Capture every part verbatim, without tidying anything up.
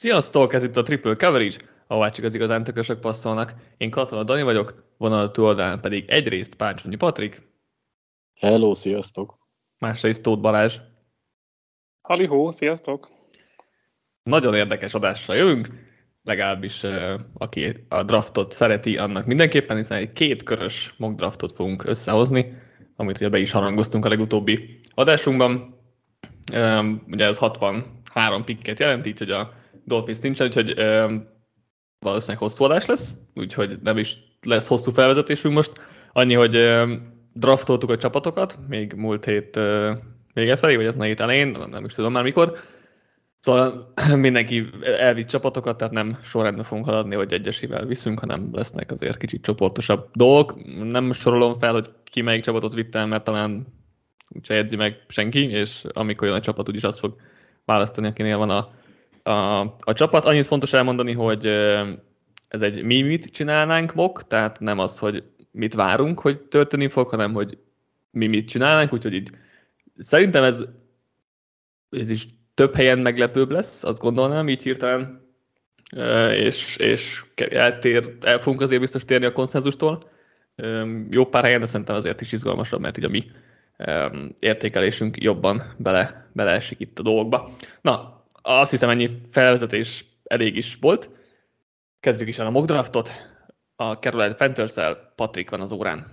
Sziasztok, ez itt a Triple Coverage, ahová csak az igazán tökösök passzolnak. Én Katona Dani vagyok, vonal túloldalán pedig egyrészt Páncsonyi Patrik. Hello, sziasztok. Másrészt Tóth Balázs. Halihó, sziasztok. Nagyon érdekes adással jövünk, legalábbis aki a draftot szereti, annak mindenképpen, hiszen egy kétkörös mock draftot fogunk összehozni, amit ugye be is harangoztunk a legutóbbi adásunkban. Ugye ez hatvanhárom pikket jelent, így hogy a Dolphins nincsen, úgyhogy ö, valószínűleg hosszú adás lesz, úgyhogy nem is lesz hosszú felvezetésünk most. Annyi, hogy ö, draftoltuk a csapatokat, még múlt hét ö, vége felé, vagy ez meg hét elején, nem is tudom már mikor. Szóval mindenki elvitt csapatokat, tehát nem sorrendben fogunk haladni, hogy egyesével viszünk, hanem lesznek azért kicsit csoportosabb dolgok. Nem sorolom fel, hogy ki melyik csapatot vittem, mert talán úgyse jegyzi meg senki, és amikor jön a csapat, úgyis azt fog választani, akinél van a A, a csapat. Annyit fontos elmondani, hogy ez egy mi mit csinálnánk mock, tehát nem az, hogy mit várunk, hogy történni fog, hanem hogy mi mit csinálnánk, úgyhogy így szerintem ez, ez is több helyen meglepőbb lesz, azt gondolnám így hirtelen, és, és eltér, el fogunk azért biztos térni a konszenzustól. Jó pár helyen, de szerintem azért is izgalmasabb, mert így a mi értékelésünk jobban bele, beleesik itt a dolgokba. Na, azt hiszem, ennyi felvezetés elég is volt. Kezdjük is el a mock draftot. A Carolina Panthers-el Patrik van az órán.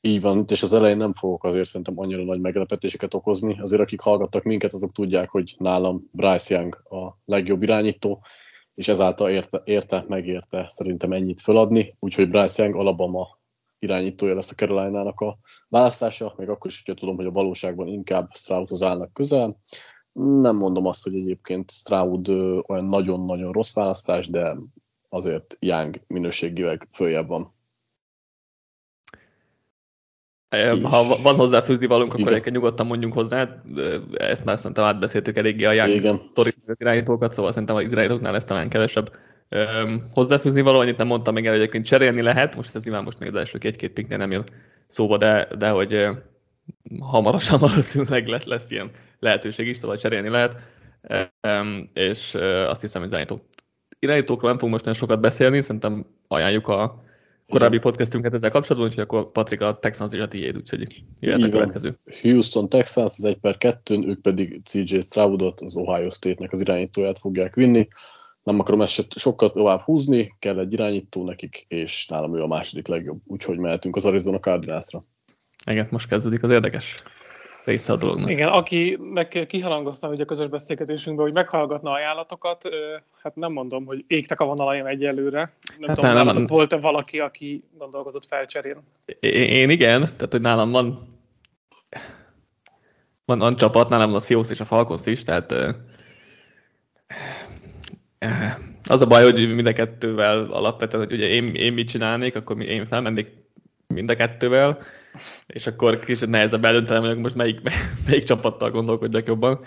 Így van, és az elején nem fogok azért szerintem annyira nagy meglepetéseket okozni. Azért akik hallgattak minket, azok tudják, hogy nálam Bryce Young a legjobb irányító, és ezáltal érte, érte megérte szerintem ennyit feladni. Úgyhogy Bryce Young Alabama irányítója lesz a Carolina-nak a választása, még akkor is, hogyha tudom, hogy a valóságban inkább Stroudhoz állnak közel. Nem mondom azt, hogy egyébként Stroud olyan nagyon-nagyon rossz választás, de azért Young minőségileg följebb van. Ha van hozzá fűzni valunk, akkor egyébként nyugodtan mondjunk hozzá. Ezt már szerintem átbeszéltük eléggé a Young irányítókat, szóval szerintem az irányítóknál ez talán kevesebb hozzáfűzni való. Annyit nem mondtam még el, hogy egyébként cserélni lehet. Most ez imán most még az első egy-két picknél nem jön szóba, de, de hogy... hamarosan valószínűleg lesz ilyen lehetőség is, szóval cserélni lehet, és azt hiszem, hogy irányítók. irányítókról nem fogunk most nagyon sokat beszélni, szerintem ajánljuk a korábbi podcastünket ezzel kapcsolatban, úgyhogy akkor Patrik, a Texans is a tiéd, úgyhogy jöhet a következő. Houston Texans, az egy per kettő, ők pedig cé jé Stroudot, az Ohio State-nek az irányítóját fogják vinni. Nem akarom ezt sokkal tovább húzni, kell egy irányító nekik, és nálam ő a második legjobb, úgyhogy mehetünk az Arizona Cardinalsra. Igen, most kezdődik az érdekes része a dolognak. Igen, akinek kihalangoztam ugye a közös beszélgetésünkben, hogy meghallgatna ajánlatokat, hát nem mondom, hogy égtek a vonalaim egyelőre. Nem hát tudom, nálam nem, volt-e valaki, aki gondolkozott felcserén? Én igen, tehát hogy nálam van van, van csapat, nálam a Seahawks és a Falcons is, tehát az a baj, hogy mind a kettővel alapvetően, hogy ugye én, én mit csinálnék, akkor én felmennék mind a kettővel, és akkor kicsit nehezebb eldöntenem, hogy most melyik, melyik csapattal gondolkodjak jobban.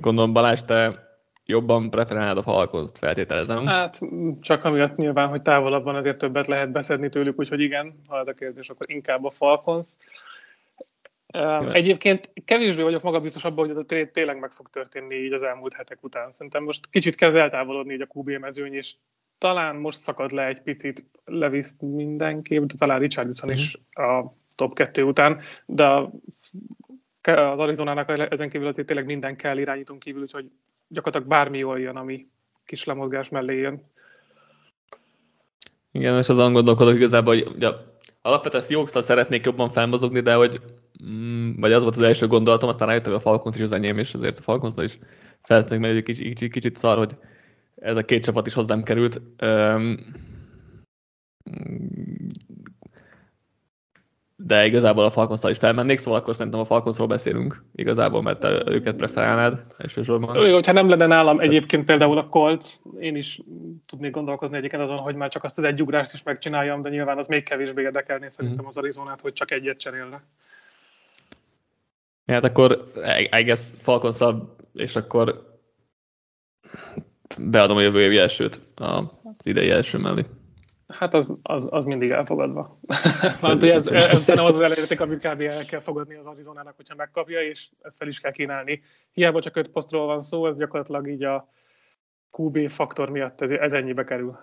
Gondolom, Balázs, te jobban preferálnád a Falconst, feltételezem. Hát csak amiatt nyilván, hogy távolabban azért többet lehet beszedni tőlük, úgyhogy igen, ha ez a kérdés, akkor inkább a Falcons. Egyébként kevésbé vagyok magabiztos abban, hogy ez a trade tényleg meg fog történni így az elmúlt hetek után. Szerintem most kicsit kezd eltávolodni így a kú bé mezőny, és talán most szakad le egy picit Levis mindenképp, de talán Richardson is a top kettő után, de az Arizonának ezen kívül azért tényleg minden kell irányítunk kívül, úgyhogy gyakorlatilag bármi jól jön, ami kis lemozgás mellé jön. Igen, és azon gondolkodok igazából, hogy ugye, alapvetően Seahawksszal szeretnék jobban felmozogni, de hogy mm, vagy az volt az első gondolatom, aztán rájöttem, hogy a Falcons is az enyém, és azért a Falconsra is feltűnik, mert egy kicsit, kicsit, kicsit szar, hogy ez a két csapat is hozzám került. Um, de igazából a Falconszal is felmennék, szóval akkor szerintem a Falconszról beszélünk igazából, mert te őket preferálnád elsősorban. Jó, hogyha nem lenne nálam egyébként például a Colts, én is tudnék gondolkozni egyébként azon, hogy már csak azt az egy ugrást is megcsináljam, de nyilván az még kevésbé érdekelné szerintem az Arizonát, hogy csak egyet cserélne. Hát akkor I guess Falconszal, és akkor beadom a jövő évi elsőt az idei első mellé. Hát az, az, az mindig elfogadva. Mert ez, ez nem az az elérték, amit kb. El kell fogadni az Arizonának, hogyha megkapja, és ezt fel is kell kínálni. Hiába csak öt posztról van szó, ez gyakorlatilag így a kú bé faktor miatt ez, ez ennyibe kerül.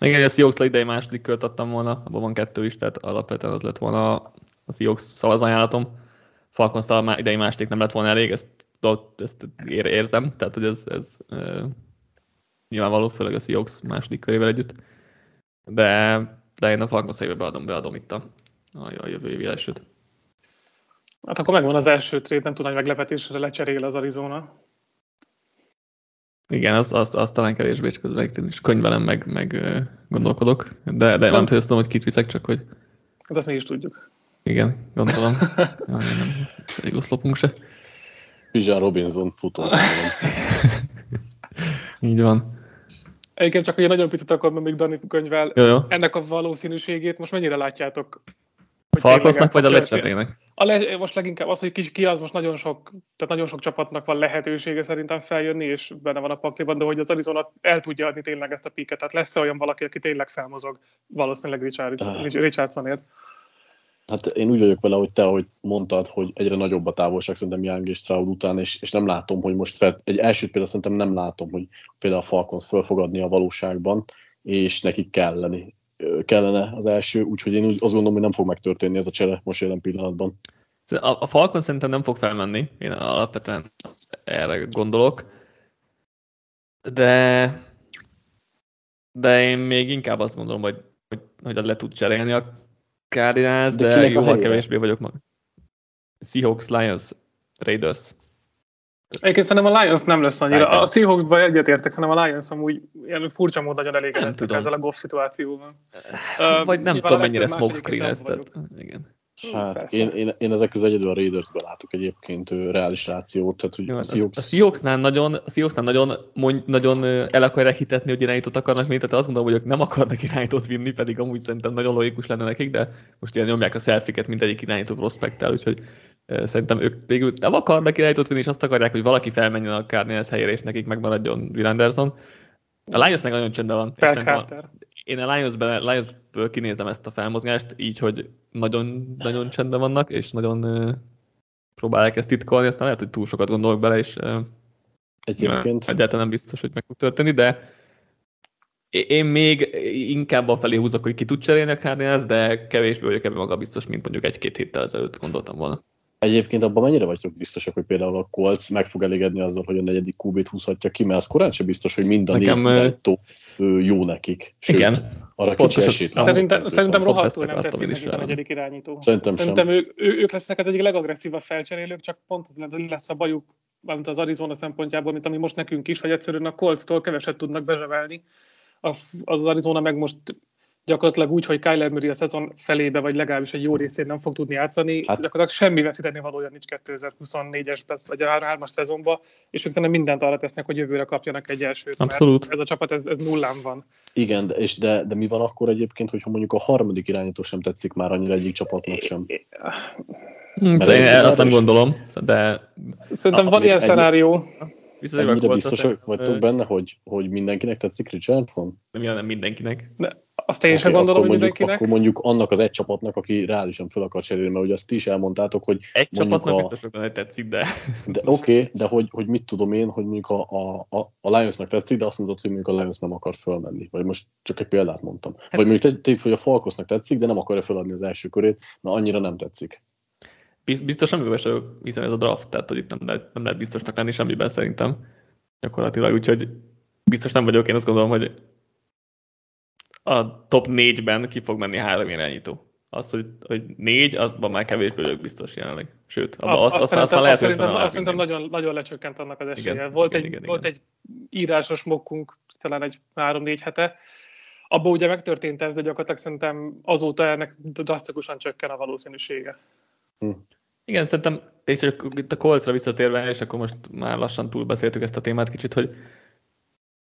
Igen, ezt Seahawks-la idei második kört adtam volna, abban van kettő is, tehát alapvetően az lett volna a Seahawks szavazajánlatom. Falcons-tal idei második nem lett volna elég, ezt, ezt érzem, tehát hogy ez, ez e, nyilvánvaló, főleg a Seahawks második körével együtt. De, de én a Falcons-ra beadom, beadom itt a, a jövő évi elsőt. Hát akkor megvan az első trade, nem tudom, hogy meglepetésre lecserél az Arizona. Igen, azt az, az talán kevésbé, csak közben is könyvelem, meg, meg gondolkodok. De, de nem tudom, hogy kit viszek, csak hogy... Hát ezt mi is tudjuk. Igen, gondolom. Jaj, nem, egy oszlopunk se. Bijan Robinson futó. Így van. Egyébként csak, hogy nagyon picit akarom még Dani könyvvel, jó, jó. Ennek a valószínűségét most mennyire látjátok? Falkoznak vagy a lecserének? Le, most leginkább az, hogy ki, ki az, most nagyon sok, tehát nagyon sok csapatnak van lehetősége szerintem feljönni, és benne van a pakliban, de hogy az Arizona el tudja adni tényleg ezt a píket, tehát lesz olyan valaki, aki tényleg felmozog, valószínűleg Richardsonért. Hát én úgy vagyok vele, hogy te, ahogy mondtad, hogy egyre nagyobb a távolság szerintem Young és Stroud után, és, és nem látom, hogy most fel, egy elsőt például szerintem nem látom, hogy például a Falcons fölfogadni a valóságban, és nekik kell lenni. Kellene az első, úgyhogy én azt gondolom, hogy nem fog megtörténni ez a csere most jelen pillanatban. A, a Falcon szerintem nem fog felmenni, én alapvetően erre gondolok, de, de én még inkább azt gondolom, hogy, hogy, hogy le tud cserélni a Cardinals, de, de jóval kevésbé vagyok maga. Seahawks, Lions, Raiders. Egyébként szerintem a Lions nem lesz annyira. A Seahawksban egyetértek, szerintem a Lions amúgy ilyen furcsa módon nagyon elégedettek ezzel a golf szituációval. Vagy nem tudom, mennyire smokescreen ez. Igen. Hát én, én, én ezek az egyedül a Raidersben látok egyébként reális rációt. Tehát, hogy jó, a Seahawks... a Seahawksnál nagyon, nagyon, nagyon el akarják hitetni, hogy irányítót akarnak még, tehát azt gondolom, hogy ők nem akarnak irányítót vinni, pedig amúgy szerintem nagyon logikus lenne nekik, de most ilyen nyomják a selfiket mindegyik irányító prospekttel, úgyhogy szerintem ők végül nem akarnak irányítót vinni, és azt akarják, hogy valaki felmenjen a Cardinals helyére, és nekik megmaradjon Will Anderson. A Lionsnek nagyon csendben van. Én a Lions-ben, Lions-ből kinézem ezt a felmozgást, így, hogy nagyon, nagyon csendben vannak, és nagyon uh, próbálják ezt titkolni, aztán lehet, hogy túl sokat gondolok bele, és uh, egyébként egyáltalán nem biztos, hogy meg tud történni, de én még inkább afelé húzok, hogy ki tud cserélni a Cardinals, de kevésbé vagyok ebben magabiztos, mint mondjuk egy-két héttel ezelőtt gondoltam volna. Egyébként abban mennyire vagyok biztosak, hogy például a Colts meg fog elégedni azzal, hogy a negyedik kú bét húzhatja ki, mert az korán sem biztos, hogy minden irányító jó nekik. Sőt, igen. Arra kicsi esélyt. Szerintem, szerintem rohadtul nem tetszik nekik a negyedik irányító. Szerintem, szerintem ők, ők lesznek az egyik legagresszívabb felcserélők, csak pont az lesz a bajuk, mint az Arizona szempontjából, mint ami most nekünk is, hogy egyszerűen a Colts-tól keveset tudnak bezsevelni. Az Arizona meg most... gyakorlatilag úgy, hogy Kyler Murray a szezon felébe, vagy legalábbis egy jó részén nem fog tudni játszani, hát, gyakorlatilag semmi veszíteni valója nincs kétezer-huszonnégyes vagy a hármas szezonban, és ők szerintem mindent arra tesznek, hogy jövőre kapjanak egy elsőt, abszolút. Mert ez a csapat, ez, ez nullán van. Igen, de, és de, de mi van akkor egyébként, hogyha mondjuk a harmadik irányító sem tetszik már annyira egyik csapatnak sem? É, én azt nem gondolom, de... Szerintem van ilyen szenárió. Ennyire biztosak vagytok benne, hogy, hogy mindenkinek tetszik Richardson? Nem, nem mindenkinek. De azt én sem okay, gondolom, hogy mindenkinek. Akkor mondjuk annak az egy csapatnak, aki reálisan fel akar cserélni, mert ugye azt ti is elmondtátok, hogy... Egy csapatnak a... biztosan, hogy tetszik, de... de Oké, okay, de hogy, hogy mit tudom én, hogy mondjuk a, a, a Lionsnak tetszik, de azt mondod, hogy mondjuk a Lions nem akar fölmenni. Vagy most csak egy példát mondtam. Hát, vagy mondjuk tegyük, hogy a Falconsnak tetszik, de nem akarja feladni az első körét, mert annyira nem tetszik. Biztos semmi vagyok, hiszen ez a draft, tehát hogy itt nem lehet, nem lehet biztosnak lenni semmiben szerintem gyakorlatilag, úgyhogy biztos nem vagyok, én azt gondolom, hogy a top négyben ki fog menni három irányító. Azt, hogy, hogy négy, azban már kevésbé vagyok biztos jelenleg. Sőt, abban azt, azt, azt, azt már lehet, azt hogy szerintem, azt szerintem nagyon, nagyon lecsökkent annak az esélye. Igen, volt, igen, egy, igen, volt igen. egy írásos mokkunk, talán egy három-négy hete, abban ugye megtörtént ez, de gyakorlatilag szerintem azóta ennek drasztikusan csökken a valószínűsége. Hm. Igen, szerintem, és itt a Coltsra visszatérve, és akkor most már lassan túlbeszéltük ezt a témát kicsit, hogy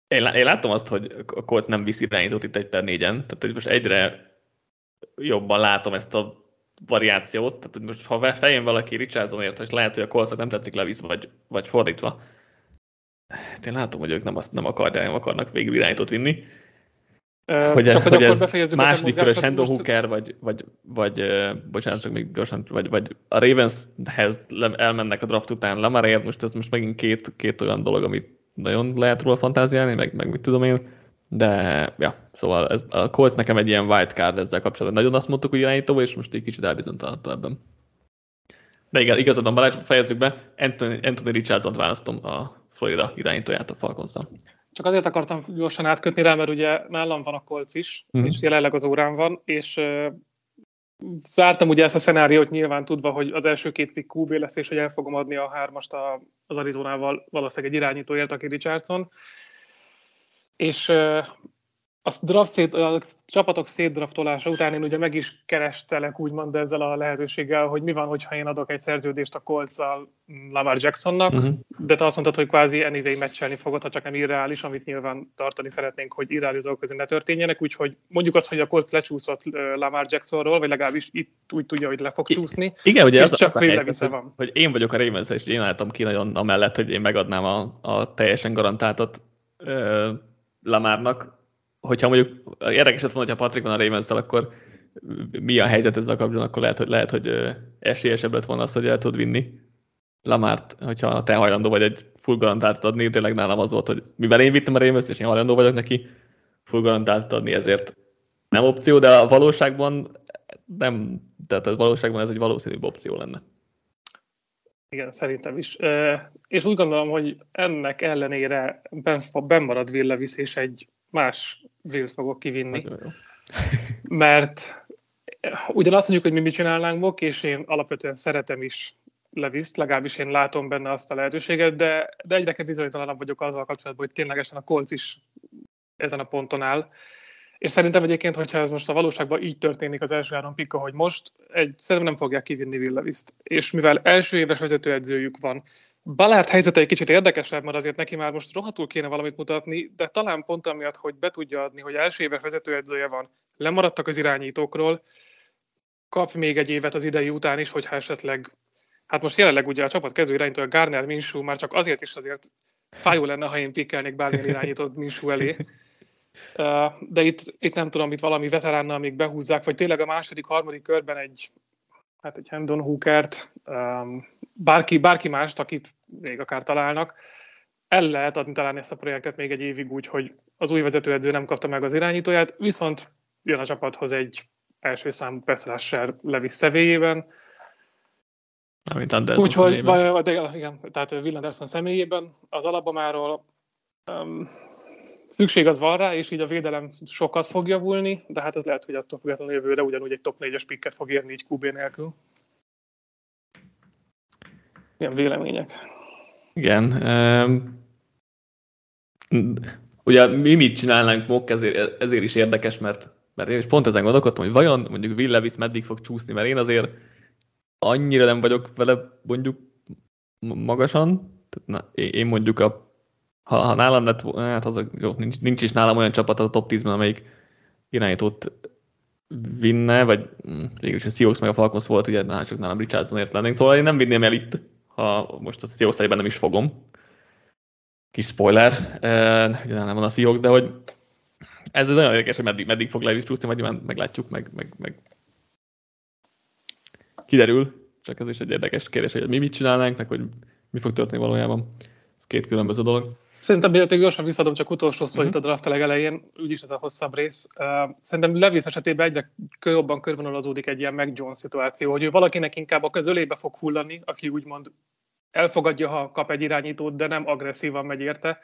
én, lá- én látom azt, hogy a Colts nem visz irányítót itt egy per négyen, tehát hogy most egyre jobban látom ezt a variációt, tehát hogy most ha feljön valaki Richardsonért, és lehet, hogy a Coltsnak nem tetszik Levis, vagy, vagy fordítva, én látom, hogy ők nem, azt, nem, akarják, nem akarnak végül irányítót vinni, Hogy, Csak hogy, hogy ez második körös Hendon Hooker, vagy, vagy, vagy bocsánat, csak még gyorsan, vagy, vagy a Ravenshez elmennek a draft után Lamarért, most ez most megint két, két olyan dolog, amit nagyon lehet róla fantáziálni, meg, meg mit tudom én, de ja, szóval ez, a Colts nekem egy ilyen wild card ezzel kapcsolatban. Nagyon azt mondtuk, hogy irányítóba, és most egy kicsit elbizonytalanodtam ebben. De igen, igazadban Balázs, fejezzük be, Anthony, Anthony Richardson-t választom a Florida irányítóját a Falcons-szal. Csak azért akartam gyorsan átkötni rá, mert ugye nálam van a Colts is, mm. és jelenleg az órán van, és uh, zártam ugye ezt a szenáriót nyilván tudva, hogy az első két pick kú bé lesz, és hogy el fogom adni a hármast a, az Arizonával valószínűleg egy irányítóért, aki Richardson. És uh, a, draft szét, a csapatok szétdraftolása után én ugye meg is kerestelek úgymond ezzel a lehetőséggel, hogy mi van, hogyha én adok egy szerződést a Coltszal Lamar Jacksonnak, uh-huh. de te azt mondtad, hogy kvázi anyway meccselni fogod, ha csak nem irreális, amit nyilván tartani szeretnénk, hogy irreális dolgok közé ne történjenek, úgyhogy mondjuk azt, hogy a Colts lecsúszott Lamar Jacksonról, vagy legalábbis itt úgy tudja, hogy le fog csúszni. Igen, ugye az csak fél vissza van. Hogy én vagyok a Ravens, és én álltam ki nagyon amellett, hogy én megadnám a, a teljesen garantáltat uh, Lamarnak. Hogyha mondjuk érdekeset van, hogyha Patrik van a Ravens-szel, akkor mi a helyzet ezzel kapcsolatban, akkor lehet, hogy, lehet, hogy esélyesebb lett volna az, hogy el tud vinni Lamart, hogyha te hajlandó vagy egy full garantált adni, tényleg nálam az volt, hogy mivel én vittem a Ravens-t, és én hajlandó vagyok neki, full garantált adni, ezért nem opció, de a valóságban nem, tehát a valóságban ez egy valószínűbb opció lenne. Igen, szerintem is. És úgy gondolom, hogy ennek ellenére benn marad Will Levis és egy más Will-t fogok kivinni, mert ugyanazt mondjuk, hogy mi mit csinálnánk, és én alapvetően szeretem is Leviszt, legalábbis én látom benne azt a lehetőséget, de, de egyre bizonytalanabb vagyok azzal kapcsolatban, hogy ténylegesen a Colts is ezen a ponton áll. És szerintem egyébként, hogyha ez most a valóságban így történik az első három pikka, hogy most, egy, szerintem nem fogják kivinni Will Leviszt. És mivel első éves vezetőedzőjük van, Ballard helyzete egy kicsit érdekesebb, mert azért neki már most rohadtul kéne valamit mutatni, de talán pont amiatt, hogy be tudja adni, hogy első éves vezetőedzője van, lemaradtak az irányítókról, kap még egy évet az idei után is, hogyha esetleg, hát most jelenleg ugye a csapat kezdő irányítója Garner Minshew már csak azért is azért fájó lenne, ha én pikkelnék bármilyen irányítót Minshew elé. De itt, itt nem tudom, itt valami veteránnal még behúzzák, vagy tényleg a második, harmadik körben egy, hát egy Hendon Hookert, um, bárki, bárki mást, akit még akár találnak, el lehet adni talán ezt a projektet még egy évig úgy, hogy az új vezetőedző nem kapta meg az irányítóját, viszont jön a csapathoz egy első számú pass rusher Levis személyében. Amint Anderson úgyhogy, személyében. De, igen, tehát Will Anderson személyében az Alabamáról um, szükség az van rá, és így a védelem sokat fog javulni, de hát ez lehet, hogy attól függetlenül jövőre ugyanúgy egy top négyes picket fog érni így kú bé nélkül. Ilyen vélemények. Igen. Um, ugye mi mit csinálnánk mock, ezért, ezért is érdekes, mert, mert én is pont ezen gondolkodtam, hogy vajon mondjuk Will Levis meddig fog csúszni, mert én azért annyira nem vagyok vele mondjuk magasan. Na, én mondjuk a Ha, ha nálam lett, hát az a, jó, nincs, nincs is nálam olyan csapat a top tízben, amelyik irányítót vinne, vagy végülis a Seahawks meg a Falcons volt, ugye nálam csak nálam Richardsonért lennénk, szóval én nem vinném el itt, ha most a Seahawks egyben nem is fogom. Kis spoiler, ugye nálam van a Seahawks, de hogy ez nagyon érdekes, hogy meddig, meddig fog Levis csúszni, vagy már meglátjuk, meg, meg, meg kiderül, csak ez is egy érdekes kérdés, hogy mi mit csinálnánk, meg hogy mi fog történni valójában. Ez két különböző dolog. Szerintem egyébként gyorsan visszadom, csak utolsó szó jut a draft legelején, úgyis ez a hosszabb rész. Szerintem Levis esetében egyre jobban körvonalazódik egy ilyen Mac Jones szituáció, hogy ő valakinek inkább a közölébe fog hullani, aki úgymond elfogadja, ha kap egy irányítót, de nem agresszívan megy érte,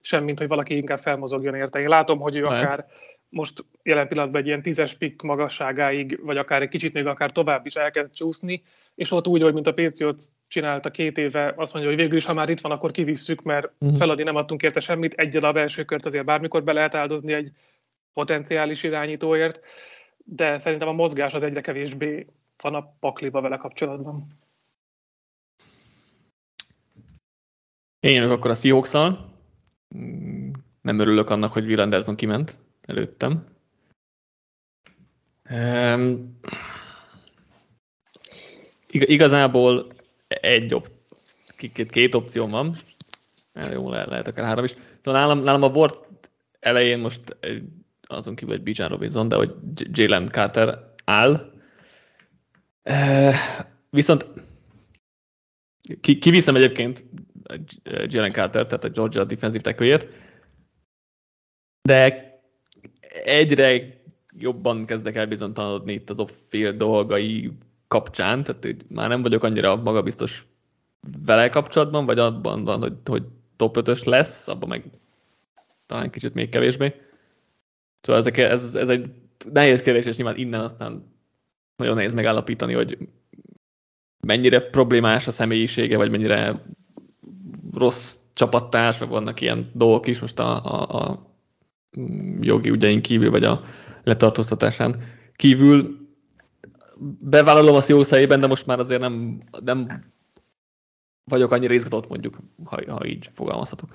semmint, hogy valaki inkább felmozogjon érte. Én látom, hogy ő Mert. akár most jelen pillanatban egy ilyen tízes pikk magasságáig, vagy akár egy kicsit még akár tovább is elkezd csúszni, és ott úgy, hogy mint a Patriots csinálta két éve, azt mondja, hogy végül is, ha már itt van, akkor kivisszük, mert feladni nem adtunk érte semmit, egyel a belső kört azért bármikor be lehet áldozni egy potenciális irányítóért, de szerintem a mozgás az egyre kevésbé van a pakliba vele kapcsolatban. Én jönök akkor a Seahawks-szal. Nem örülök annak, hogy Will Anderson kiment előttem. Um, igazából egy op- két, két opcióm van. Jó, lehet akár három is. Nálam, nálam a board elején most azon kívül egy Bijan Robinson, de hogy Jalen Carter áll. Uh, viszont ki, kiviszem egyébként Jalen Carter, tehát a Georgia defensive tackle-jét, de egyre jobban kezdek el bizonytalanodni itt az off-field dolgai kapcsán, tehát már nem vagyok annyira magabiztos vele kapcsolatban, vagy abban van, hogy, hogy top ötös lesz, abban meg talán kicsit még kevésbé. Szóval ezek, ez, ez egy nehéz kérdés, és nyilván innen aztán nagyon nehéz megállapítani, hogy mennyire problémás a személyisége, vagy mennyire rossz csapattárs, vagy vannak ilyen dolgok is most a, a, a jogi ügyeink kívül, vagy a letartóztatásán kívül. Bevállalom azt jó szemében, de most már azért nem, nem vagyok annyira izgatott, mondjuk, ha, ha így fogalmazhatok.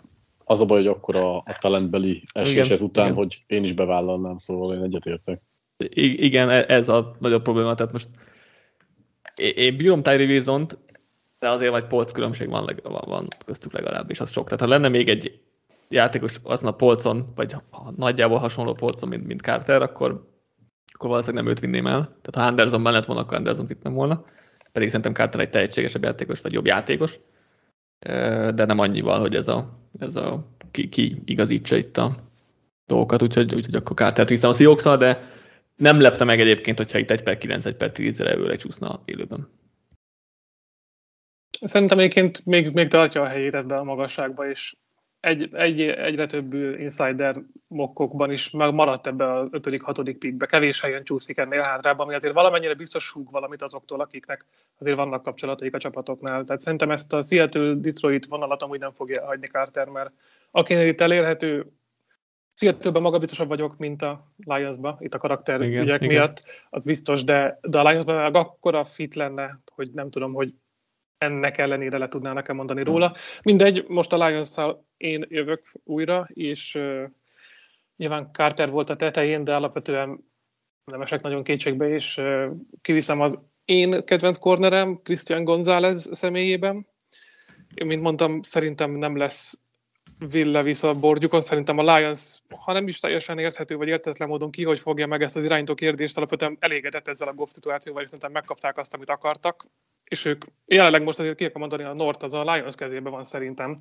Az a baj, hogy akkor a, a talentbeli esés ezután, igen, hogy én is bevállalnám, szóval én egyetértek. I- igen, ez a nagyobb probléma, tehát most én bírom Tyree Wilsont, de azért vagy polc különbség van, leg- van köztük legalább, és az sok. Tehát ha lenne még egy játékos azon a polcon, vagy nagyjából hasonló polcon, mint, mint Carter, akkor, akkor valószínűleg nem őt vinném el. Tehát ha Anderson mellett van, akkor Anderson itt nem volna. Pedig szerintem Carter egy tehetségesebb játékos, vagy jobb játékos, de nem annyival, hogy ez a, ez a ki, ki igazítsa itt a dolgokat, úgyhogy, úgyhogy akkor Cartert viszem a Seahawks-nal, de nem lepte meg egyébként, hogyha itt egy per kilenc, egy per tízre őre csúszna élőben. Szerintem egyébként még, még tartja a helyét ebben a magasságban, és egy, egy, egyre több insider mokkokban is maradt ebbe az ötödik-hatodik pickbe. Kevés helyen csúszik ennél hátrába, ami azért valamennyire biztos húg valamit azoktól, akiknek azért vannak kapcsolataik a csapatoknál. Tehát szerintem ezt a Seattle-Detroit vonalat amúgy nem fogja hagyni Carter, mert akinél itt elérhető, Seattle-ben magabiztosabb vagyok, mint a Lions-ban, itt a karakterügyek miatt, az biztos, de, de a Lions-ban meg akkora fit lenne, hogy nem tudom, hogy ennek ellenére le tudnának-e mondani róla. Mindegy, most a Lions-szal én jövök újra, és uh, nyilván Carter volt a tetején, de alapvetően nem esek nagyon kétségbe, és uh, kiviszem az én kedvenc cornerem, Christian Gonzalez személyében. Én, mint mondtam, szerintem nem lesz Will Levis a borgyukon, szerintem a Lions, ha nem is teljesen érthető vagy értetlen módon ki, hogy fogja meg ezt az irányító kérdést, alapvetően elégedett ezzel a Goff szituációval, és szerintem megkapták azt, amit akartak, és ők jelenleg most azért ki kell mondani, a North az a Lions kezében van szerintem.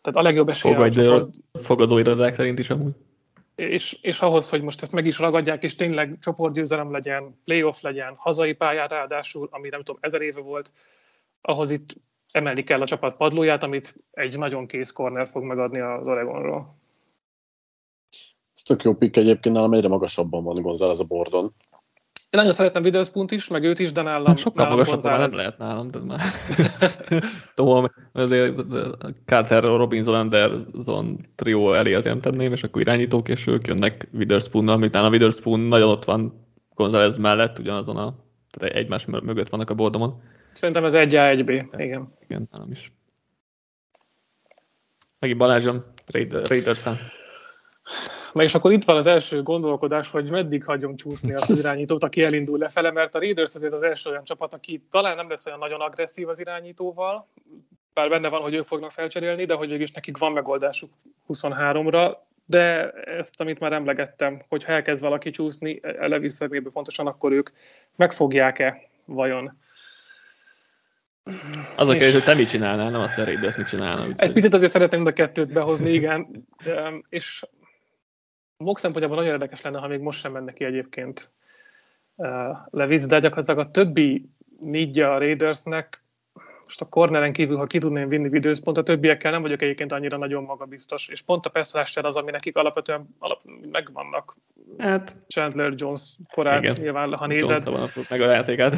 Tehát a legjobb esélye. Fogadj, fogadóirodák szerint is amúgy. És, és ahhoz, hogy most ezt meg is ragadják, és tényleg csoportgyőzelem legyen, playoff legyen, hazai pályán ráadásul, ami nem tudom, ezer éve volt, ahhoz itt emelni kell a csapat padlóját, amit egy nagyon kész corner fog megadni az Oregonról. Ez tök jó pikk egyébként, nálam egyre magasabban van Gonzalez a bordon. Én nagyon szeretem Witherspoont is, meg őt is, de nálam hát sokkal nálam magasabban Gonzalez... nem lehet nálam, de már tudom, azért Carter, Robinson, Anderson trió elé az ilyen tenném, és akkor irányítók, és ők jönnek Witherspoonnal, miután a Witherspoon nagyon ott van Gonzalez mellett, ugyanazon a, tehát egymás mögött vannak a bordomon. Szerintem ez egy á, egy bé, igen. Igen, nálam is. Megint Balázsom, Raiders-en. Na és akkor itt van az első gondolkodás, hogy meddig hagyom csúszni azt az irányítót, aki elindul lefele, mert a Raiders azért az első olyan csapat, aki talán nem lesz olyan nagyon agresszív az irányítóval, bár benne van, hogy ők fognak felcserélni, de hogy mégis nekik van megoldásuk huszonháromra, de ezt, amit már emlegettem, hogyha elkezd valaki csúszni, eleviszegméből pontosan, akkor ők megfogják-e vajon? Az a kérdés, hogy te mit csinálnál, nem azt, hogy a Raiders mit csinálna. Egy picit azért szeretném mind a kettőt behozni, igen. És a Mock szempontjából nagyon érdekes lenne, ha még most sem menne ki egyébként Levis, de gyakorlatilag a többi nígyja a Raidersnek, most a corneren kívül, ha ki tudném vinni Witherspoont, a többiekkel nem vagyok egyébként annyira nagyon magabiztos, és pont a passzrással az, ami nekik alapvetően alap, megvannak. Hát, Chandler Jones korát, igen, nyilván, ha nézed. Jones-a van meg a játékát,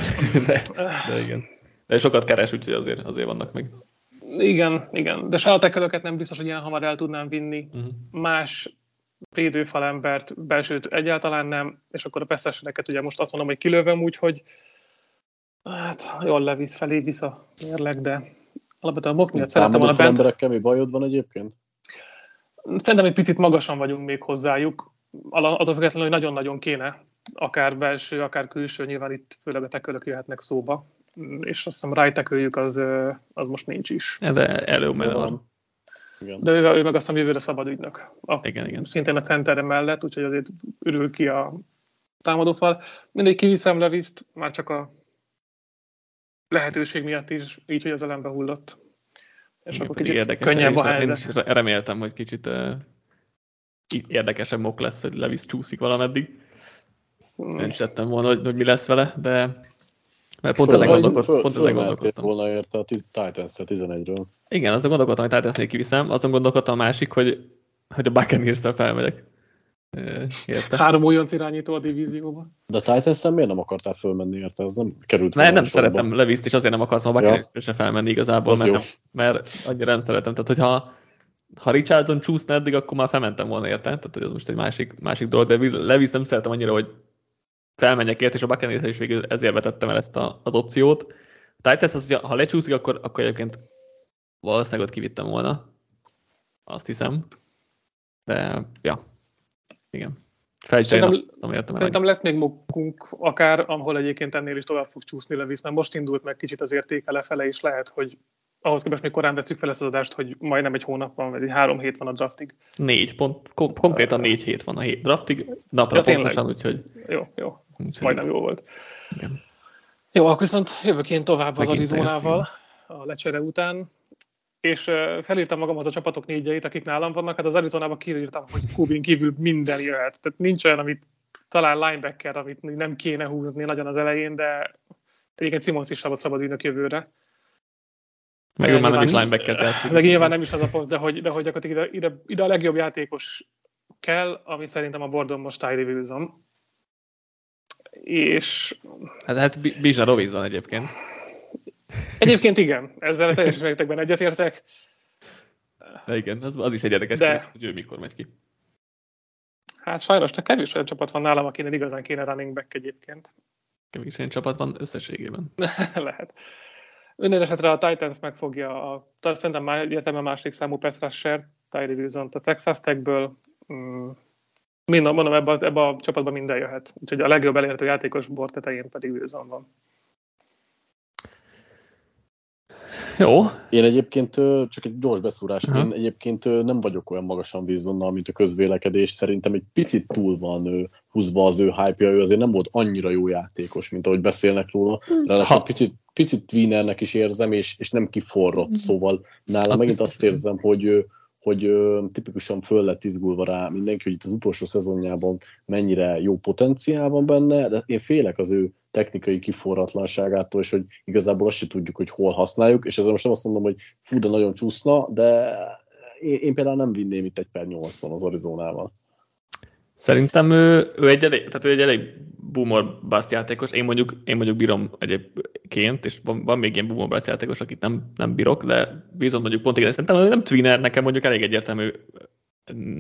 de, de igen. De sokat keres, úgyhogy azért, azért vannak meg. Igen, igen. De saját tekkelőket nem biztos, hogy ilyen hamar el tudnám vinni. Uh-huh. Más védőfalembert, belsőt egyáltalán nem, és akkor a peszteseneket ugye most azt mondom, hogy kilövöm, úgyhogy hát jól levisz felé, visz a mérleg, de alapvetően a Mock miatt szeretem volna bent. Emberekkel mi bajod van egyébként? Szerintem egy picit magasan vagyunk még hozzájuk, attól függetlenül, hogy nagyon-nagyon kéne, akár belső, akár külső, nyilván itt főleg a tekkelők jöhetnek szóba. És azt hiszem, right tackle-jük az, az most nincs is. Ez előbb van. Igen. De ő, ő meg aztán jövőre szabad ügynök. A, igen, igen. Szintén a centere mellett, úgyhogy azért ürül ki a támadófal. Mindegy, kiviszem Levist, már csak a lehetőség miatt is, így, hogy az elembe hullott. És igen, akkor kicsit könnyebb a helyzet. Reméltem, hogy kicsit uh, érdekesebb mok lesz, hogy Levis csúszik valameddig. Hmm. Én is tettem volna, hogy, hogy mi lesz vele, de... Mert pont ezzel gondolkodtam. Fölmeltél volna érte a Titans-re tizenegyről. Igen, azon gondolkodtam, hogy Titans-nél kiviszem, azon gondolkodtam a másik, hogy, hogy a Buccaneers-re felmegyek. Érte. Három újonc irányító a divízióba. De a Titans-en miért nem akartál fölmenni érte? Ez nem került volna. Mert nem szeretem Levist, és azért nem akartam a Buccaneers-re se felmenni igazából, mert, nem, mert annyira nem szeretem. Tehát, hogyha ha Richardson csúszna eddig, akkor már felmentem volna érte. Tehát, hogy az most egy másik, másik dolog, de Levist nem szeretem annyira, hogy felmenjek ért, és a Buccaneers-re is végül ezért vetettem el ezt a, az opciót. A Titans az, hogy ha lecsúszik, akkor, akkor egyébként valószínűleg ott kivittem volna. Azt hiszem. De, ja. Igen. Szerintem, nem értem szerintem lesz még mokunk akár, ahol egyébként ennél is tovább fog csúszni Levis, mert most indult meg kicsit az értéke lefele, és lehet, hogy ahhoz képest még korán veszük fel ezt az adást, hogy majdnem egy hónap van, vagy három hét van a draftig. Négy, pont, kom- konkrétan négy hét van a hét draftig, napra ja, pontosan, úgyhogy... Jó, jó, úgyhogy majdnem jó volt. Igen. Jó, akkor viszont jövőként tovább az Arizonával a lecsere után, és felírtam magamhoz a csapatok négyeit, akik nálam vannak, hát az Arizonában kiírtam, hogy Kubin kívül minden jöhet. Tehát nincs olyan, amit talán linebacker, amit nem kéne húzni nagyon az elején, de egyébként Simons is szabad szabad ügynök jövőre. Meg ő már nem is linebacker tetszik. Meg nyilván nem is az a poszt, de hogy, de hogy gyakorlatilag ide, ide, ide a legjobb játékos kell, ami szerintem a bordon most Tyree Wilson. És... Hát, hát Bijan Robinson egyébként. Egyébként igen, ezzel teljes mértékben egyetértek. De igen, az, az is egy érdekes de, kérdés, hogy ő mikor megy ki. Hát sajnos, de kevés olyan csapat van nálam, akinek igazán kéne running back egyébként. Kevés olyan csapat van összességében. Lehet. Önél esetre a Titans megfogja a, szerintem már értelme második számú pass rusher, Tyree Wilson a Texas Tech-ből. Minden, mondom, ebben ebbe a csapatban minden jöhet. Úgyhogy a legjobb elérhető játékos bor tetején pedig Wilson van. Jó. Én egyébként, csak egy gyors beszúrás, uh-huh. én egyébként nem vagyok olyan magasan Wilsonnal, mint a közvélekedés. Szerintem egy picit túl van húzva az ő hype-ja, ő azért nem volt annyira jó játékos, mint ahogy beszélnek róla. Ráadásul picit, picit tweenernek is érzem, és, és nem kiforrott, szóval nálam az megint azt érzem, hogy, hogy tipikusan föl lett izgulva rá mindenki, hogy itt az utolsó szezonjában mennyire jó potenciál van benne, de én félek az ő technikai kiforratlanságától, és hogy igazából azt se tudjuk, hogy hol használjuk, és ezzel most nem azt mondom, hogy fú, de nagyon csúszna, de én, én például nem vinném itt egy per nyolcon az Arizonával. Szerintem ő, ő, egy, elég, tehát ő egy elég boomer-bust játékos, én mondjuk, én mondjuk bírom egyébként, és van, van még ilyen boomer-bust játékos, akit nem, nem bírok, de viszont mondjuk pont igen, szerintem nem tweener, nekem mondjuk elég egyértelmű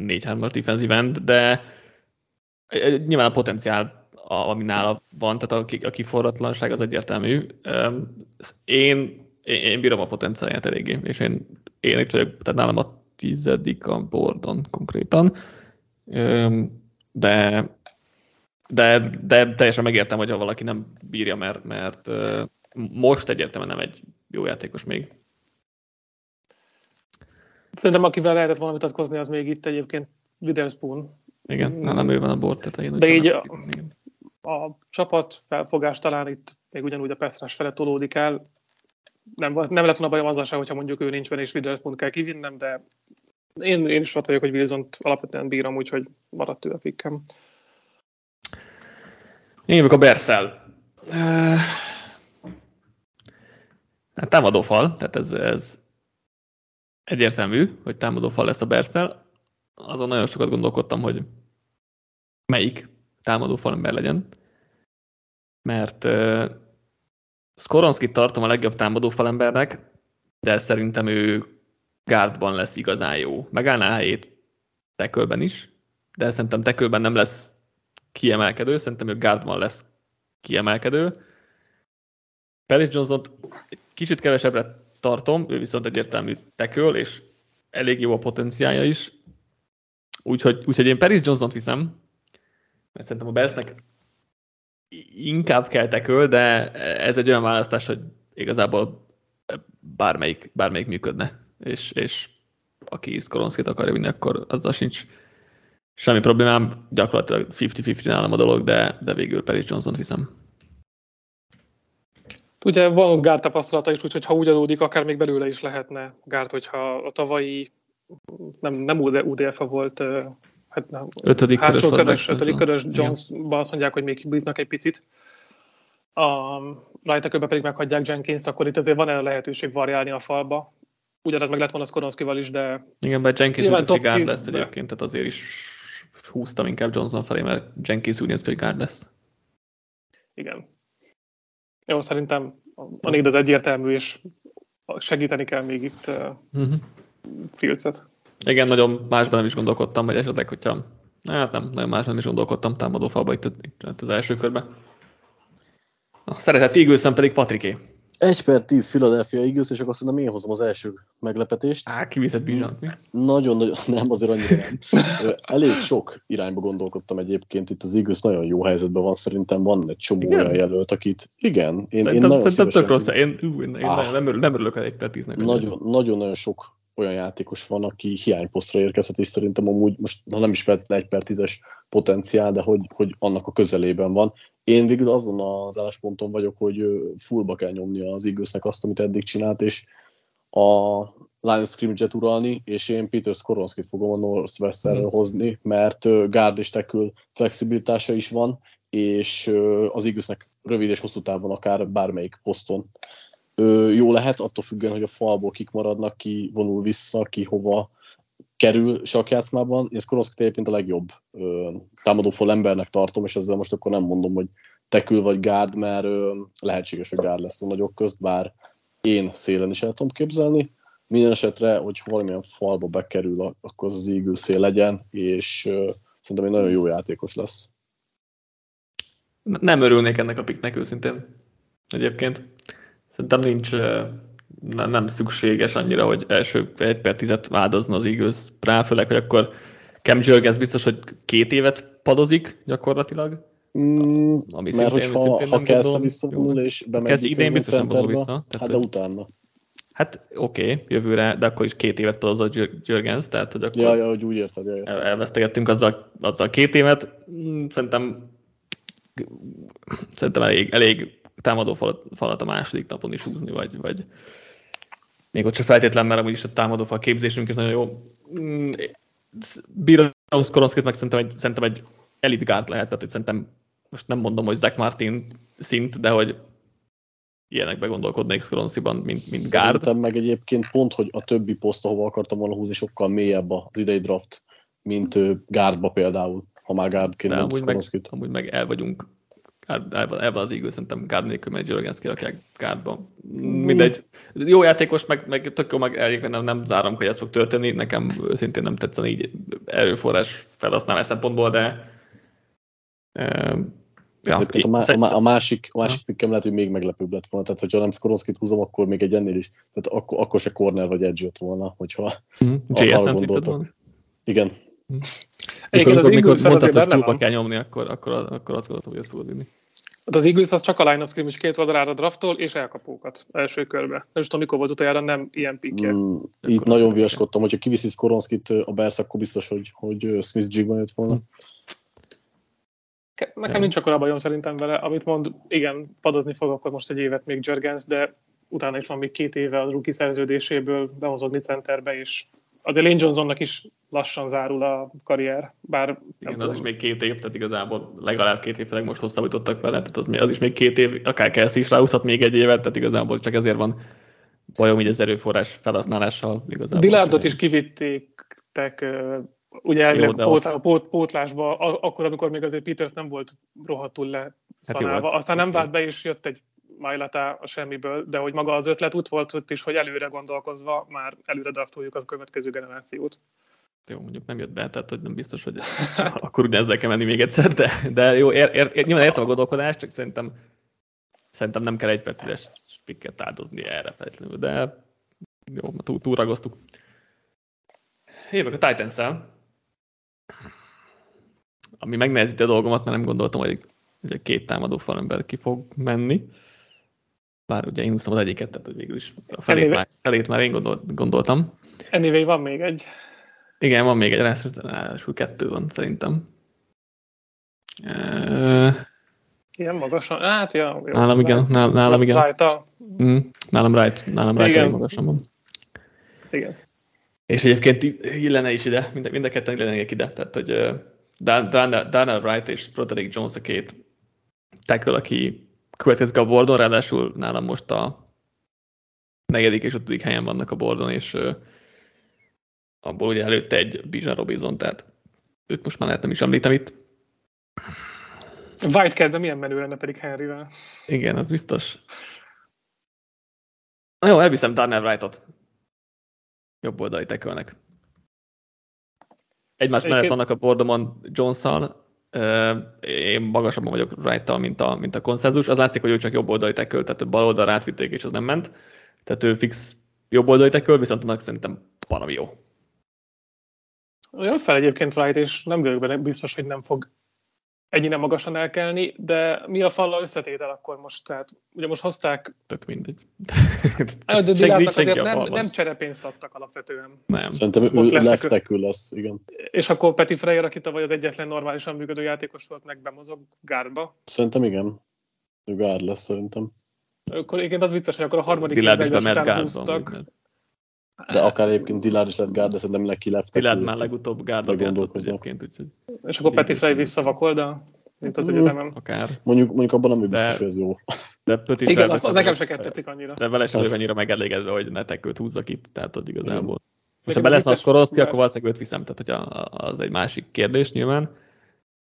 négy-három defensive end, de nyilván a potenciál A, ami nála van, tehát a, a kiforratlanság az egyértelmű. Én, én, én bírom a potenciáját eléggé, és én, én itt vagyok, tehát nálam a tizedik a boardon konkrétan, de, de, de teljesen megértem, hogy ha valaki nem bírja, mert, mert most egyértelműen nem egy jó játékos még. Szerintem akivel lehetett volna vitatkozni, az még itt egyébként Witherspoon. Igen, nálam ő van a board tetején. De így a csapat felfogás talán itt még ugyanúgy a Peszrás fele tolódik el. Nem, nem lett volna bajom azzal sem, hogyha mondjuk ő nincs benne, és Witherspoon kell kivinnem, de én, én is ott vagyok, hogy Wilsont alapvetően bírom, úgyhogy maradt ő a pikkem. Én jövök a Berszel. Hát támadófal, tehát ez, ez egyértelmű, hogy támadófal lesz a Berszel. Azon nagyon sokat gondolkodtam, hogy melyik támadó falember legyen, mert uh, Skoronskit tartom a legjobb támadó falembernek, de szerintem ő gárdban lesz igazán jó. Megállná a helyét tekölben is, de szerintem tekölben nem lesz kiemelkedő, szerintem ő gárdban lesz kiemelkedő. Paris Johnson-t kicsit kevesebbre tartom, ő viszont egyértelmű teköl, és elég jó a potenciálja is. Úgyhogy, úgyhogy én Paris Johnson-t viszem, mert szerintem a Bersnek inkább kell teköl, de ez egy olyan választás, hogy igazából bármelyik, bármelyik működne, és, és aki Skoronskit akarja vinni, akkor azzal sincs semmi problémám. Gyakorlatilag ötven ötven nálam a dolog, de, de végül Paris Johnson-t viszem. Ugye van gárd tapasztalata is, úgyhogy ha úgy adódik, akár még belőle is lehetne gárd, hogyha a tavalyi nem, nem U D F-a volt, hát nem, ötödik hátsó körös, ötödik körös Jones-ban azt mondják, hogy még bíznak egy picit. A right-ekőben pedig meghagyják Jenkins-t, akkor itt azért van-e lehetőség variálni a falba. Ugyanez meg lett volna Skoronskival is, de... Igen, mert Jenkins úgy néz gárd lesz egyébként, tehát azért is húztam inkább Johnson felé, mert Jenkins úgy néz ki, hogy gárd lesz. Igen. Jó, szerintem annyira az egyértelmű, és segíteni kell még itt uh, Fieldset. Igen, nagyon másban nem is gondolkodtam, vagy esetleg, hogyha... Hát nem, nagyon másban nem is gondolkodtam támadófalba itt, itt az első körben. Na, szeretett Eagles-en pedig Patriké. egy per tíz Philadelphia Eagles, és akkor szerintem én hozom az első meglepetést. Á, kiviszett Bijan. Nagyon-nagyon, nem, azért annyira nem. Elég sok irányba gondolkodtam egyébként, itt az Eagles nagyon jó helyzetben van, szerintem van egy csomó olyan jelölt, akit... Igen, én, én nagyon szívesen... Tök rossz, én, ú, én, én ah, nem, örül, nem örülök elég per tíznek. Nagyon-nagyon sok olyan játékos van, aki hiányposztra érkezhet, és szerintem amúgy most, ha nem is feltétlenül egy per tízes potenciál, de hogy, hogy annak a közelében van. Én végül azon az állásponton vagyok, hogy fullba kell nyomnia az Eaglesnek azt, amit eddig csinált, és a Lions scrimmage-et uralni, és én Peter Skoronskit fogom a Northwesternről hozni, mert guard és tackle flexibilitása is van, és az Eaglesnek rövid és hosszú távon akár bármelyik poszton jó lehet, attól függően, hogy a falból kik maradnak, ki vonul vissza, ki hova kerül sakjátszmában. Én Skoronskit egyébként a legjobb támadófal embernek tartom, és ezzel most akkor nem mondom, hogy tekül vagy gárd, mert ö, lehetséges, hogy gárd lesz a nagyok közt, bár én szélen is el tudom képzelni. Minden esetre, hogy valamilyen falba bekerül, akkor az ígő szél legyen, és ö, szerintem egy nagyon jó játékos lesz. Nem örülnék ennek a picknek őszintén egyébként. Szerintem nincs, nem, nem szükséges annyira, hogy első egy per tízet vádozna az Eagles rá, főleg, hogy akkor Cam Jurgens biztos, hogy két évet padozik gyakorlatilag. Mm, ami mert szintén, hogyha, szintén ha kezd visszavonul és bemegyik idén biztos nem vonul vissza. Tehát, hát de utána. Hát oké, okay, jövőre, de akkor is két évet padoz a Jurgens, tehát hogy akkor ja, ja, hogy úgy érted, ja, érted. elvesztegettünk azzal, azzal két évet. Szerintem, szerintem elég, elég támadó falat, falat a második napon is húzni, vagy, vagy még ott se feltétlen, mert amúgy is a támadó fal képzésünk is nagyon jó. Bírom Skoronskit meg szerintem egy, szerintem egy elite guard lehet, tehát szerintem most nem mondom, hogy Zach Martin szint, de hogy ilyenekbe gondolkodnék Skoronskiban, mint, mint guard. Szerintem meg egyébként pont, hogy a többi poszt, ahova akartam volna húzni, sokkal mélyebb az idei draft, mint guardba például, ha már guardként mondom Skoronskit. Amúgy meg el vagyunk. Elben az Eagles szerintem gárd nélkül, mert Jurgens kirakják gárdba. Mindegy. Jó játékos, meg, meg tök jó, meg elég, nem, nem zárom, hogy ez fog történni. Nekem szintén nem tetszene így erőforrás felhasználás szempontból, de... Uh, ja, é, a, má, a másik, a másik pikkem lehet, hogy még meglepőbb lett volna. Tehát, hogyha nem Skoronskit húzom, akkor még egy ennél is. Tehát akkor, akkor se corner vagy edge jött volna, hogyha... J S N-t vitted volna? Igen. Hm. Egyébként az Eagles azért benne van. Kell nyomni, akkor, akkor, akkor azt gondoltam, hogy ezt tudod vinni. Hát az Eagles az csak a line-up scrimmage két oldalára draftol, és elkapókat első körbe. Nem is tudom, mikor volt utoljára, nem ilyen pikje. Mm, itt nagyon viaskodtam, hogyha kiviszi Skoronskit a Bears, akkor biztos, hogy, hogy Smith-Jigban jött volna. Nekem yeah. nincs akkora bajom szerintem vele. Amit mond, igen, padozni fog akkor most egy évet még Jurgens, de utána is van még két éve a rookie szerződéséből behozódni centerbe, és azért Lane Johnsonnak is lassan zárul a karrier, bár... Nem igen, tudom. Az is még két év, tehát igazából legalább két év, most hosszabbítottak vele, tehát az, az is még két év, akár Kelsey is ráúszhat még egy évet, tehát igazából csak ezért van bajom így az erőforrás felhasználással. Dillardot is kivitték, ugye elvileg pótlásba, pót, pótlásba, akkor, amikor még azért Peters nem volt rohadtul leszanálva, hát jó, aztán nem vált be, és jött egy Mailata a semmiből, de hogy maga az ötlet úgy volt ott is, hogy előre gondolkozva már előre draftoljuk a következő generációt. Jó, mondjuk nem jött be, tehát hogy nem biztos, hogy akkor ugye ezzel kell menni még egyszer, de, de jó, ér, ér, ér, nyilván értem a gondolkodást, csak szerintem, szerintem nem kell egy per tízes pikket áldozni erre feltétlenül, de jó, túl, túlragoztuk. Jövök a Titans-szel, ami megnehezíti a dolgomat, mert nem gondoltam, hogy egy két támadó falember ki fog menni. Bár ugye én húztam az egyiket, tehát hogy végül is a felét, anyway. már, felét már én gondolt, gondoltam. Anyway, van még egy. Igen, van még egy, ráadásul kettő van szerintem. Uh, ilyen magasan, hát ja. Jó, nálam igen, right. nálam, nálam igen. Right-a. Mm, nálam right, nálam right igen. magasan van. Igen. És egyébként illene is ide, mind, mind a ketten illenek ide, tehát hogy uh, Darnell, Darnell Wright és Broderick Jones a két tackle, aki következik a bordon, ráadásul nálam most a negyedik és ötödik helyen vannak a bordon, és uh, abból ugye előtte egy Bijan Robinson, tehát őt most már lehet nem is említem itt. White kedve milyen menő lenne pedig Henryvel. Igen, az biztos. Na jó, elviszem Darnell Wright-ot. Jobb oldali tekölnek. Egymás Egyébként... mellett vannak a bordomon Jones-szal. Én magasabban vagyok Wright-tal, mint a, mint a konszenzus. Az látszik, hogy ő csak jobb oldali teköl, tehát bal oldalra átvitték, és az nem ment. Tehát ő fix jobb oldali teköl, viszont annak szerintem valami jó. Jön fel egyébként Wright, és nem vagyok benne biztos, hogy nem fog ennyire magasan elkelni, de mi a falla összetétel akkor most? Tehát, ugye most hozták... Tök mindegy. A Dillárnak azért nem, nem cserepénzt adtak alapvetően. Nem. Szerintem ő leftekül lesz, igen. És akkor Peti Freyer, aki tavaly az egyetlen normálisan működő játékos volt, meg bemozog gárba. Szerintem igen. Ő gárd lesz szerintem. Akkor igen, az vicces, hogy akkor a harmadik évben után húztak. De akár egyébként Dillard is lett gárd, de szerintem neki leftek. Dillard már legutóbb gárdat játszott egyébként. Úgyhogy... És akkor Peti Frey visszavakol, de mint az egyetemen. Akár. Mondjuk, mondjuk abban nem biztos, hogy ez jó. De Peti igen, azt nekem se kettették annyira. De vele sem annyira megelégedve, hogy ne tekőt húzzak itt, tehát ott igazából. És ha be lesz a Skoronski, akkor valószínűleg őt viszem, tehát hogy az egy másik kérdés nyilván.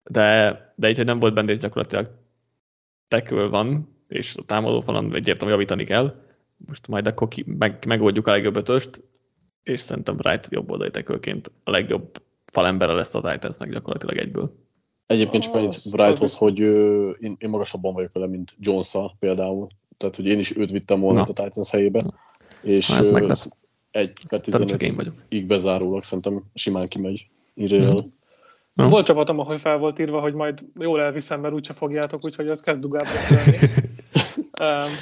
De, de így, hogy nem volt benne, és gyakorlatilag tekő van, és a támadófalon egyértelműen javítani kell. Most majd akkor ki, meg, megoldjuk a legjobb ötöst, és szerintem Wright jobb oldali tekölként a legjobb falembere lesz a Titansnek gyakorlatilag egyből. Egyébként csak annyit Wrighthoz, hogy ő, én, én magasabban vagyok vele, mint Jones-a például. Tehát, hogy én is őt vittem volna Na. a Titans helyébe, Na. és Na, egy per tizenötig bezárólag szerintem simán kimegy. Mm. No. Volt csapatom, ahogy fel volt írva, hogy majd jól elviszem, mert úgyse fogjátok, úgyhogy ez kezd dugába lenni.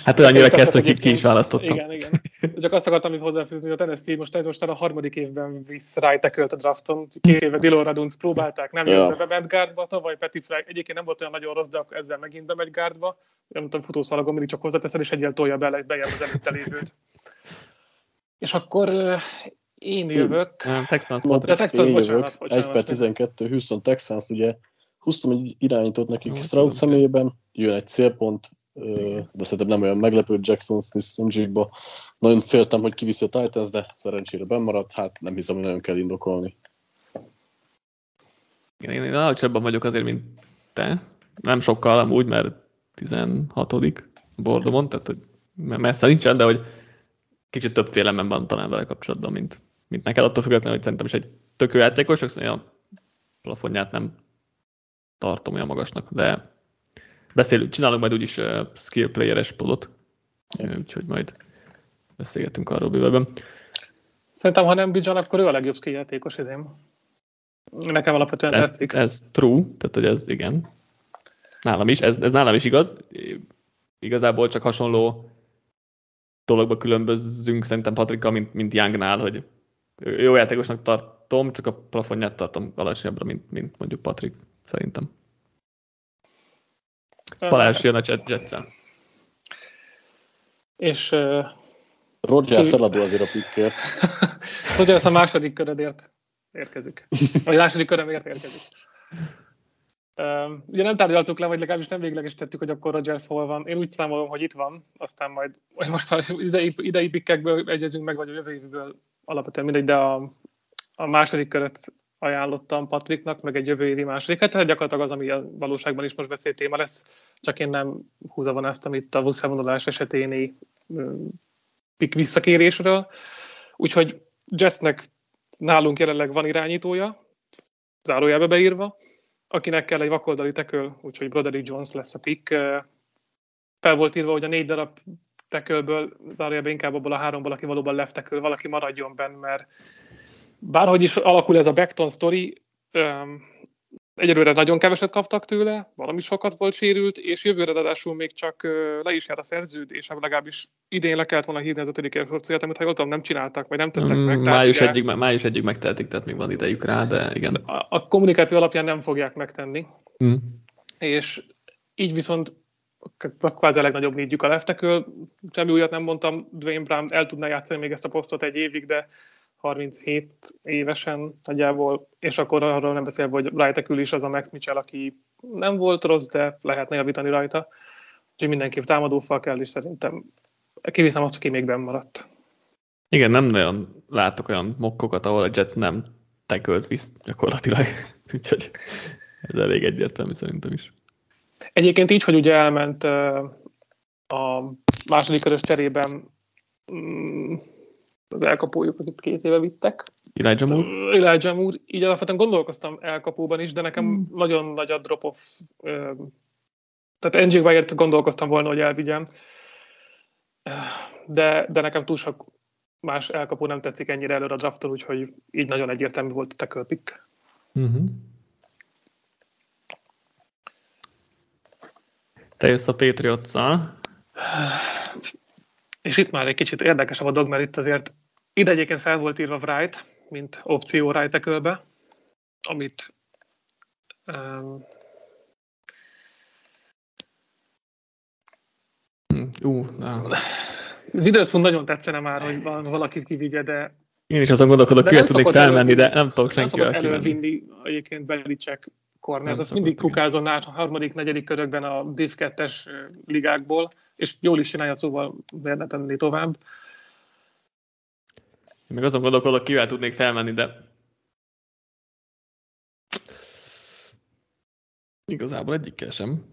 Hát annyira kezd, hogy ki is választottam. Igen, igen. Csak azt akartam még hozzáfűzni, hogy a Tennessee most ez most a harmadik évben visz Wright-ekölt a drafton. Két éve Dillon Radunc próbálták, nem jött be bement gárdba, tavaly Peti Frey egyébként nem volt olyan nagyon rossz, de akkor ezzel megint bemegy gárdba. Nem tudom, futószalagon mindig csak hozzáteszed, és egyel tolja bele, bejel az előtte lévőt. És akkor... Én jövök. Nem, Texans, Patrick. Texans, bocsánat, bocsánat. egy per tizenkettő, Houston Texans, ugye Houston irányított nekik Stroud személyében, jön egy célpont, de szerintem nem olyan meglepő Jackson Smith-Njigba. Nagyon féltem, hogy kiviszi a Titans, de szerencsére bennmaradt, hát nem hiszem, hogy nagyon kell indokolni. Igen, én, én alacsonyabban vagyok azért, mint te. Nem sokkal, amúgy, mert tizenhatodik bordomon, tehát hogy messze nincsen, de hogy kicsit több félelemben van talán vele kapcsolatban, mint, mint neked, attól függetlenül, hogy szerintem is egy tök jó játékos, csak szerintem a plafonját nem tartom olyan magasnak, de beszélünk, csinálunk majd úgyis uh, skill playeres podot, uh, úgyhogy majd beszélgetünk arról bővebben. Szerintem, ha nem Bijan, akkor ő a legjobb skill játékos idén. Nekem alapvetően ez, tetszik. Ez true, tehát hogy ez igen. Nálam is, ez, ez nálam is igaz. Igazából csak hasonló dologba különbözünk szerintem Patrikkal, mint, mint Youngnál, hogy jó játékosnak tartom, csak a plafonját tartom alacsonyabbra, mint, mint mondjuk Patrik, szerintem. Balázs jön a Jetszel. És... Uh, Rodgers eladó azért a pikkért. Rodgers a második körödért érkezik. Vagy második körömért érkezik. Uh, ugye nem tárgyaltuk le, vagy legalábbis nem véglegesítettük, hogy akkor Rodgers hol van. Én úgy számolom, hogy itt van, aztán majd most az idei, idei pikkekből egyezünk meg, vagy a jövő évből alapvetően mindegy, de a, a második köröt ajánlottam Patriknak, meg egy jövő évi második. Hát gyakorlatilag az, ami a valóságban is most beszélt téma lesz, csak én nem húzavonáztam itt a buszfelvonulás eseténi pikk visszakérésről. Úgyhogy Jetsnek nálunk jelenleg van irányítója, zárójelbe beírva, akinek kell egy vakoldali teköl, úgyhogy Broderick Jones lesz a pick. Fel volt írva, hogy a négy darab tekölből, zárójelben inkább abból a háromból, aki valóban left teköl, valaki maradjon benn, mert bárhogy is alakul ez a Backton sztori, Egyelőre nagyon keveset kaptak tőle, valami sokat volt sérült, és jövőre ráadásul még csak le is jár a szerződés, legalábbis idén le kellett volna hívni az ötödik évsorcóját, amit ha jól tudom, nem csináltak, vagy nem tettek meg. Május egyig, május egyig megtehetik, tehát még van idejük rá, de igen. A, a kommunikáció alapján nem fogják megtenni, mm. és így viszont kvázi a legnagyobb négyük a left tackle. Semmi újat nem mondtam, Dwayne Brown el tudná játszani még ezt a posztot egy évig, de harminchét évesen nagyjából, és akkor arról nem beszélve, hogy right tackle is az a Max Mitchell, aki nem volt rossz, de lehetne javítani rajta. Úgyhogy mindenképp támadófal kell, és szerintem kiviszem azt, aki még benn maradt. Igen, nem nagyon látok olyan mokkokat, ahol a Jets nem tackle-t visz gyakorlatilag, úgyhogy ez elég egyértelmű szerintem is. Egyébként így, hogy ugye elment a második körös cserében az elkapójuk, akit két éve vittek. Elijah Moore. Elijah Moore. Így alapvetően gondolkoztam elkapóban is, de nekem mm. nagyon nagy a drop-off. Tehát en gé Wyatt gondolkoztam volna, hogy elvigyem. De, de nekem túl sok más elkapó nem tetszik ennyire előre a drafton, úgyhogy így nagyon egyértelmű volt a tackle pick. Mm-hmm. Te jössz a Patriots-szal. És itt már egy kicsit érdekesebb a dolog, mert itt azért ide egyébként fel volt írva Wright, mint opció right tackle-be, amit um, uh, Witherspoon nagyon tetszene már, hogy valaki kivigye, de én is azon gondolkodok, hogy tudnék felmenni, de nem tudok senki elkimenni. Nem szokott elővinni egyébként Belichick cornert, azt mindig kukázon át a harmadik, negyedik körökben a div kettes ligákból, és jól is csinálja, szóval miért ne tenni tovább. Én meg azon gondolkodok, kivel tudnék felmenni, de igazából egyikkel sem.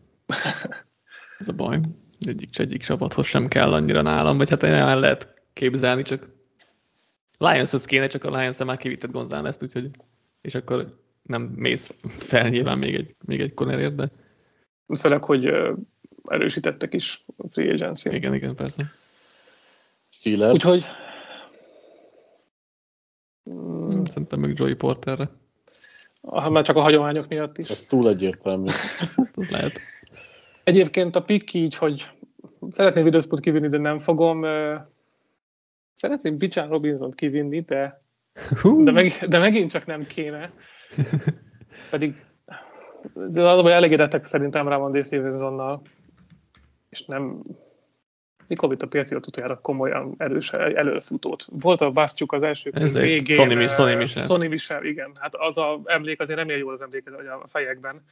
Ez a baj. Egyik, egyik csapathoz sem kell annyira nálam, vagy hát el lehet képzelni, csak Lions-hoz kéne, csak a Lions-e már kivitett Gonzalez-t, úgyhogy és akkor nem mész fel nyilván még egy, még egy cornerért, de főleg, hogy erősítettek is a free agency. Igen, igen, persze. Steelers. Úgyhogy mm. szerintem meg Joey Porterre. Ah, már csak a hagyományok miatt is. Ez túl egyértelmű. Ez lehet. Egyébként a pick így, hogy szeretném Witherspoont kivinni, de nem fogom. Szeretném Bijan Robinsont kivinni, de de, meg, de megint csak nem kéne. Pedig de azonban elégedettek szerintem rá van dé cé-Vizonnal, és nem mikor vitt a Patriots utoljára komolyan erős előfutót. Volt a basztjuk az első végén. Sonny Michel, igen. Hát az a emlék, azért nem él jól az emlék a fejekben.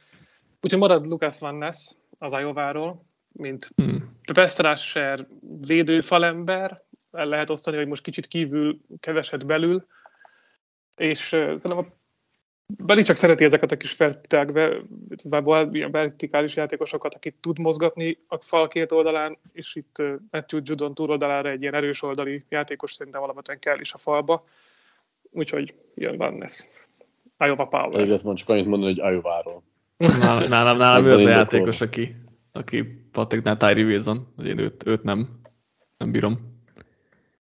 Úgyhogy marad Lucas Van Ness az Ajováról, mint hmm. pass rusher, védő falember. El lehet osztani, hogy most kicsit kívül, keveset belül. És szerintem a Belichick szereti ezeket a kis ilyen vertikális játékosokat, akik tud mozgatni a fal két oldalán, és itt Matthew Judon túloldalára egy ilyen erős oldali játékos szerintem alapvetően kell is a falba. Úgyhogy jön Van Ness. Iowa Power. Ez ezt csak annyit mondani, hogy Iowa-ról. Nálam, nálam, nálam ő az a játékos, aki, aki Patriknál Tyree Wilson, hogy én őt, őt nem, nem bírom.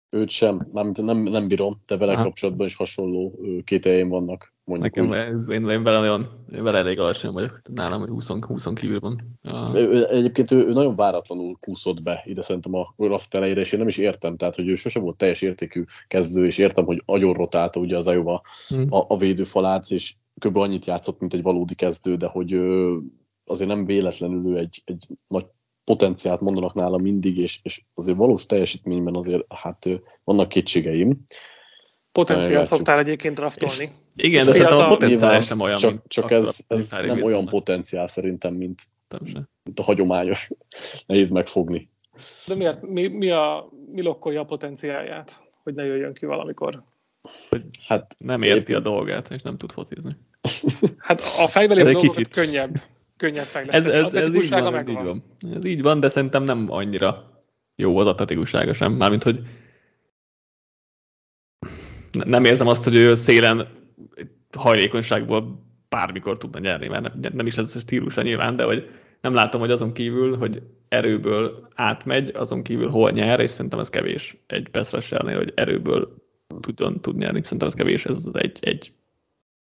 Őt sem, mármint nem, nem bírom, de vele Aha. kapcsolatban is hasonló kételjeim vannak, mondjuk. Nekem, én, én, vele nagyon, én vele elég alacsony vagyok, nálam húszon kívül van. Ah. Egyébként ő, ő nagyon váratlanul kúszott be ide szerintem a draft elejére, és én nem is értem, tehát hogy ő sosem volt teljes értékű kezdő, és értem, hogy agyon rotálta ugye az Iowa hmm. a, a védőfalác, és kb. Annyit játszott, mint egy valódi kezdő, de hogy ő, azért nem véletlenül ő egy, egy nagy potenciált mondanak nála mindig, és, és azért valós teljesítményben azért hát vannak kétségeim. Potenciál szoktál egyébként draftolni. És, igen, de szerintem a potenciál sem olyan. Csak, csak ez, ez nem olyan viszont. Potenciál szerintem, mint, mint a hagyományos. Nehéz megfogni. De miért? Mi, mi, a, mi lokkolja a potenciálját, hogy ne jöjjön ki valamikor? Hogy hát nem érti épp... a dolgát, és nem tud focizni. Hát a fejbeli dolgokat kicsit könnyebb. Könnyebb fejleszteni. Ez, ez, ez, így van, ez, így van. ez így van, de szerintem nem annyira jó az atletikussága sem. Mármint, hogy nem érzem azt, hogy ő szélen hajlékonyságból bármikor tudna nyerni, mert nem is ez a stílusa nyilván, de hogy nem látom, hogy azon kívül, hogy erőből átmegy, azon kívül hol nyer, és szerintem ez kevés egy pass rushernél, hogy erőből tudjon tud nyerni. Szerintem ez kevés, ez az egy, egy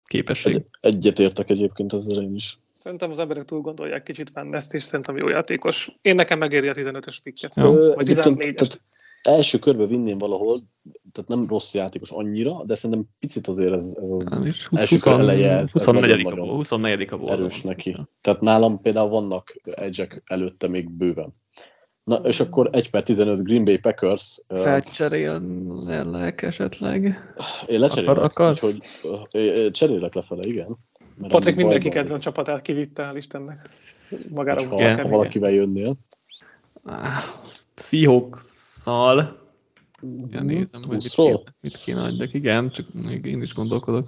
képesség. Egy, egyetértek egyébként ezzel én is. Szerintem az emberek túl gondolják kicsit benne ezt, és szerintem jó játékos. Én nekem megéri a tizenötös pikket, vagy tizennégyet. Első körbe vinném valahol, tehát nem rossz játékos annyira, de szerintem picit azért ez, ez az húsz, első kör eleje, ez, ez huszonnegyedik a volt. Erős neki. Tehát nálam például vannak edge-ek előtte még bőven. Na, és akkor egy per tizenöt Green Bay Packers. Felcserélnélek esetleg? Én lecserélek, Akar, úgyhogy cserélek lefele, igen. Patrik mindenki kedvenc csapatát kivitte, hál' Istennek. Magára húzta el. Ha valakivel jönnél. Seahawks-szal. Igen, nézem, hogy mit kéne, mit kéne adjak. Igen, csak még én is gondolkodok.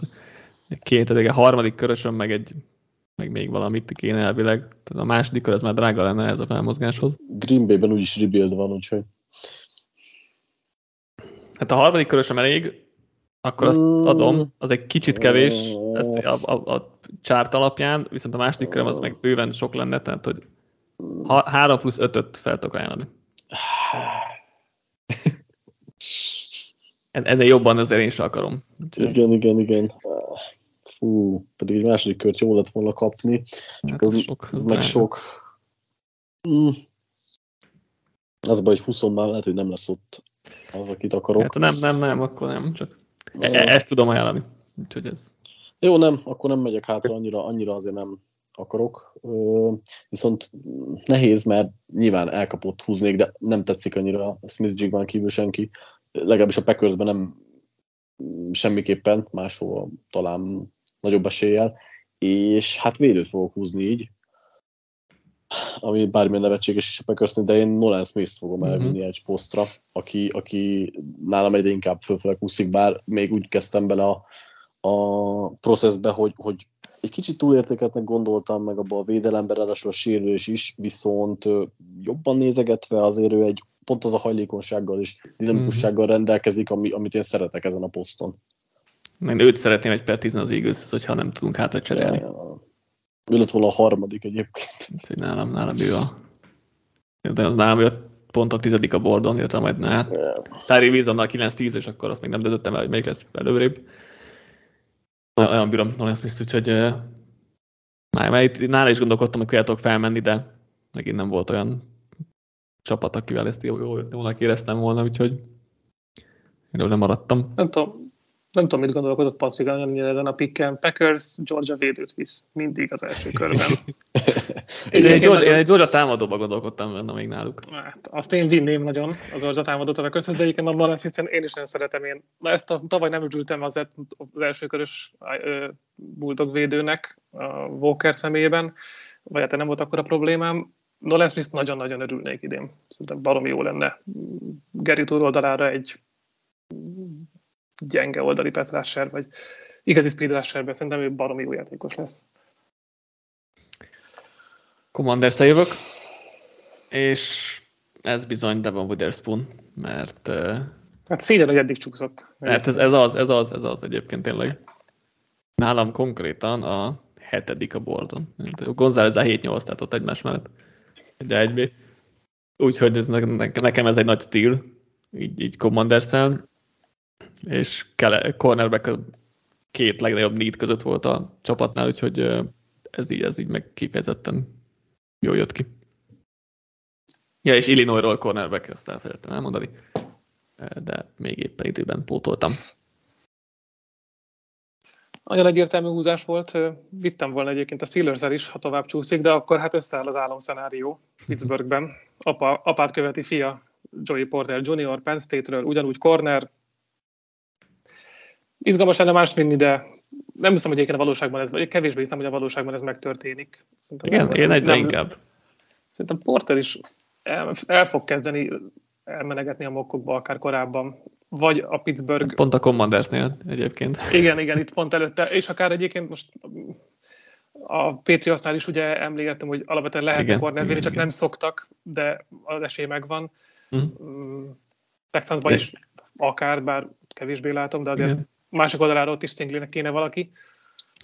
Két, a harmadik körösön, meg egy meg még valamit kéne elvileg. Tehát a második kör, ez már drága lenne ez a felmozgáshoz. Green Bay-ben úgyis rebuild van, úgyhogy. Hát a harmadik körösem elég, akkor azt adom, az egy kicsit kevés ezt a, a, a csárt alapján, viszont a második köröm az meg bőven sok lenne, tehát hogy három plusz ötöt fel tudok ajánlani. Ennél jobban azért én sem akarom. Úgyhogy... Igen, igen, igen. Fú, pedig egy második kört jól lett volna kapni. Csak ez, sok, ez meg sok. Mm. Az a baj, hogy huszon már lehet, hogy nem lesz ott az, akit akarok. Hát, nem, nem, nem, akkor nem. Csak e- e- ezt tudom ajánlani. Úgyhogy ez. Jó, nem, akkor nem megyek hátra, annyira, annyira azért nem akarok. Üh, viszont nehéz, mert nyilván elkapott húznék, de nem tetszik annyira Smith-Jigban kívül senki. Legalábbis a Packersben nem semmiképpen, máshol talán nagyobb eséllyel, és hát védőt fogok húzni így, ami bármilyen nevetséges is a Packersnél, de én Nolan Smith-t fogom elvinni mm-hmm. egy posztra, aki, aki nálam egyre inkább fölfele kúszik, bár még úgy kezdtem bele a, a processzbe, hogy, hogy egy kicsit túlértékeltnek gondoltam, meg abban a védelemben, ráadásul a sérülés is, viszont jobban nézegetve azért ő egy pont az a hajlékonysággal és dinamikussággal mm-hmm. rendelkezik, ami, amit én szeretek ezen a poszton. Én őt szeretném egy per tíz az igaz, hogyha nem tudunk hátra cserélni. Ő lett volna a harmadik egyébként. Ez, hogy nálam, nálam ő a... Nálam ő a pont a tizedik a bordon, illetve majd ne. Tyree Wilsonnal kilenc tíz, és akkor azt még nem döntöttem el, hogy melyik lesz előrébb. Olyan bírom, nem lesz biztos, hogy... Már, mert itt nála is gondolkodtam, hogy tudok felmenni, de megint nem volt olyan csapat, akivel ezt jól, jól éreztem volna, úgyhogy erről nem maradtam. Nem tudom, nem tudom mit gondolkodott Patrik annyira ezen a picken. Packers, Georgia védőt visz mindig az első körben. én, én, Georgia, nagyon... én egy Georgia támadóba gondolkodtam volna még náluk. Hát, azt én vinném nagyon, az Georgia támadót a Packershez, de egyébként a Nolan Smith-en én is nagyon szeretem. Én ezt a, tavaly nem ügyültem az, az első körös Bulldog védőnek a Walker személyében, vagy hát nem volt akkora problémám. Nolan Smith nagyon-nagyon örülnék idén. Szerintem baromi jó lenne. Gary Tour oldalára egy gyenge oldali pass-rusher, vagy igazi speed rusherben. Szerintem ő baromi jó játékos lesz. Commandersre jövök, és ez bizony Devon Witherspoon, mert... Hát szégyen, hogy eddig csúszott. Hát ez, ez az, ez az, ez az egyébként tényleg. Nálam konkrétan a hetedik a boardon. González a hét nyolc, tehát ott egymás mellett. egy A, egy B. Úgyhogy ez ne, ne, nekem ez egy nagy stíl, így, így Commanders-en, és kele, cornerback a két legnagyobb need között volt a csapatnál, úgyhogy ez így, ez így meg kifejezetten jól jött ki. Ja, és Illinoisról cornerback, ezt elfelejtettem elmondani, de még éppen időben pótoltam. Nagyon egyértelmű húzás volt, vittem volna egyébként a Steelers-el is, ha tovább csúszik, de akkor hát összeáll az álomszenárió Pittsburghben. Apa, apát követi fia, Joey Porter junior Penn State-ről, ugyanúgy corner. Izgalmas lenne mást vinni, de nem hiszem, hogy egyébként a valóságban ez, vagy kevésbé hiszem, hogy a valóságban ez megtörténik. Szerintem igen, nem, én egyre nem, inkább. Szerintem Porter is el, el fog kezdeni elmenegetni a mokkokba akár korábban. Vagy a Pittsburgh... Pont a Commandersnél egyébként. Igen, igen, itt pont előtte. És akár egyébként most a Patriotsnál is ugye emlékeztem, hogy alapvetően lehetne cornervédni, csak igen. Nem szoktak, de az esély megvan. Mm. Texansban is akár, bár kevésbé látom, de azért igen. Másik oldaláról ott is Stingley-nek kéne valaki.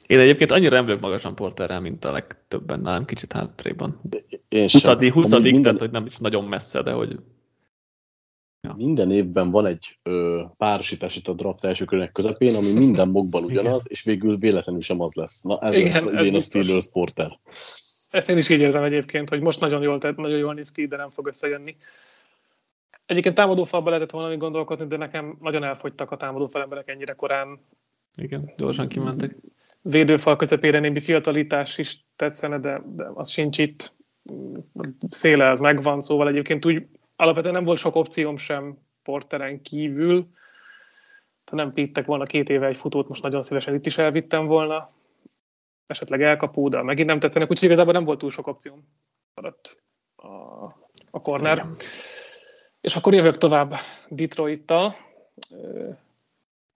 Én egyébként annyira emlők magasan Porterrel, mint a legtöbben, nálam kicsit hátrében. húsz, húsz, húsz minden... tehát hogy nem is nagyon messze, de hogy... Ja. Minden évben van egy ö, párosítás itt a draft első körnek közepén, ami minden mokban ugyanaz, igen. És végül véletlenül sem az lesz. Na, ez igen, lesz idén a Steelers Porter. Ezt én is így érzem egyébként, hogy most nagyon jól, tehát nagyon jól néz ki, de nem fog összejönni. Egyébként támadófalba lehetett volna gondolkodni, de nekem nagyon elfogytak a támadófalemberek ennyire korán. Igen, gyorsan kimentek. Védőfal közepére némi fiatalítás is tetszene, de, de az sincs itt. Széle az megvan, szóval egyébként úgy alapvetően nem volt sok opcióm sem Porteren kívül. Ha nem vittek volna két éve egy futót, most nagyon szívesen itt is elvittem volna. Esetleg elkapó, de megint nem tetszenek, úgyhogy igazából nem volt túl sok opcióm maradt a, a corner. Igen. És akkor jövök tovább Detroittal.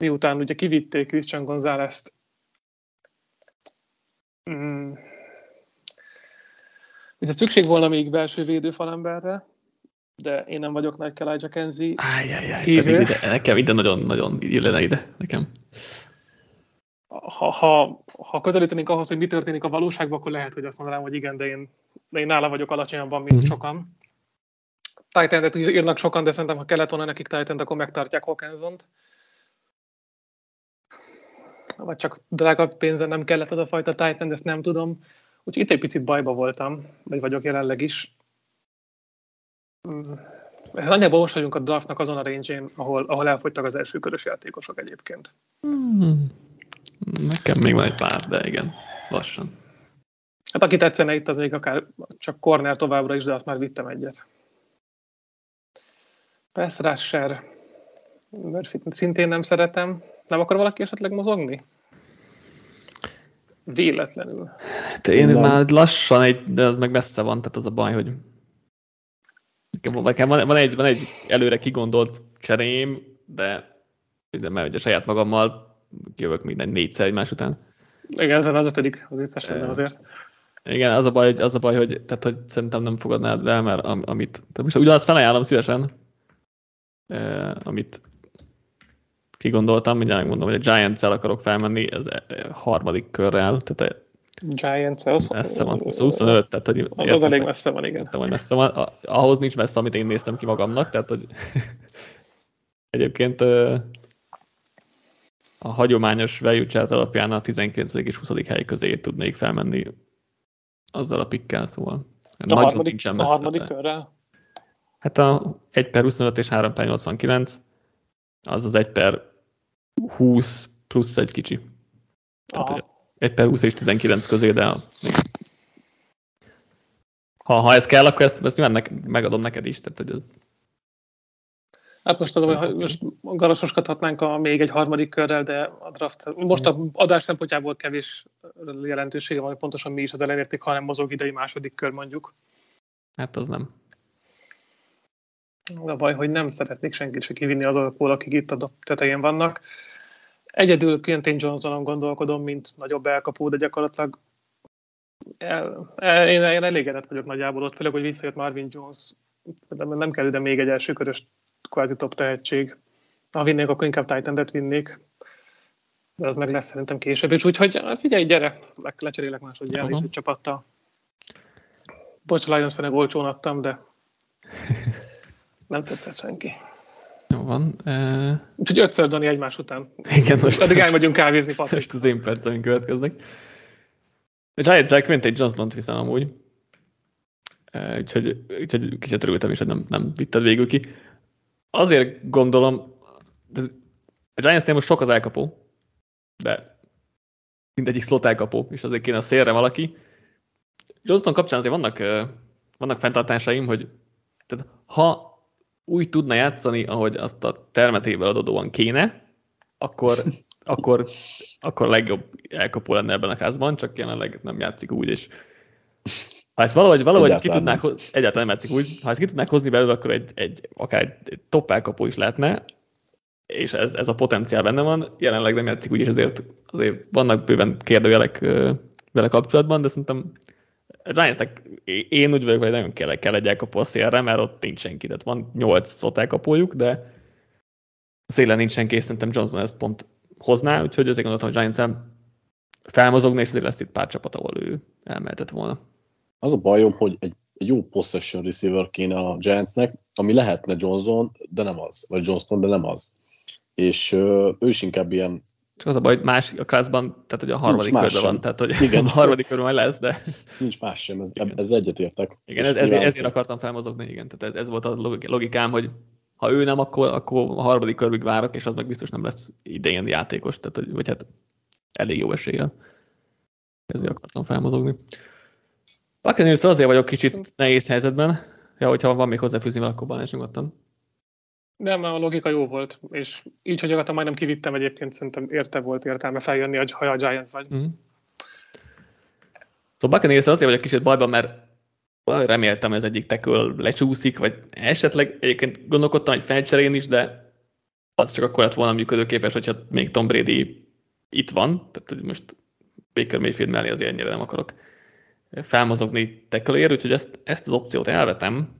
Miután ugye kivitték Christian Gonzalezt, mm. ugye szükség volna még belső védőfalemberre, de én nem vagyok nagy Elijah Kenzie hívő. Ide, nekem ide nagyon-nagyon illene ide, nekem. Ha, ha, ha közelítenénk ahhoz, hogy mi történik a valóságban, akkor lehet, hogy azt mondanám, hogy igen, de én, de én nála vagyok alacsonyabban, mint mm-hmm. sokan. Titan-et írnak sokan, de szerintem, ha kellett volna nekik Titan-t, akkor megtartják Hawkinsont. Vagy csak drága pénzen nem kellett az a fajta Titan, de ezt nem tudom. Úgyhogy itt egy picit bajba voltam, vagy vagyok jelenleg is. Nagyjából most vagyunk a draftnak azon a range-én, ahol, ahol elfogytak az első körös játékosok egyébként. Hmm. Nekem még van egy pár, de igen, lassan. Hát aki tetszene itt, az még akár csak corner továbbra is, de azt már vittem egyet. Pass rusher, Murphy-t szintén nem szeretem. Nem akar valaki esetleg mozogni? Véletlenül. Te én nem. Már lassan, egy, de az meg messze van, tehát az a baj, hogy nekem van, van, egy, van egy előre kigondolt cserém, de, de mert ugye saját magammal jövök minden négyszer egymás után. Igen, ez az ötödik, az vicces lenne azért. Igen, az a baj, hogy, az a baj, hogy, tehát, hogy szerintem nem fogadnád el, mert am, amit, most ugyanazt felajánlom szívesen, eh, amit kigondoltam, mindjárt megmondom, hogy a Giants-el akarok felmenni, ez harmadik körrel, tehát a Giants-el, az messze van, huszonöt, tehát hogy az értem, elég messze van, igen. Értem, messze van. Ahhoz nincs messze, amit én néztem ki magamnak, tehát hogy egyébként a hagyományos value chart alapján a tizenkilencedik és huszadik hely közé tudnék felmenni azzal a pikkel, szóval. A harmadik, a harmadik körrel? Hát a egy per huszonöt és három per nyolcvankilenc, az az egy per húsz plusz egy kicsi. Tehát egy per húsz és tizenkilenc közé, de ha, ha ez kell, akkor ezt, ezt meg, megadom neked is. Tehát, hogy ez... Hát most tudom, hogy most garasoskodhatnánk a még egy harmadik körrel, de a draft, most a adás szempontjából kevés jelentősége van, hogy pontosan mi is az elérték, hanem mozog idei második kör mondjuk. Hát az nem. A baj, hogy nem szeretnék senkit se kivinni azokból, akik itt a tetején vannak. Egyedül Quentin Johnsonon gondolkodom, mint nagyobb elkapó, de gyakorlatilag el, el, én, én elégedett vagyok nagyjából ott, főleg, hogy visszajött Marvin Jones. Nem kell ide még egy elsőkörös kvázi top tehetség. Ha vinnék, akkor inkább Titan-et vinnék. De az meg lesz szerintem később. És úgyhogy figyelj, gyere, le, lecserélek másodjára uh-huh. is egy csapattal. Bocs, Lions-fenek olcsón adtam, de... Nem tetszett senki. Jó van. E... Úgyhogy ötször Dani egymás után. Igen, most addig elmegyünk kávézni, Patrik. Most az én perceim következnek. A Giants-el Quentin Johnson-t viszem amúgy. E, úgyhogy, úgyhogy kicsit örültem is, hogy nem, nem vitted végül ki. Azért gondolom, a Giants-nél most sok az elkapó, de mindegyik slot elkapó, és azért kéne a szélre valaki. Johnson kapcsán azért vannak, vannak fenntartásaim, hogy tehát, ha úgy tudna játszani, ahogy azt a termetével adódóan kéne, akkor, akkor, akkor legjobb elkapó lenne ebben a házban, csak jelenleg nem játszik úgy, és ha ezt valahogy, valahogy egyáltalán ki tudnák, nem. Egyáltalán nem játszik úgy, ha ezt ki tudnák hozni belőle, akkor egy, egy, akár egy top elkapó is lehetne, és ez, ez a potenciál benne van, jelenleg nem játszik úgy, és azért, azért vannak bőven kérdőjelek vele kapcsolatban, de szerintem Giants-nek én úgy vagyok, hogy nagyon kell, kell egy elkapó a szélre, mert ott nincs senki, tehát van nyolc szót elkapójuk, de a szélen nincs senki, szerintem Johnson ezt pont hozná, úgyhogy azért gondoltam, hogy Giants-en felmozogni, és azért lesz itt pár csapat, ahol ő elmehetett volna. Az a bajom, hogy egy jó possession receiver kéne a Giants-nek, ami lehetne Johnson, de nem az, vagy Johnston, de nem az. És ö, ő is inkább ilyen... Csak az a baj, hogy más a klasszban, tehát hogy a harmadik körben van, tehát hogy igen. A harmadik körben majd lesz, de... Nincs más sem, ez, ez egyetértek. Igen, ez, ez, ezért akartam felmozogni, igen, tehát ez, ez volt a logikám, hogy ha ő nem, akkor, akkor a harmadik körben várok, és az meg biztos nem lesz idén játékos, tehát vagy hát elég jó eséllyel. Ezért akartam felmozogni. Buccaneers azért vagyok kicsit nehéz helyzetben, ja, hogyha van még hozzáfűzni vele, akkor Balázs nyugodtan. Nem, a logika jó volt, és így, hogy akartam, majdnem kivittem egyébként, szerintem érte volt értelme feljönni, ha a Giants vagy. Mm-hmm. Szóval Buccaneers azért vagyok kicsit bajban, mert reméltem, ez egyik tackle lecsúszik, vagy esetleg egyébként gondolkodtam, hogy felcserén is, de az csak akkor lett volna működőképes, hogyha még Tom Brady itt van, tehát most Baker Mayfield mellé azért ennyire nem akarok felmozogni tackle-ért, úgyhogy ezt, ezt az opciót elvetem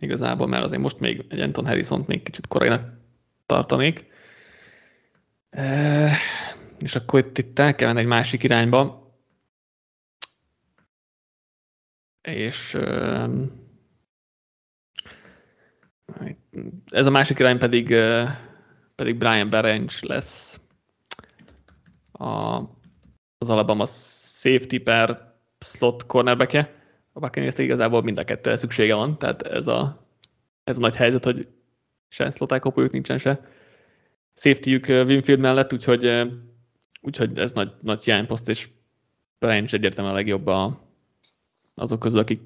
igazából, mert azért most még egy Anton Harrisont még kicsit korainak tartanék. E- és akkor itt, itt el kell menni egy másik irányba. És e- ez a másik irány pedig, e- pedig Bryan Bresee lesz. A- az Alabama safety per slot cornerback-e, a Buccaneers igazából mind a kettőre szüksége van, tehát ez a, ez a nagy helyzet, hogy se szlotákopójuk nincsen, se safety-jük Winfield mellett, úgyhogy, úgyhogy ez nagy, nagy hiányposzt, és Brian is egyértelműen a legjobb a, azok közül, akik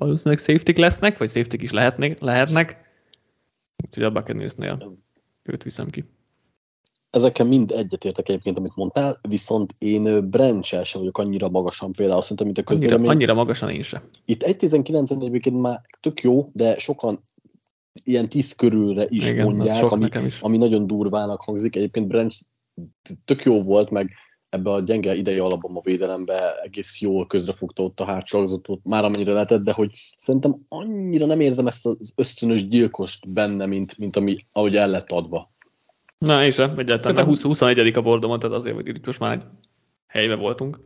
valószínűleg safety-k lesznek, vagy safety-k is lehetnek, lehetnek. Úgyhogy a Buccaneersnél őt viszem ki. Ezekkel mind egyetértek egyébként, amit mondtál, viszont én Branch-el sem vagyok annyira magasan, például azt mondtam, mint a közvélemény. Annyira, annyira magasan én sem. Itt egy tizenkilenc egyébként már tök jó, de sokan ilyen tíz körülre is igen, mondják, ami, is. ami nagyon durvának hangzik. Egyébként Branch tök jó volt, meg ebbe a gyenge idei alapban a védelembe egész jól közrefogta ott a hátsorozatot, már amennyire lehetett, de hogy szerintem annyira nem érzem ezt az ösztönös gyilkost benne, mint, mint ami, ahogy el lett adva. Na, és sem, egyáltalán húsz huszonegyedik a bordomon, tehát azért, hogy itt most már egy helyben voltunk.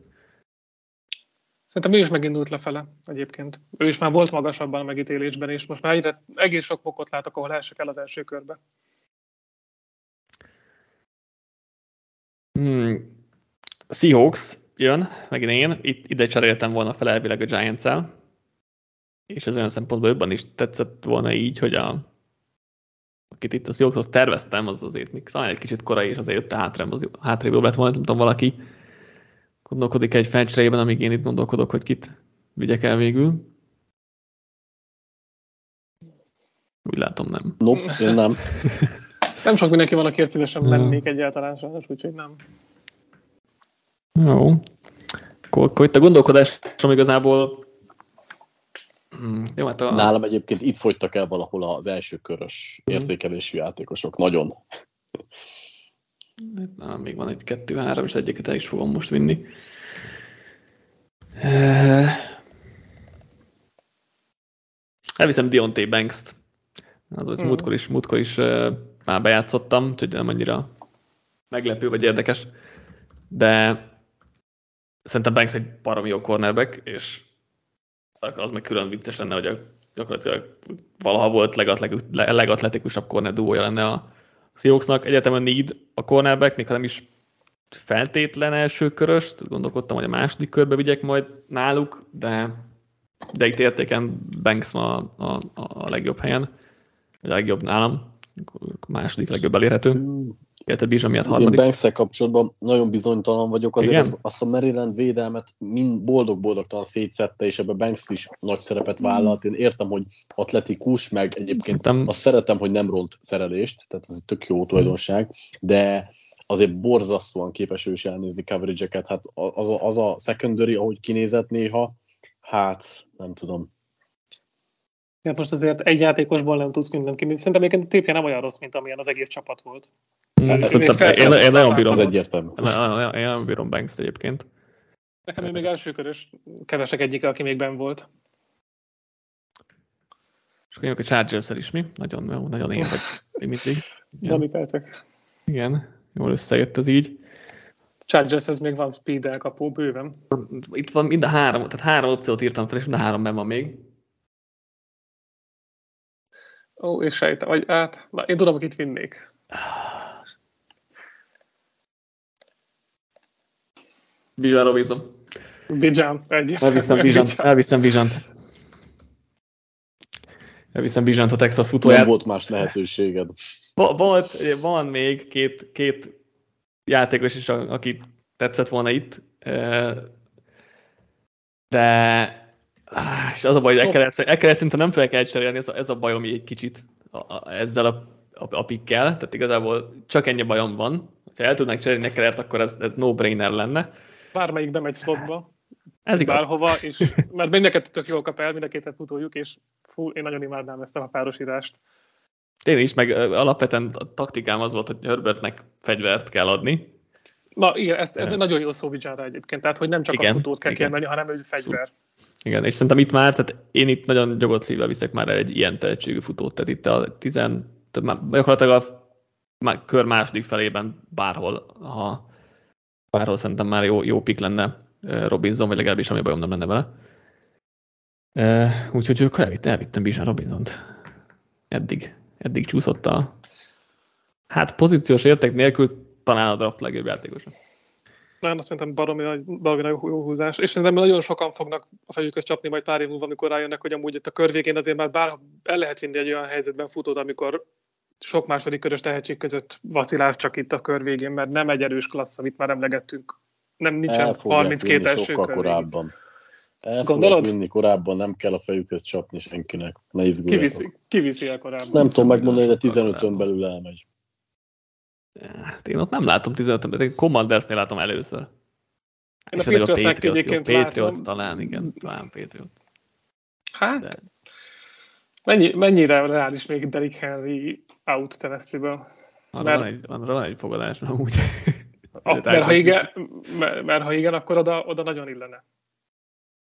Szerintem ő is megindult lefele egyébként. Ő is már volt magasabban a megítélésben, és most már egyre egész sok pokot látok, ahol elsők el az első körbe. Hmm. Seahawks jön, megint én. Itt, ide cseréltem volna fel elvileg a Giants-el, és ez olyan szempontból jobban is tetszett volna így, hogy a akit itt a Seahawkshoz terveztem, az azért még talán egy kicsit korai, és azért jött a hátrább, az hátrább jobb lett volna, nem tudom, valaki gondolkodik egy felcserében, amíg én itt gondolkodok, hogy kit vigyek el végül. Úgy látom, nem. No, én nem. Nem sok mindenki van, akiért szívesen lennék egyáltalán sajnos, úgyhogy nem. Jó. Akkor, akkor itt a gondolkodásom igazából... Hmm. Jó, hát a... Nálam egyébként itt fogytak el valahol az első körös hmm. értékelésű játékosok, nagyon. Nálam még van egy kettő, három, és egyiket el is fogom most vinni. Elviszem Deonte Banks-t. Az hmm. múltkor is, múltkor is már bejátszottam, úgyhogy nem annyira meglepő vagy érdekes. De szerintem Banks egy baromi jó cornerback, és az meg külön vicces lenne, hogy a, gyakorlatilag valaha volt legatletikusabb corner duója lenne a Seahawksnak. Egyetemen need a cornerback, még ha nem is feltétlen első körös, gondolkodtam, hogy a második körbe vigyek majd náluk, de, de itt értéken Banks van a, a, a legjobb helyen, vagy a legjobb nálam, a második legjobb elérhető. Illetve Bijan miatt harmadik. Én Banks-szel kapcsolatban nagyon bizonytalan vagyok, azért az, azt a Maryland védelmet mind boldog-boldogtalan szétszedte, és ebbe Banks is nagy szerepet vállalt. Én értem, hogy atletikus, meg egyébként Szerintem... azt szeretem, hogy nem ront szerelést, tehát ez egy tök jó tulajdonság, de azért borzasztóan képes ő is elnézni coverage-eket. Hát az a, az a secondary, ahogy kinézett néha, hát nem tudom. Ja, most azért egy játékosból nem tudsz mindent kinézni. Szerintem egyébként a tépje nem olyan rossz, mint amilyen az egész csapat volt. Én, én, én nagyon bírom, én nagyon bírom Banks-t egyébként. Nekem ő még elsőkörös, kevesek egyike, aki még benn volt. És akkor a Chargers-el is mi? Nagyon, nagyon én vagy mindig. Dami percek. Igen, jól összejött ez így. Chargers-hez még van speed elkapó, bőven. Itt van mind a három, tehát három opciót írtam fel, és mind a három benn van még. Ó, és sejtem, vagy át. Na, én tudom, akit vinnék. Bijan Robinson. Bijan, egyébként. Elviszem Bijant. Elviszem Bijant a Texas futóját. Nem volt más lehetőséged. Volt, van még két, két játékos is, aki tetszett volna itt, de és az a baj, hogy ekkor szinte nem fel kell cserélni, ez a, ez a bajom egy kicsit a, a, ezzel a, a, a pikkel, tehát igazából csak ennyi bajom van. Ha el tudnánk cserélni Ekelert, akkor ez, ez no-brainer lenne. Bármelyik bemegy slotba, bárhova, és, mert mindeket tök jól kap el, mind a kétet futójuk, és fú, én nagyon imádnám ezt a párosítást. Én is, meg alapvetően a taktikám az volt, hogy Herbertnek fegyvert kell adni. Na igen, ez, ez nagyon jó szó Bijanra egyébként, tehát hogy nem csak igen, a futót kell kiemelni, hanem egy fegyver. Igen, és szerintem itt már, tehát én itt nagyon nyugodt szívvel viszek már el egy ilyen tehetségű futót, tehát itt a tizen, tehát már gyakorlatilag a már kör második felében bárhol, ha bárhol szerintem már jó, jó pik lenne Robinson, vagy legalábbis semmi bajom nem lenne vele. Úgyhogy akkor elvittem, elvittem Bijan Robinsont. Eddig, eddig csúszott a... Hát pozíciós érték nélkül talán a draft legjobb játékosa. Nagyon szerintem baromi nagy, baromi nagy jó húzás, és szerintem nagyon sokan fognak a fejükhöz csapni majd pár év múlva, amikor rájönnek, hogy amúgy itt a kör végén azért már bár el lehet vinni egy olyan helyzetben futót, amikor sok második körös tehetség között vacilálsz csak itt a kör végén, mert nem egy erős klassz, amit már emlegettünk. Nem nincsen harminckét első sokkal kör korábban. El fogják vinni korábban, nem kell a fejükhöz csapni senkinek. Ne izguljatok. Kiviszi, kiviszi el korábban. Nem tudom megmondani, de tizenötön belül elmegy. Hát én ott nem látom tizenöt, én Commandersnél látom először. Én és a Patriot, egyébként jó, Patriot talán, igen, talán Patriot. Hát, de... mennyi, mennyire reális még Derrick Henry out Tennessee-ből? Arra mert... van egy, egy fogadás, nem úgy. Ah, mert, ha igen, mert, mert ha igen, akkor oda, oda nagyon illene.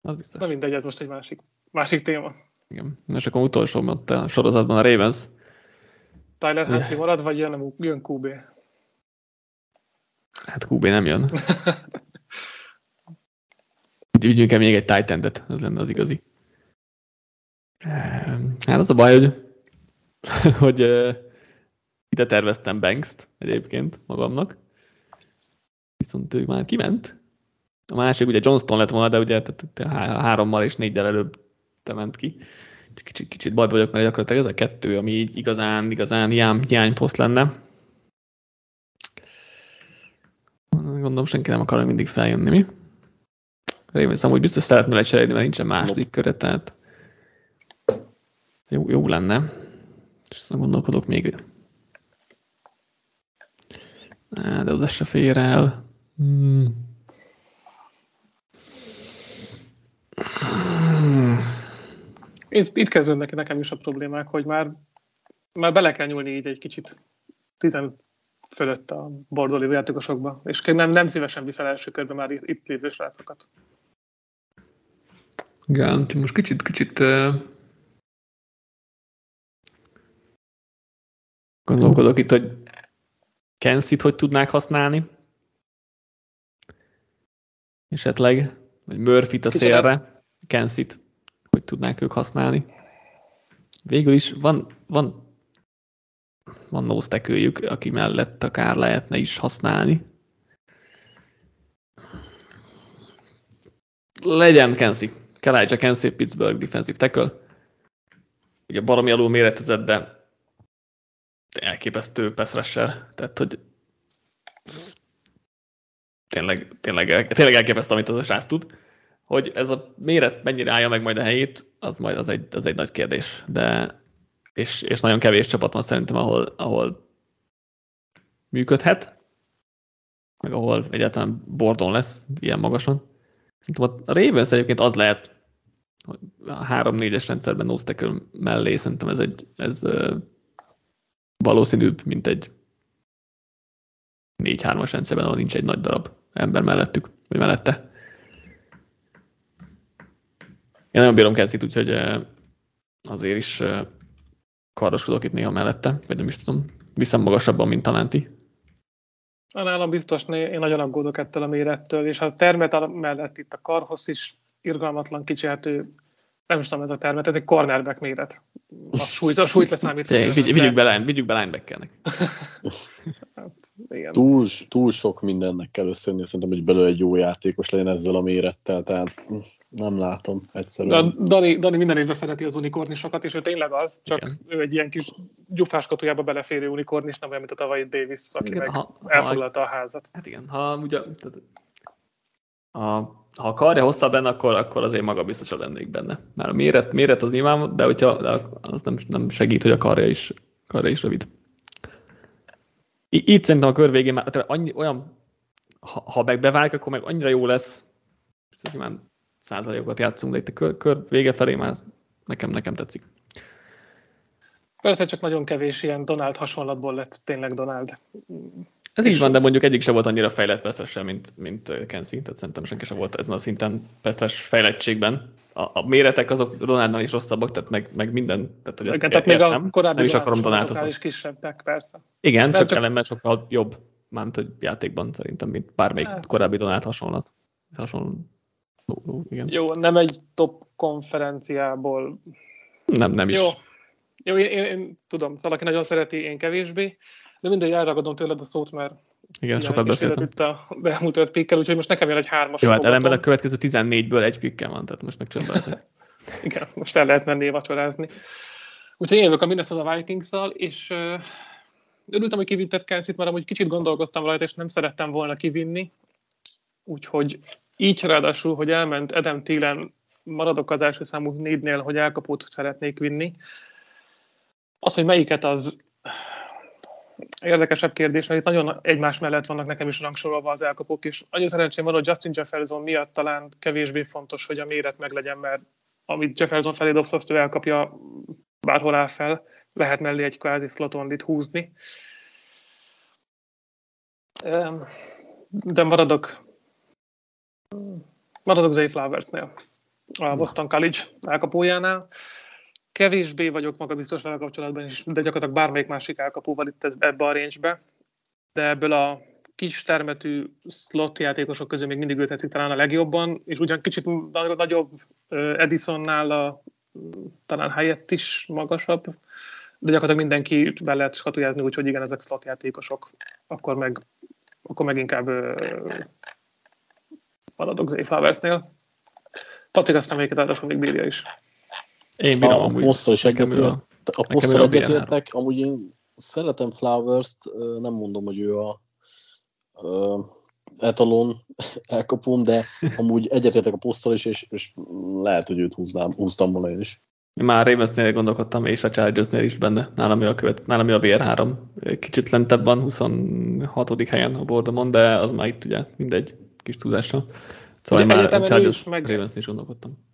Az biztos. Na mindegy, ez most egy másik, másik téma. Igen, és akkor utolsó ott a sorozatban a Ravens. Tyler Huntley marad, vagy jön, jön kú bé? Hát kú bé nem jön. Vigyünk el még egy tight endet, ez lenne az igazi. Hát az a baj, hogy, hogy uh, ide terveztem Banks-t egyébként magamnak. Viszont ő már kiment. A másik ugye Johnston lett volna, de ugye hárommal és négydel előbb te ment ki. Kicsit, kicsit bajba vagyok, mert gyakorlatilag ez a kettő, ami így igazán, igazán hiány, hiányposzt lenne. Gondolom, senki nem akar mindig feljönni, mi? Ravens amúgy biztos szeretne lecserélni, mert nincsen második köre, tehát jó, jó lenne. És aztán gondolkodok még. De oda se fér el. Hmm. Itt, itt kezdődnek nekem is a problémák, hogy már, már bele kell nyúlni így egy kicsit tizen fölött a bordoló lévő játékosokba, és nem, nem szívesen viszel első körbe már itt, itt lévő srácokat. Igen, most kicsit, kicsit uh, gondolkodok itt, hogy Kensit hogy tudnák használni, esetleg, vagy Murphyt a szélre, Kensit hogy tudnák ők használni. Végül is van, van, van nóztekőjük, aki mellett akár lehetne is használni. Legyen Kensi. Kalijah Kensi, Pittsburgh defensive tackle. Ugye baromi alul méretezett, de elképesztő pass rusher. Tehát, hogy tényleg, tényleg, tényleg elképesztő, amit az a srác tud. Hogy ez a méret mennyire állja meg majd a helyét, az majd az egy, az egy nagy kérdés. De, és, és nagyon kevés csapat van szerintem, ahol, ahol működhet, meg ahol egyáltalán bordon lesz ilyen magason. Szerintem a Ravens egyébként az lehet, hogy a három-négyes rendszerben nose tackle mellé szerintem ez, egy, ez valószínűbb, mint egy négy-hármas rendszerben, ahol nincs egy nagy darab ember mellettük, vagy mellette. Én nagyon bírom Kensit, úgyhogy azért is kardoskodok itt néha mellette, vagy nem is tudom, viszont magasabban, mint talán ti. Nálam biztos, én nagyon aggódok ettől a mérettől, és a termet mellett itt a karhoz is irgalmatlan kicsihető nem is tudom ez a termet, ez egy cornerback méret. A súlyt, a súlyt leszámít. Vigyük be, line, be linebackernek. Hát, túl, túl sok mindennek kell összejönni, szerintem, hogy belőle egy jó játékos legyen ezzel a mérettel, tehát nem látom egyszerűen. Dani, Dani minden évben szereti az unikornisokat, és ő tényleg az, csak igen. Ő egy ilyen kis gyufáskotójába beleférő unikornis, nem olyan, mint a tavalyi Davis, aki igen, meg ha, elfoglalta ha, a házat. Hát igen, ha ugye... Tehát... A, ha a karja hosszabb lenne, akkor, akkor azért magabiztosabb lennék benne. Mert a méret, méret az imám, de, hogyha, de az nem, nem segít, hogy a karja is, karja is rövid. Itt szerintem a kör végén már annyi, olyan, ha, ha meg beválik, akkor meg annyira jó lesz. Szerintem már százalékokat játszunk, de itt a kör, kör vége felé már nekem, nekem tetszik. Persze csak nagyon kevés ilyen Donald hasonlatból lett tényleg Donald. Ez így van, de mondjuk egyik sem volt annyira fejlett passzessel, mint, mint Kenzie, tehát szerintem senki sem volt ezen a szinten passzes fejlettségben. A, a méretek azok Donaldnál is rosszabbak, tehát meg, meg minden, tehát hogy igen, tehát még a korábbi Donaldnál is kisebbek, persze. Igen, de csak, csak ellenben sokkal jobb, mármint hogy játékban szerintem, mint bármelyik hát. Korábbi Donald hasonlat. Hasonló, igen. Jó, nem egy top konferenciából. Nem, nem is. Jó, Jó én, én, én tudom, valaki nagyon szereti, én kevésbé. De mindegy, elragadom tőled a szót, mert igen, sokat beszéltem. Itt a elmúlt öt pikkel, úgyhogy most nekem jön egy hármas. Jó, hát ellenben a következő tizennégyből egy pikkel van, tehát most meg csömbelzek. Igen, most el lehet menni vacsorázni. Úgyhogy én jövök a Minnesota Vikings-szal, és uh, örültem, hogy kivintett Kensit, mert amúgy kicsit gondolkoztam rajta, és nem szerettem volna kivinni. Úgyhogy így ráadásul, hogy elment Adam Thielen, maradok az első számú négynél, hogy elkapót szeretnék vinni. Az, hogy melyiket az... Érdekesebb kérdés, mert itt nagyon egymás mellett vannak nekem is rangsorolva az elkapók is. Annyi szerencsém van, hogy Justin Jefferson miatt talán kevésbé fontos, hogy a méret meglegyen, mert amit Jefferson felé dobsz, azt ő elkapja bárhol áll fel, lehet mellé egy kvázi slotondit húzni. De maradok maradok Zay Flowers-nél, a Boston College elkapójánál. Kevésbé vagyok magabiztos vele kapcsolatban is, de gyakorlatilag bármelyik másik elkapóval itt ez, ebbe a range-be. De ebből a kis termetű slot játékosok közül még mindig ő tetszik talán a legjobban, és ugyan kicsit nagyobb Edisonnál a, talán Hyatt is magasabb, de gyakorlatilag mindenki be lehet skatujázni, úgyhogy igen, ezek slot játékosok. Akkor meg, akkor meg inkább maradok Zay Flowers-nél. Patrik aztán melyiket áldásul még bírja is. Én bírom, a amúgy. Posztal is egyetértek, amúgy én szeretem Flowers-t, nem mondom, hogy ő a uh, etalon elkapom, de amúgy egyetértek a posztal is, és, és lehet, hogy őt húznám, húztam volna én is. Már Ravensnél gondolkodtam, és a Chargersnél is benne, nálam ő a, követ, nálam ő a bé er három. Kicsit lentebb van, huszonhatodik helyen a bordomon, de az már itt ugye mindegy, kis túlzásra. Szóval ugye már a Chargers meg... Ravensnél is gondolkodtam.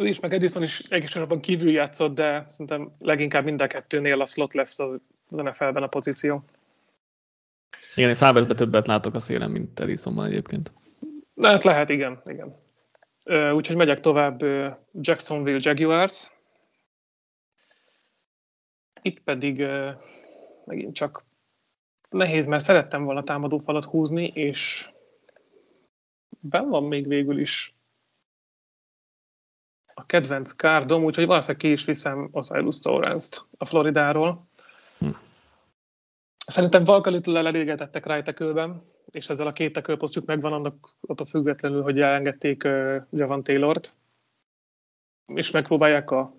Ő is, meg Edison is egész sorban kívül játszott, de szerintem leginkább mind a kettőnél a slot lesz az en ef el-ben a pozíció. Igen, én Fábersben többet látok a szélen, mint Edisonban egyébként. Hát lehet, igen. igen. Úgyhogy megyek tovább Jacksonville Jaguars. Itt pedig megint csak nehéz, mert szerettem volna támadófalat húzni, és benn van még végül is a kedvenc kárdom, úgyhogy valószínűleg ki is viszem Osajlusz Torrance-t a Floridáról. Hm. Szerintem Valkalitől elégedettek right-ekölben, és ezzel a két ekölposztjuk megvan annak attól függetlenül, hogy elengedték uh, Javon Taylort, és megpróbálják a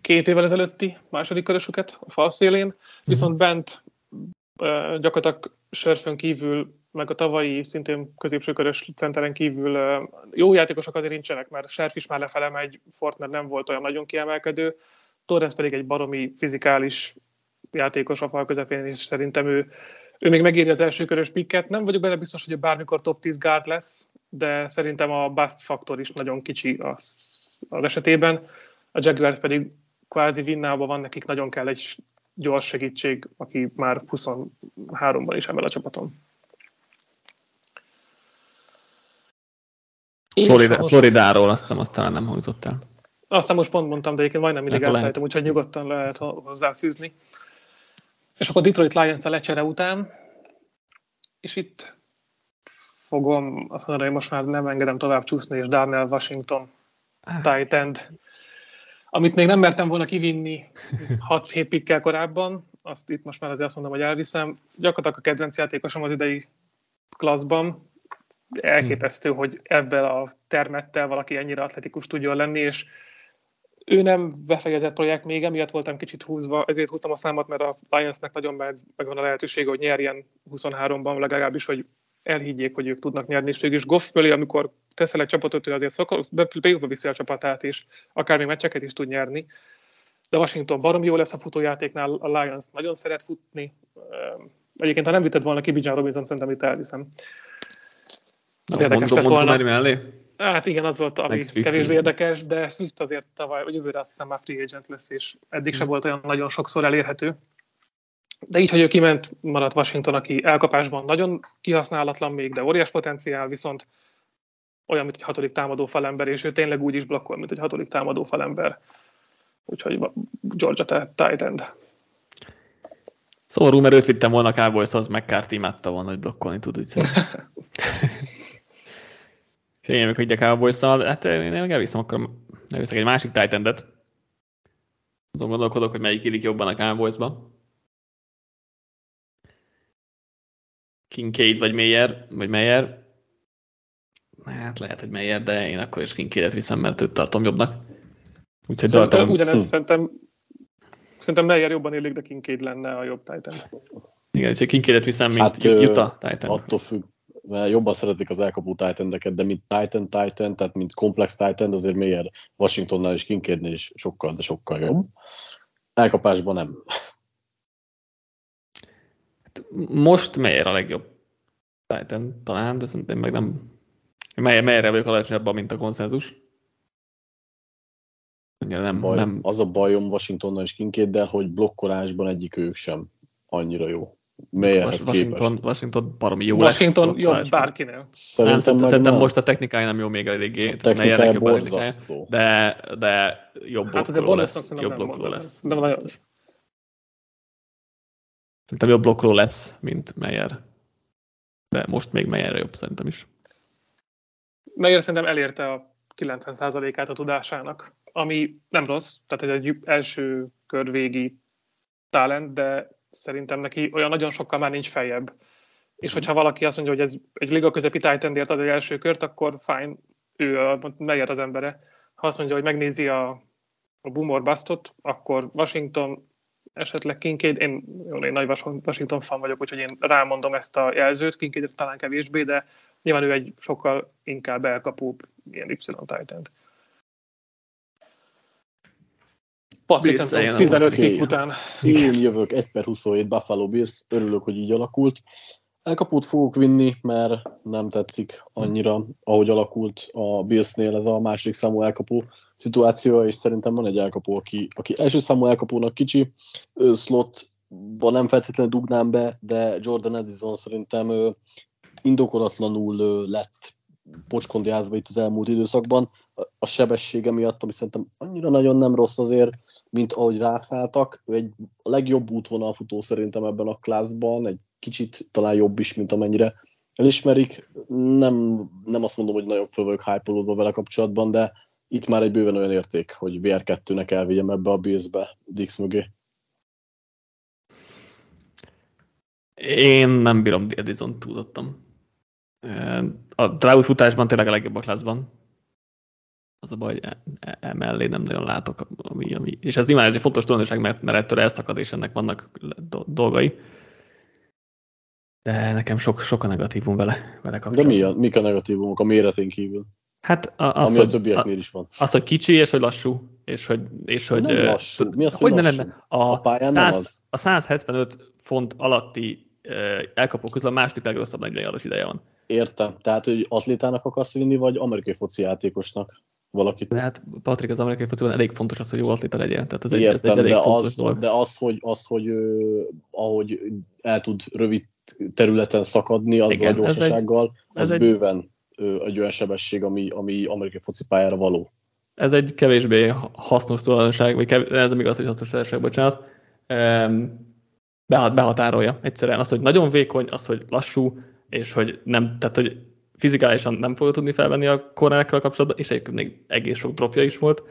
két évvel ezelőtti második körösüket a fal szélén, viszont bent uh, gyakorlatilag sörfön kívül meg a tavalyi szintén középsőkörös centeren kívül jó játékosok azért nincsenek, mert Scherf is már lefele megy, Fortner nem volt olyan nagyon kiemelkedő, Torres pedig egy baromi fizikális játékos a fal közepén, és szerintem ő, ő még megéri az első körös pikket. Nem vagyok benne biztos, hogy ő bármikor top tíz guard lesz, de szerintem a bust faktor is nagyon kicsi az, az esetében. A Jaguars pedig kvázi vinnában van, nekik nagyon kell egy gyors segítség, aki már huszonháromban is emel a csapaton. Florida, Floridáról azt hiszem, azt talán nem hangzott el. Aztán most pont mondtam, de egyébként majdnem mindig elfelejtem, úgyhogy nyugodtan lehet hozzáfűzni. És akkor Detroit Lions-a lecsere után, és itt fogom, azt mondom, hogy most már nem engedem tovább csúszni, és Darnell Washington tight end. Amit még nem mertem volna kivinni hat-hét pikkel korábban, azt itt most már azért azt mondom, hogy elviszem. Gyakorlatilag a kedvenc játékosom az idei klasszban. Elképesztő, hogy ebben a termettel valaki ennyire atletikus tudjon lenni, és ő nem befejezett projekt még, emiatt voltam kicsit húzva, ezért húztam a számot, mert a Lionsnek nagyon megvan a lehetősége, hogy nyerjen huszonháromban, legalábbis, hogy elhiggyék, hogy ők tudnak nyerni, és ők is Goff fölé, amikor teszel egy csapatot, ő azért szokott, bejutva viszi a csapatát, és akár még meccseket is tud nyerni. De Washington barom jó lesz a futójátéknál, a Lions nagyon szeret futni. Egyébként, ha nem vitted volna ki Bijan Robinson, szerintem itt elviszem. Az érdekes mondom, lett volna. Mondom, mellé. Hát igen, az volt, ami kevésbé érdekes, de Swift azért tavaly, vagy jövőre azt hiszem már free agent lesz, és eddig hmm. se volt olyan nagyon sokszor elérhető. De így, hogy ő kiment, maradt Washington, aki elkapásban nagyon kihasználatlan még, de óriás potenciál, viszont olyan, mint egy hatodik támadó falember, és ő tényleg úgy is blokkol, mint egy hatodik támadó falember. Úgyhogy Georgia tight end. Szomorú, mert őt vittem volna Cowboyshoz, meg Carty imádta volna, hogy blokkolni tud, úgy szerintem. És én amikor így a Cowboys-szal, hát én elviszem, akkor elviszek egy másik tight endet. Azon gondolkodok, hogy melyik illik jobban a Cowboys-ba. Kincaid vagy Meyer, vagy Meyer. Hát lehet, hogy Meyer, de én akkor is Kincaidet viszem, mert őt tartom jobbnak. Úgyhogy szerintem tartom... ugyanez, szerintem, szerintem Meyer jobban illik, de Kincaid lenne a jobb tight end. Igen, úgyhogy Kincaidet viszem, mint hát, Utah tight end. Attól függ. Mert jobban szeretik az elkapó tight endeket, de mint tight end, tight end, tehát mint komplex tight end, azért Meyer Washingtonnál és Kincaidnél is sokkal, de sokkal jobb. Elkapásban nem. Most Meyer a legjobb tight end talán, de szerintem meg nem... Meyerre vagyok alacsonyabban, mint a konszenzus. Nem, baj, nem. Az a bajom Washingtonnal és Kincaiddel, hogy blokkolásban egyik ők sem annyira jó. Melyhez Washington, képest. Washington baromi jó Washington lesz. Washington jobb bárkinél. Szerintem, szerintem, szerintem most a technikája nem jó még eléggé. A technikája borzasztó. De, de jobb hát blokkoló lesz. Jobb blokkoló lesz. Nem nem lesz. Nem szerintem jobb blokkoló lesz, mint Meyer. De most még Meyerre jobb szerintem is. Meyer szerintem elérte a kilencven százalékát a tudásának, ami nem rossz, tehát egy első körvégi talent, de szerintem neki olyan nagyon sokkal már nincs feljebb. És hogyha valaki azt mondja, hogy ez egy liga közepi tight endért ad egy első kört, akkor fine, ő Meyer az embere. Ha azt mondja, hogy megnézi a, a boom or bustot, akkor Washington, esetleg Kincaid, én, én nagy Washington fan vagyok, úgyhogy én rámondom ezt a jelzőt, Kincaid talán kevésbé, de nyilván ő egy sokkal inkább elkapóbb ilyen Y tight end. Patrik, tizenöt pick után. Én jövök egy per huszonhét Buffalo Bills, örülök, hogy így alakult. Elkapót fogok vinni, mert nem tetszik annyira, ahogy alakult a Billsnél ez a második számú elkapó szituáció, és szerintem van egy elkapó, aki, aki első számú elkapónak kicsi, slotban nem feltétlenül dugnám be, de Jordan Addison szerintem indokolatlanul lett pocskondjázva itt az elmúlt időszakban, a sebessége miatt, ami szerintem annyira nagyon nem rossz azért, mint ahogy rászálltak. Ő egy a legjobb útvonalfutó szerintem ebben a klászban, egy kicsit talán jobb is, mint amennyire elismerik. Nem, nem azt mondom, hogy nagyon föl vagyok hype-olódva vele kapcsolatban, de itt már egy bőven olyan érték, hogy vé er kettőnek elvigyem ebbe a Bills-be Dix mögé. Én nem bírom Edison túlzottam. A drágut futásban tényleg a legjobb a klászban. Az a baj, hogy emellé nem nagyon látok. Ami, ami. És ez imádja, ez egy fontos tulajdonság, mert, mert ettől elszakad, és ennek vannak dolgai. De nekem sok, sok a negatívum vele, vele kapcsolatban. De mi a, mik a negatívumok a méretén kívül? Hát a, az, ami hogy, a többieknél is van. Az, hogy kicsi, és hogy lassú. És hogy, és hogy, nem lassú. Mi az, hogy, hogy lassú? Ne a, a pályán száz, nem az? A száz hetvenöt font alatti elkapó közül a második legrosszabb negyven yardos ideje van. Értem. Tehát, hogy atlétának akarsz vinni, vagy amerikai foci játékosnak valakit? Hát, Patrik, az amerikai fociban elég fontos az, hogy jó atléta legyen. Tehát ez értem, egy, ez egy de, az, de az, hogy, az, hogy ö, ahogy el tud rövid területen szakadni, azzal igen, a gyorsasággal, ez egy, ez az egy, bőven ö, egy olyan sebesség, ami, ami amerikai focipályára való. Ez egy kevésbé hasznos tulajdonság, vagy kevés, ez nem igaz, hogy hasznos tulajdonság, bocsánat. Um, Behat, behatárolja egyszerűen. Az, hogy nagyon vékony, az, hogy lassú, és hogy nem, tehát, hogy fizikálisan nem fogja tudni felvenni a cornerekkel kapcsolatban, és egyébként még egész sok dropja is volt.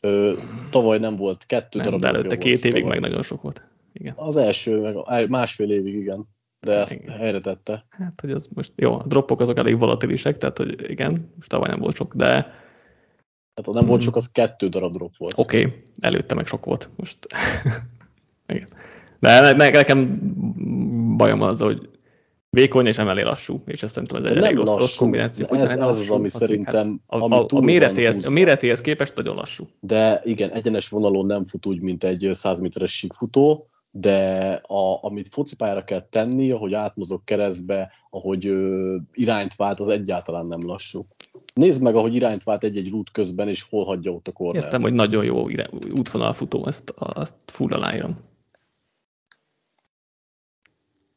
Ö, tavaly nem volt, kettő darab dropja volt. Előtte két évig tavaly. Meg nagyon sok volt. Igen. Az első, meg másfél évig, igen. De ezt igen. Helyre tette. Hát, hogy az most jó, a droppok azok elég volatilisek, tehát hogy igen, most tavaly nem volt sok, de... Hát ha nem hmm. volt sok, az kettő darab drop volt. Oké, okay. Előtte meg sok volt. Most... igen. De nekem bajom az, hogy vékony és emelé lassú, és ezt szerintem ez egy elég rossz, rossz kombináció. Ez az, lassú, ami szerintem... Hát, ami a, a, méretéhez, a méretéhez képest nagyon lassú. De igen, egyenes vonalon nem fut úgy, mint egy száz méteres síkfutó, de a, amit focipályára kell tenni, ahogy átmozog keresztbe, ahogy ö, irányt vált, az egyáltalán nem lassú. Nézd meg, ahogy irányt vált egy-egy rút közben, és hol hagyja ott a kornert. Értem, hogy nagyon jó irány, útvonalfutó, ezt, azt full aláírom.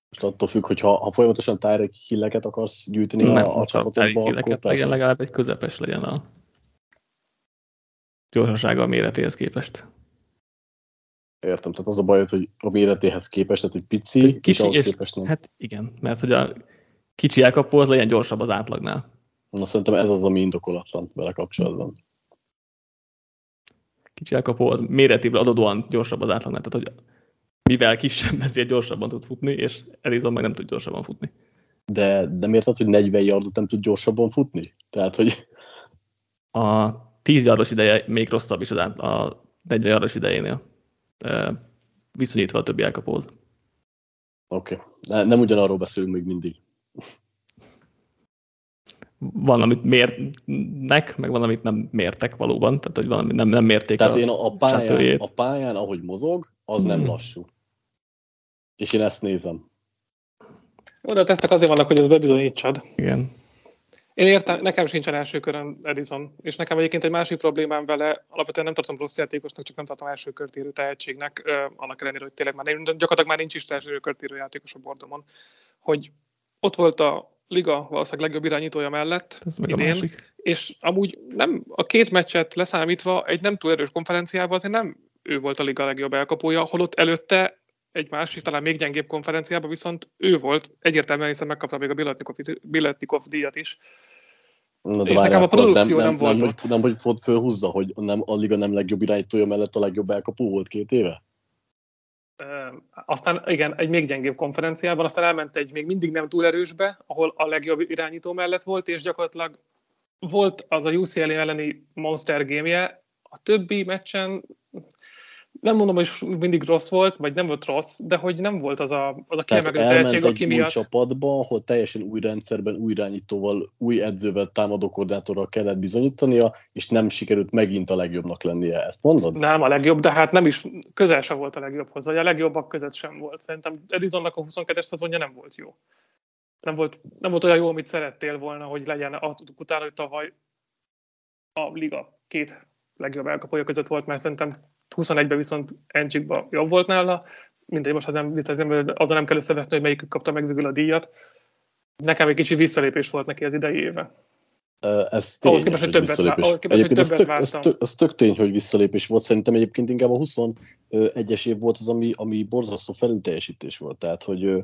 Most attól függ, hogy ha, ha folyamatosan Tyreek Hill-eket akarsz gyűjteni nem, a, a csapatodba, akkor persze. Legalább egy közepes legyen a gyorsasága a méretéhez képest. Értem, tehát az a baj, hogy a méretéhez képest, tehát egy pici, egy kicsi, és, és képest nem. Hát igen, mert hogy a kicsi elkapó az legyen gyorsabb az átlagnál. Na szerintem ez az, ami indokolatlan vele kapcsolatban. Kicsi elkapó az méretéből adódóan gyorsabb az átlagnál, tehát hogy mivel kisebb, ezért gyorsabban tud futni, és Elizon meg nem tud gyorsabban futni. De, de miért az, hogy negyven yardot nem tud gyorsabban futni? Tehát, hogy... A tíz yardos ideje még rosszabb is az át, a negyven yardos idejénél. Viszonyítva a többi elkapóhoz. Oké. Okay. Nem ugyanarról beszélünk még mindig. Van, amit mérnek, meg van, amit nem mértek valóban. Tehát, hogy van, amit nem, nem mérték. Tehát a én a pályán, a pályán, ahogy mozog, az nem hmm. lassú. És én ezt nézem. Jó, de a tesztek azért vannak, hogy ezt bebizonyítsad. Igen. Én értem, nekem sincsen első körön Edison, és nekem egyébként egy másik problémám vele, alapvetően nem tartom rossz játékosnak, csak nem tartom első kört érő tehetségnek, ö, annak ellenére, hogy tényleg már nem, gyakorlatilag már nincs is első kört érő játékos a bordomon, hogy ott volt a liga valószínűleg legjobb irányítója mellett idén, és amúgy nem a két meccset leszámítva egy nem túl erős konferenciában azért nem ő volt a liga legjobb elkapója, holott előtte egy másik, talán még gyengébb konferenciában viszont ő volt, egyértelműen hiszen megkapta még a Biletnikov díjat is. Na, és nekem a produkció nem, nem, nem volt. Nem, hogy, nem, hogy fölhúzza, hogy nem, a liga nem legjobb irányítója mellett a legjobb elkapó volt két éve? Aztán igen, egy még gyengébb konferenciában, aztán elment egy még mindig nem túl erősbe, ahol a legjobb irányító mellett volt, és gyakorlatilag volt az a u cé el á elleni monster game-je, a többi meccsen nem mondom, hogy mindig rossz volt, vagy nem volt rossz, de hogy nem volt az a, az a kiemelkedő tehetség, aki miatt... Tehát elment egy új csapatba, ahol teljesen új rendszerben, új irányítóval, új edzővel, támadókoordinátorral kellett bizonyítania, és nem sikerült megint a legjobbnak lennie. Ezt mondod? Nem a legjobb, de hát nem is közel sem volt a legjobbhoz, vagy a legjobbak között sem volt. Szerintem Edisonnak a huszonkettes szezonja nem volt jó. Nem volt, nem volt olyan jó, amit szerettél volna, hogy legyen utána, hogy tavaly a liga két legjobb elkapója között volt, mert szerintem huszonegyben viszont Encsikban jobb volt nála, mindegy, most azzal nem kell összeveszni, hogy melyikük kapta meg végül a díjat. Nekem egy kicsi visszalépés volt neki az idei éve. Ez tény, ahhoz képest, hogy többet, ahhoz képest, hogy többet vártam. Ez tök, ez tök tény, hogy visszalépés volt. Szerintem egyébként inkább a huszonegyes év volt az, ami, ami borzasztó felülteljesítés volt. Tehát, hogy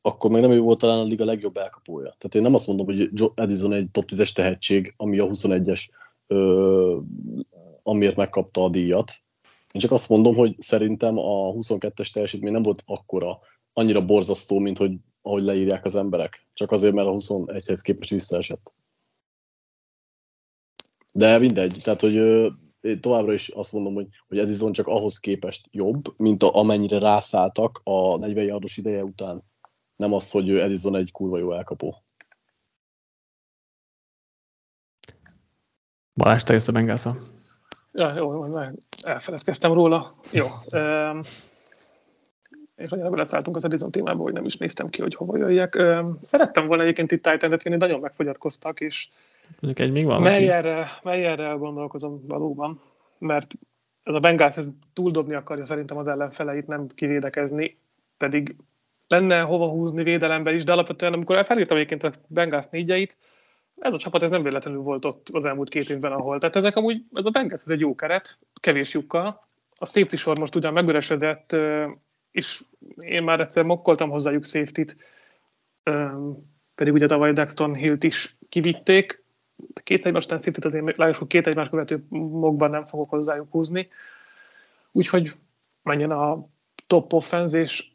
akkor meg nem ő volt talán a liga legjobb elkapója. Tehát én nem azt mondom, hogy Edison egy top tízes tehetség, ami a huszonegyes, amiért megkapta a díjat. Én csak azt mondom, hogy szerintem a huszonkettes teljesítmény nem volt akkora, annyira borzasztó, mint hogy ahogy leírják az emberek. Csak azért, mert a huszonegyhez képest visszaesett. De mindegy, tehát hogy én továbbra is azt mondom, hogy, hogy ez izon csak ahhoz képest jobb, mint a, amennyire rászálltak a negyven yardos ideje után. Nem az, hogy Edison egy kurva jó elkapó. Balázs, te jössz a Bengalsra. Ja, jó, meg elfeledkeztem róla. Jó. Um, és nagyon beleszálltunk az Edison témába, hogy nem is néztem ki, hogy hova jöjjek. Um, szerettem volna egyébként itt Titan-et vinni, nagyon megfogyatkoztak, és melyerrel gondolkozom valóban, mert ez a Bengals ez túldobni akarja szerintem az ellenfeleit, nem kivédekezni, pedig lenne hova húzni védelemben is, de alapvetően amikor felírtam egyébként a Bengals négyeit, ez a csapat ez nem véletlenül volt ott az elmúlt két évben, ahol. Tehát ezek amúgy, ez a Bengals ez egy jó keret, kevés lyukkal. A safety sor most ugyan megüresedett, és én már egyszer mokkoltam hozzájuk safety-t pedig ugye tavaly Daxton Hill-t is kivitték. Két egymás után szintet azért lájusok két egymás követő mokban nem fogok hozzájuk húzni. Úgyhogy menjen a top offense, és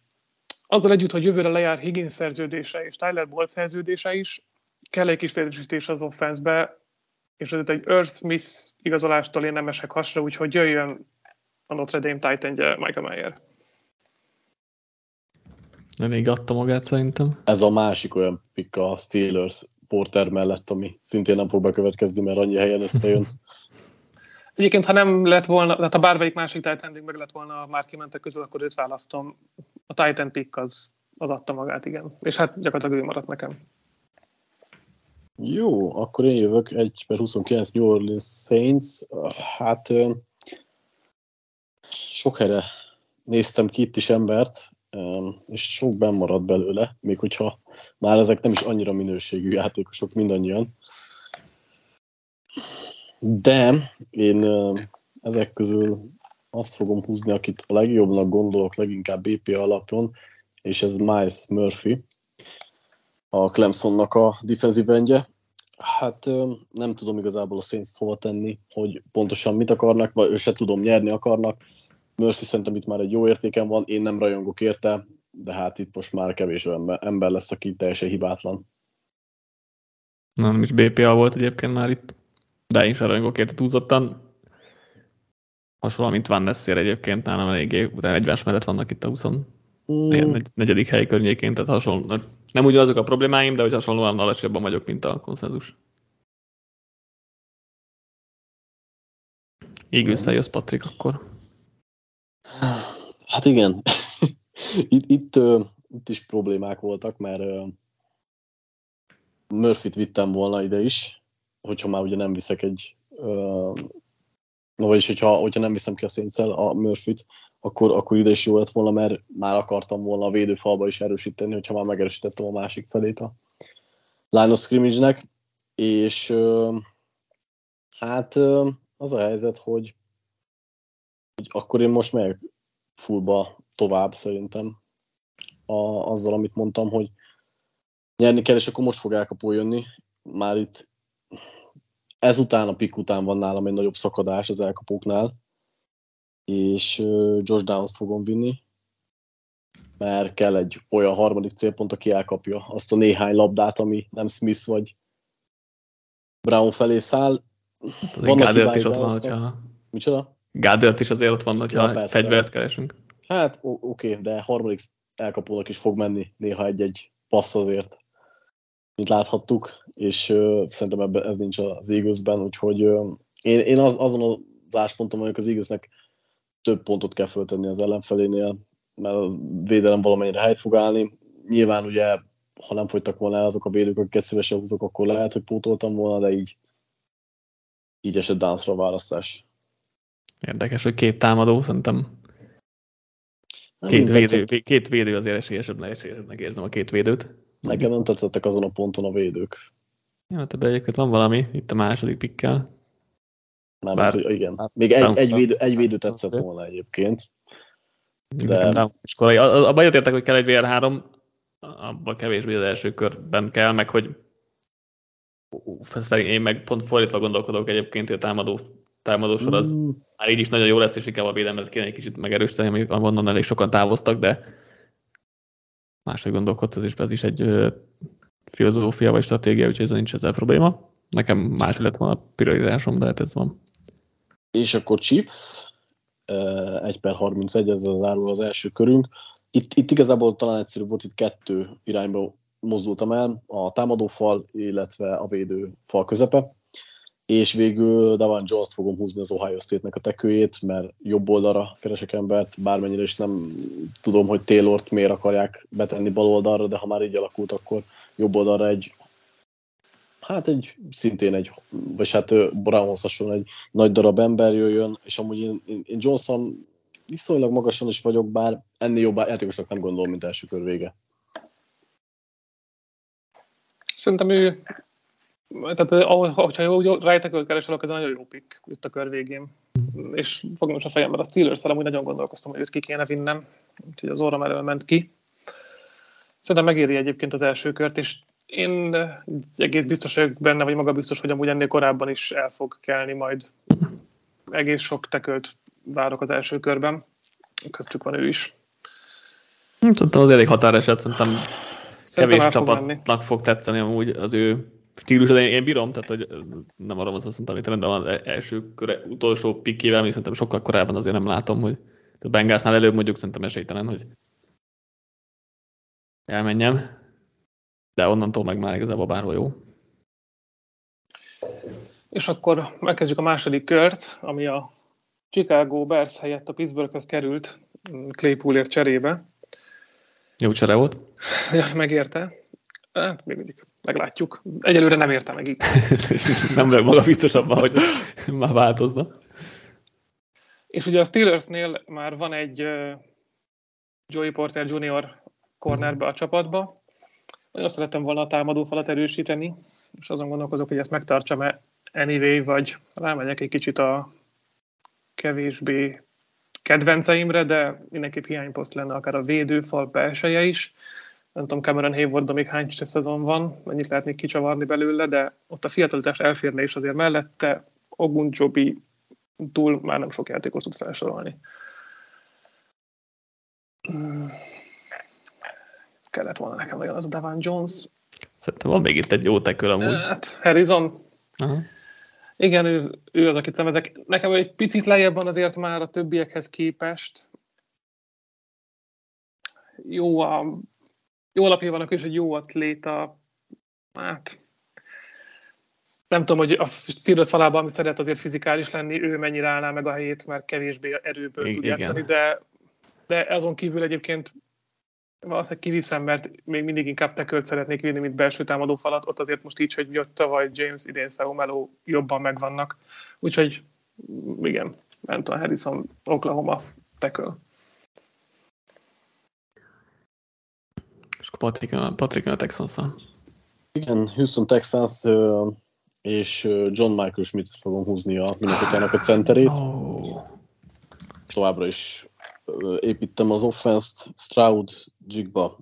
azzal együtt, hogy jövőre lejár Higgins szerződése és Tyler Bolt szerződése is, kell egy kis félrősítés az offenszbe, és azért egy Irv Smith igazolástól én nem esek hasra, úgyhogy jöjjön a Notre Dame Titan-je Michael Mayer. Elég adta magát szerintem. Ez a másik olyan pick a Steelers Porter mellett, ami szintén nem fog bekövetkezni, mert annyi helyen összejön. Egyébként, ha nem lett volna, tehát ha bármelyik másik Titan meg lett volna már kimentek közül, akkor őt választom. A Titan pick az, az adta magát, igen. És hát gyakorlatilag ő maradt nekem. Jó, akkor én jövök egy per huszonkilenc New Orleans Saints. Hát sok helyre néztem ki itt is embert, és sok benn maradt belőle, még hogyha már ezek nem is annyira minőségű játékosok mindannyian. De én ezek közül azt fogom húzni, akit a legjobbnak gondolok, leginkább bé pé alapon, és ez Miles Murphy, a Clemsonnak a defensive endje. Hát nem tudom igazából a Saints hova tenni, hogy pontosan mit akarnak, vagy ő se tudom, nyerni akarnak. Murphy szerintem itt már egy jó értéken van, én nem rajongok érte, de hát itt most már kevés ember, ember lesz, aki teljesen hibátlan. Nem is bé pé á volt egyébként már itt, de én sem rajongok érte túlzottan. Hasonlóan, mint Van Nessere egyébként, nálam eléggé, utána egymás mellett vannak itt a huszonnegyedik hely környékén, tehát hasonló, nem úgy azok a problémáim, de hogy hasonlóan alacsonyabban vagyok, mint a konszenzus. Így összejössz, Patrik, akkor. Hát igen, itt, itt, itt is problémák voltak, mert Murphyt vittem volna ide is, hogyha már ugye nem viszek egy... Na vagyis, hogyha, hogyha nem viszem ki a Saints-el a Murphyt, akkor, akkor ide is jó lett volna, mert már akartam volna a védőfalba is erősíteni, hogyha már megerősítettem a másik felét a line of scrimmage-nek. És hát az a helyzet, hogy, hogy akkor én most megyek fullba tovább szerintem a, azzal, amit mondtam, hogy nyerni kell, és akkor most fog elkapó jönni. Már itt ezután, a pick után van nálam egy nagyobb szakadás az elkapóknál, és Josh Downs-t fogom vinni, mert kell egy olyan harmadik célpont, aki elkapja azt a néhány labdát, ami nem Smith vagy Brown felé száll. Gádert is ott van, hogyha... Micsoda? Gádert is azért ott van, hogyha ja, fegyvert keresünk. Hát oké, okay, de harmadik elkapónak is fog menni néha egy-egy passz azért, mint láthattuk, és uh, szerintem ebben ez nincs az Eaglesben, úgyhogy uh, én, én az, azon az ásponton vagyok, az Eaglesnek több pontot kell föltenni az ellenfelénél, mert a védelem valamennyire helyt fog állni. Nyilván ugye, ha nem fogytak volna el azok a védők, akiket szívesen húzok, akkor lehet, hogy pótoltam volna, de így, így esett Downsra a választás. Érdekes, hogy két támadó, szerintem két, védő, két védő azért esélyesebbnek, esélyesebbnek érzem a két védőt. Nekem nem tetszettek azon a ponton a védők. Jó, ja, te egyébként van valami itt a második pikkel. Már Bár... mint, igen. Hát még egy, egy, védő, egy védő tetszett volna egyébként. De... Abba jöttek, hogy kell egy vé er három, abban kevésbé az első körben kell, meg hogy Uf, én meg pont fordítva gondolkodok egyébként, hogy a támadó, támadósor az mm. már így is nagyon jó lesz, és inkább a védelmet kéne egy kicsit megerősíteni, amíg onnan elég sokan távoztak, de máshogy gondolkodsz, ez is, ez is egy ö, filozófia vagy stratégia, úgyhogy ez nincs ezzel probléma. Nekem más lett volna a prioritásom, de hát ez van. És akkor Chiefs, egy per harmincegy, ezzel zárul az első körünk. Itt, itt igazából talán egyszerű volt, itt kettő irányba mozdultam el, a támadófal, illetve a védőfal közepe. És végül Devon Jones-t fogom húzni az Ohio State-nek a tekőjét, mert jobb oldalra keresek embert, bármennyire is nem tudom, hogy Taylort miért akarják betenni bal oldalra, de ha már így alakult, akkor jobb oldalra egy, hát egy, szintén egy, vagy hát Brownhoz hasonlóan egy nagy darab ember jöjjön, és amúgy én, én Johnson viszonylag magasan is vagyok, bár ennél jobb játékosnak nem gondolom, mint első kör vége. Szerintem ő... Tehát ahhoz, hogyha jó rájtekőt keresel, ez nagyon jó pick jött a kör végén. És fogom most a fejemben a Steelers-el, amúgy nagyon gondolkoztam, hogy őt ki kéne vinnem. Úgyhogy az orrom elől ment ki. Szerintem megéri egyébként az első kört, és Én egész biztos vagyok benne, vagy magabiztos, hogy amúgy ennél korábban is el fog kelni majd. Egész sok tekölt várok az első körben. Köztük van ő is. Szerintem az elég határeset, szerintem, szerintem kevés csapatnak fog tetszeni amúgy az ő stílus, de én, én bírom, tehát hogy nem arra azt mondtam, hogy rendben van az első köre, utolsó pikkével, még szerintem sokkal korábban azért nem látom, hogy a Bengalsnál előbb mondjuk szerintem esélytelen, hogy elmenjen. De onnantól meg már igazából bárhol jó. És akkor megkezdjük a második kört, ami a Chicago Bears helyett a Pittsburghhez került Claypoolért cserébe. Jó csere volt. Megérte. Hát, még mindig meglátjuk. Egyelőre nem érte meg így. Nem vagyok maga biztosabban, hogy már változna. És ugye a Steelersnél már van egy Joey Porter junior cornerbe a csapatba. Nagyon szerettem volna a támadófalat erősíteni, és azon gondolkozok, hogy ezt megtartsam-e anyway, vagy rámegyek egy kicsit a kevésbé kedvenceimre, de mindenképp hiányposzt lenne akár a védőfal belseje is. Nem tudom, Cameron Haywardban még hány szezon van, mennyit lehet még kicsavarni belőle, de ott a fiatalítás elférne is azért mellette. Ogunjobi túl már nem sok játékot tudsz felsorolni. Hmm. Kellett volna nekem olyan az a Devon Jones. Szerintem van még itt egy jó teköl amúgy. Hát, Harrison. Aha. Igen, ő, ő az, akit szemezek. Nekem egy picit lejjebb van azért már a többiekhez képest. Jó a... Jó alapja vannak, és egy jó atléta. Hát... Nem tudom, hogy a Steelers falában, ami szeret azért fizikális lenni, ő mennyire állná meg a helyét, mert kevésbé erőből tud játszani, de, de azon kívül egyébként valószínűleg kiviszem, mert még mindig inkább tekölt szeretnék vinni, mint belső támadófalat. Ott azért most így, hogy Jotta vagy James, idén Saumelo jobban megvannak. Úgyhogy igen, Anton Harrison, Oklahoma, teköl. És akkor Patrik a Texanszal. Igen, Houston Texans és John Michael Schmitz fogom húzni a Minnesota-nak a centerét. Oh. Továbbra is építem az offense-t, Stroud, Jigba,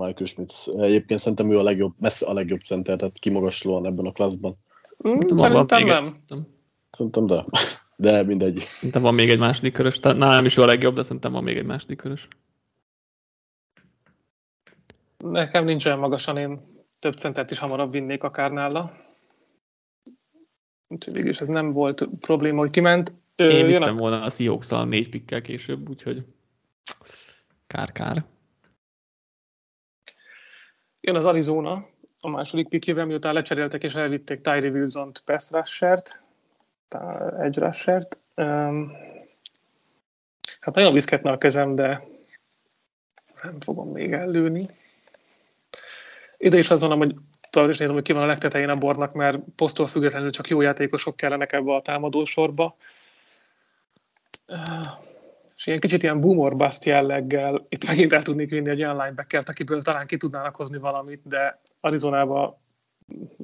Michael Schmitz. Egyébként szerintem ő a legjobb, messze a legjobb center, tehát kimagaslóan ebben a klasszban. Szerintem, szerintem nem. Egy, szerintem de. De mindegy. Szerintem van még egy második körös. Tehát nálam is ő a legjobb, de szerintem van még egy második körös. Nekem nincs olyan magasan, én több centert is hamarabb vinnék akár nála. Úgyhogy végülis ez nem volt probléma, hogy kiment. Ő, én vittem volna a Seahawks-szal négy pikkel később, úgyhogy kár-kár. Jön az Arizona a második pikjével, miután lecseréltek és elvitték Tyree Wilson-t pass rushert, edge rushert. Um, hát nagyon viszketne a kezem, de nem fogom még ellőni. Ide is azt mondom, hogy tovább is nézem, hogy ki van a legtetején a bornak, mert poszttól függetlenül csak jó játékosok kellenek ebbe a támadósorba. És ilyen kicsit ilyen boom or bust jelleggel itt megint el tudnék vinni egy olyan linebackert, akiből talán ki tudnának hozni valamit, de Arizonában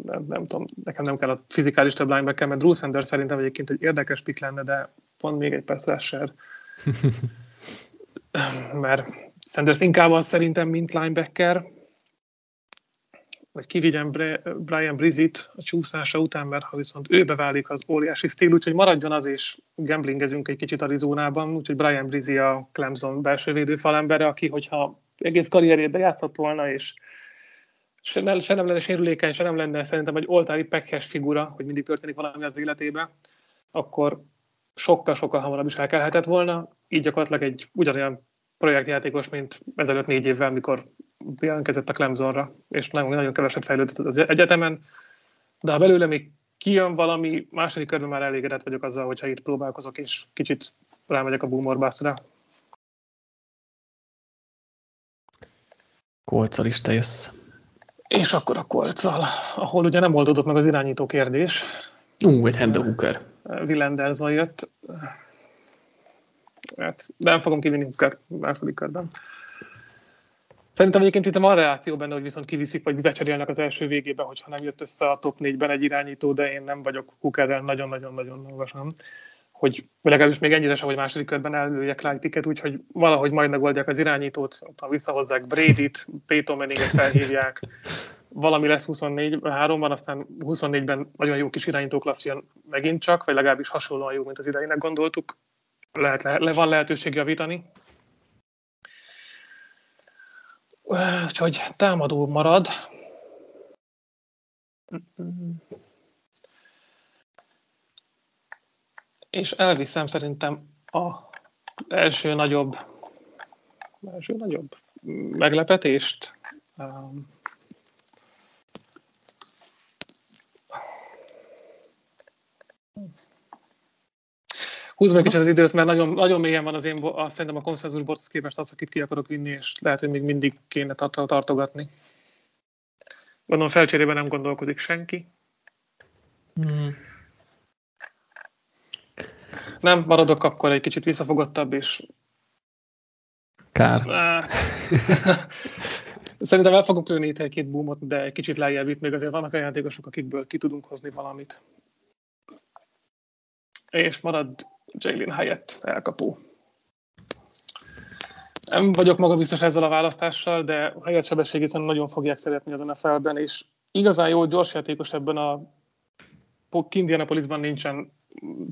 nem, nem tudom, nekem nem kell a fizikális több linebacker, mert Drew Sanders szerintem egyébként egy érdekes pick lenne, de pont még egy pass rusher. Mert Sanders inkább az szerintem, mint linebacker, hogy kivigyen Bryan Bresee-t a csúszása után, mert ha viszont ő beválik, az óriási stíl, úgyhogy maradjon az, és gamblingezünk egy kicsit Arizonában, úgyhogy Bryan Bresee a Clemson belső védőfalembere, aki, hogyha egész karrierjét bejátszott volna, és se nem, se nem lenne sérülékeny, se nem lenne szerintem egy oltári pekkes figura, hogy mindig történik valami az életében, akkor sokkal-sokkal hamarabb is elkelhetett volna, így gyakorlatilag egy ugyanolyan projektjátékos, mint ezelőtt négy évvel, mikor jelentkezett a Clemsonra, és nagyon, nagyon keveset fejlődött az egyetemen, de ha belőle még kijön valami, második körben már elégedett vagyok azzal, hogyha itt próbálkozok, és kicsit rámegyek a boom or bust-ra. Kolccal is te jössz. És akkor a Kolccal, ahol ugye nem oldódott meg az irányító kérdés. Ú, egy Hendon Hooker. Will Anderson jött. Hát, de nem fogom kivinni Hookert második körben. Szerintem egyébként itt van reáció benne, hogy viszont kiviszik, vagy becserélnek az első végében, hogyha nem jött össze a top négyben egy irányító, de én nem vagyok Hookerrel nagyon-nagyon-nagyon magasan. Hogy legalábbis még ennyire sem, hogy második körben elője Clyde Pickett, úgyhogy valahogy majd megoldják az irányítót, visszahozzák Bradyt, Peyton Manninget felhívják, valami lesz huszonnégy-háromban, aztán huszonnégyben nagyon jó kis irányító klassz jön megint csak, vagy legalábbis hasonlóan jó, mint az idejének gondoltuk. Lehet, le, le van lehetőség javítani. Úgyhogy támadó marad. És elviszem szerintem a első nagyobb, első nagyobb meglepetést. Húzd meg kicsit az időt, mert nagyon, nagyon mélyen van az én, a, szerintem a konszenzusborhoz képest az, akit ki akarok vinni, és lehet, hogy még mindig kéne tart- tartogatni. Gondolom felcserében nem gondolkozik senki. Hmm. Nem, maradok akkor egy kicsit visszafogottabb, és... Kár. Szerintem el fogunk lőni itt egy-két boomot, de egy kicsit lejjebb itt még azért vannak olyan játékosok, akikből ki tudunk hozni valamit. És marad Jalen Hyatt elkapó. Nem vagyok magabiztos ezzel a választással, de Hyatt sebességét szerintem nagyon fogják szeretni az en ef el-ben, és igazán jó gyors játékos ebben a Indianapolisban nincsen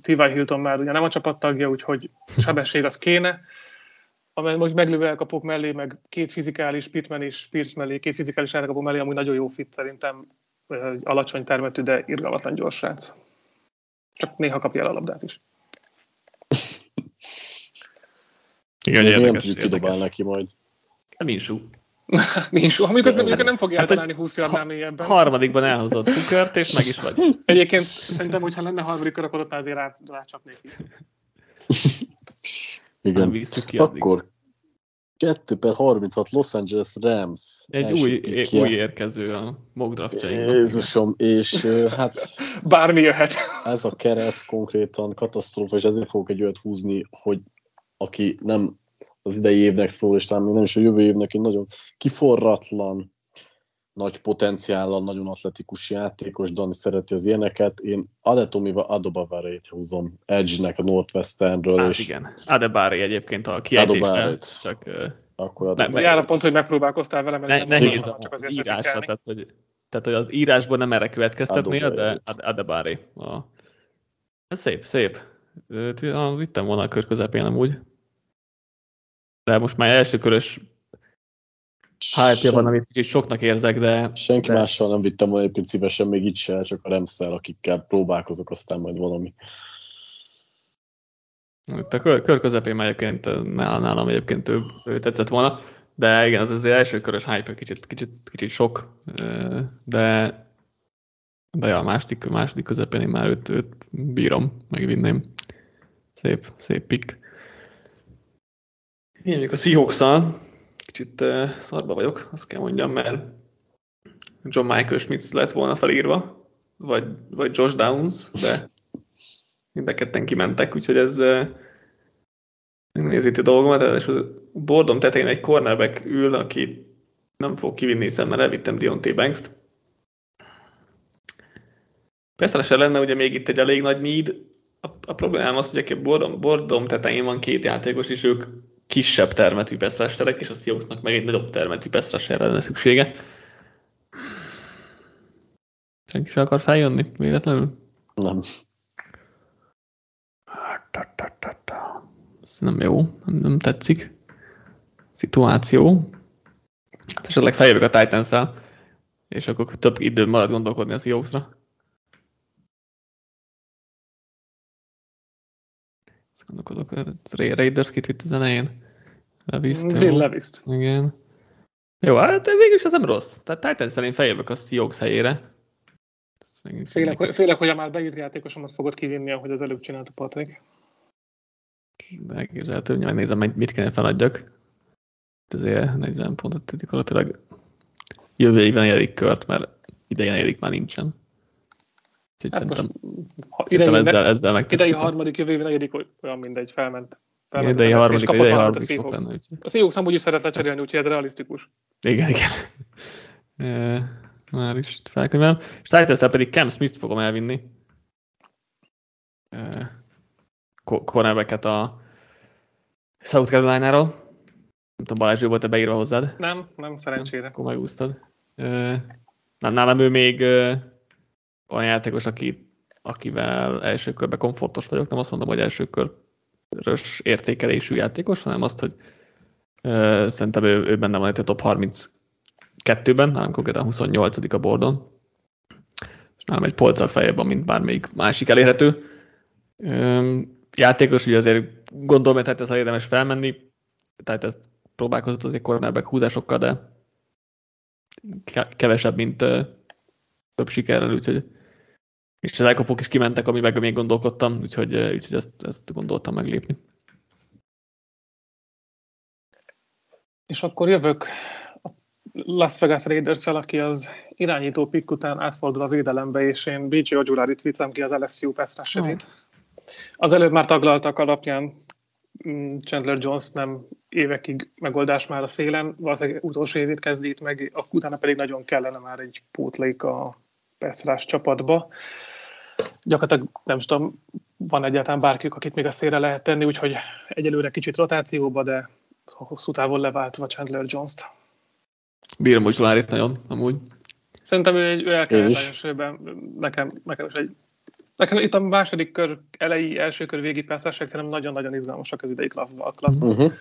T Y. Hilton már, ugye nem a csapattagja, úgyhogy sebesség az kéne. A most meglövő elkapók mellé, meg két fizikális, Pittman és Pierce mellé, két fizikális elkapó mellé amúgy nagyon jó fit szerintem, alacsony termetű, de irgalmatlan gyors srác. Csak néha kapja el a labdát is. Igen, érdekes, nem tudjuk kidobálni neki majd. Minsú. Minsú, amiközben őket nem fogja hát eltalálni húsz jardnál mélyebben. Harmadikban elhozott Hookert, és meg is vagy. Egyébként szerintem, hogyha lenne harmadik kör, akkor ott azért rá, rácsapnék. Igen, akkor kettő per harminchat Los Angeles Rams. Egy új, é- új érkező a mock draftjainkban. Jézusom, és hát... Bármi jöhet. Ez a keret konkrétan katasztrófa, és ezért fogok egy olyat húzni, hogy aki nem az idei évnek szól, és talán még nem is a jövő évnek, egy nagyon kiforratlan, nagy potenciállal, nagyon atletikus játékos, Dani szereti az ilyeneket. Én Adetomiva Adebawore-t húzom Edge-nek a Northwesternről. Hát igen, Adebawore egyébként a kiejtésre. Csak jár a pont, hogy megpróbálkoztál vele, mert ne, nehéz a, csak az írásra, tehát hogy, tehát hogy az írásból nem erre következtetnél, de Adebawore. Ez szép, szép. Vittem volna a kör közepén amúgy. De most már első körös hype-ja van, amit kicsit soknak érzek, de... Senki de... mással nem vittem volna egyébként szívesen, még így se, csak a Remszel, akikkel próbálkozok, aztán majd valami. Itt a kör, kör közepén egyébként nálam, nálam egyébként több tetszett volna, de igen, az az első körös hype kicsit, kicsit, kicsit sok, de, de ja, a második, második közepén én már őt, őt bírom, megvinném. Szép, szép pick. Én a Seahawks-szal kicsit uh, szarba vagyok, azt kell mondjam, mert John Michael Schmitz lett volna felírva, vagy, vagy Josh Downs, de mind a ketten kimentek, úgyhogy ez uh, nézíti a dolgomat, és a boardom tetején egy cornerback ül, aki nem fog kivinni, hiszen már elvittem Deonte Banks-t. Persze se lenne ugye még itt egy elég nagy need, a, a problémám az, hogy aki a boardom, boardom tetején van két játékos, és ők kisebb termetű pesztrásterek, és a Seahawksnak meg egy nagyobb termetű pesztrásterre lenne szüksége. Senki sem akar feljönni, véletlenül? Nem. Ez nem jó, nem, nem tetszik. Szituáció. Hát esetleg feljövök a Titans-rel, és akkor több idő marad gondolkodni a Seahawksra. Gondolkodok, Raiders kit vitt az elején. Leviszt. Will Leviszt. Igen. Jó, hát végülis ez nem rossz. Tehát Titans-szel én feljövök a Seahawks helyére. Félek, hogy, félek, hogy a már beírt játékosomat fogod kivinni, ahogy az előbb csinálta Patrik. Megképzelhető, hogy megnézem, mit kell feladjak. Ezért negyven pontot tudjuk alatt. Jövő évben negyedik kört, mert idején negyedik már nincsen. Hát szerintem, most, szerintem idei, ezzel, ezzel megteszünk. Idei harmadik, jövő év negyedik, olyan mindegy, felment. felment idei harmadik, és kapott valamit a Seahawks. A Seahawks amúgy is szeretne cserélni, úgyhogy ez realisztikus. Igen, igen. E, már is felkönyvelem. És Titans-szel pedig Cam Smith-t fogom elvinni. E, cornerbacket a South Carolina-ról. Nem tudom, Balázs, jó volt-e beírva hozzád? Nem, nem, szerencsére. Akkor megúsztad. E, Na, nálam ő még olyan játékos, aki, akivel első körben komfortos vagyok. Nem azt mondom, hogy első körös értékelésű játékos, hanem azt, hogy ö, szerintem ő, ő benne van itt a top harminckettőben, nálam konkrétan huszonnyolcadik a boardon. És nálam egy polccal feljebb van, mint bármelyik másik elérhető. Ö, játékos, ugye azért gondolom, hogy ez érdemes felmenni, tehát ezt próbálkozott azért cornerback húzásokkal, de kevesebb, mint uh, több sikerrel, úgyhogy és az elkapók is kimentek, amiben még gondolkodtam, úgyhogy, uh, úgyhogy ezt, ezt gondoltam meglépni. És akkor jövök a Las Vegas Raiders-el, aki az irányító pick után átfordul a védelembe, és én bé jé Ojulárit viccem ki az el es u pass rusherét. Oh. Az előbb már taglaltak alapján, Chandler Jones nem évekig megoldás már a szélen, valószínűleg utolsó évét kezdi itt meg, utána pedig nagyon kellene már egy pótlék a perszerás csapatba. Gyakorlatilag nem tudom, van egyáltalán bárki, akit még a szélre lehet tenni, úgyhogy egyelőre kicsit rotációba, de hosszú távon leváltva Chandler Jones-t. Bírom most Lárit nagyon, amúgy. Szerintem ő egy elkerülhetőségben, nekem, nekem is egy Nekem itt a második kör elejé, első kör végi perszásság szerintem nagyon-nagyon izgalmasak az idei draftban. Uh-huh.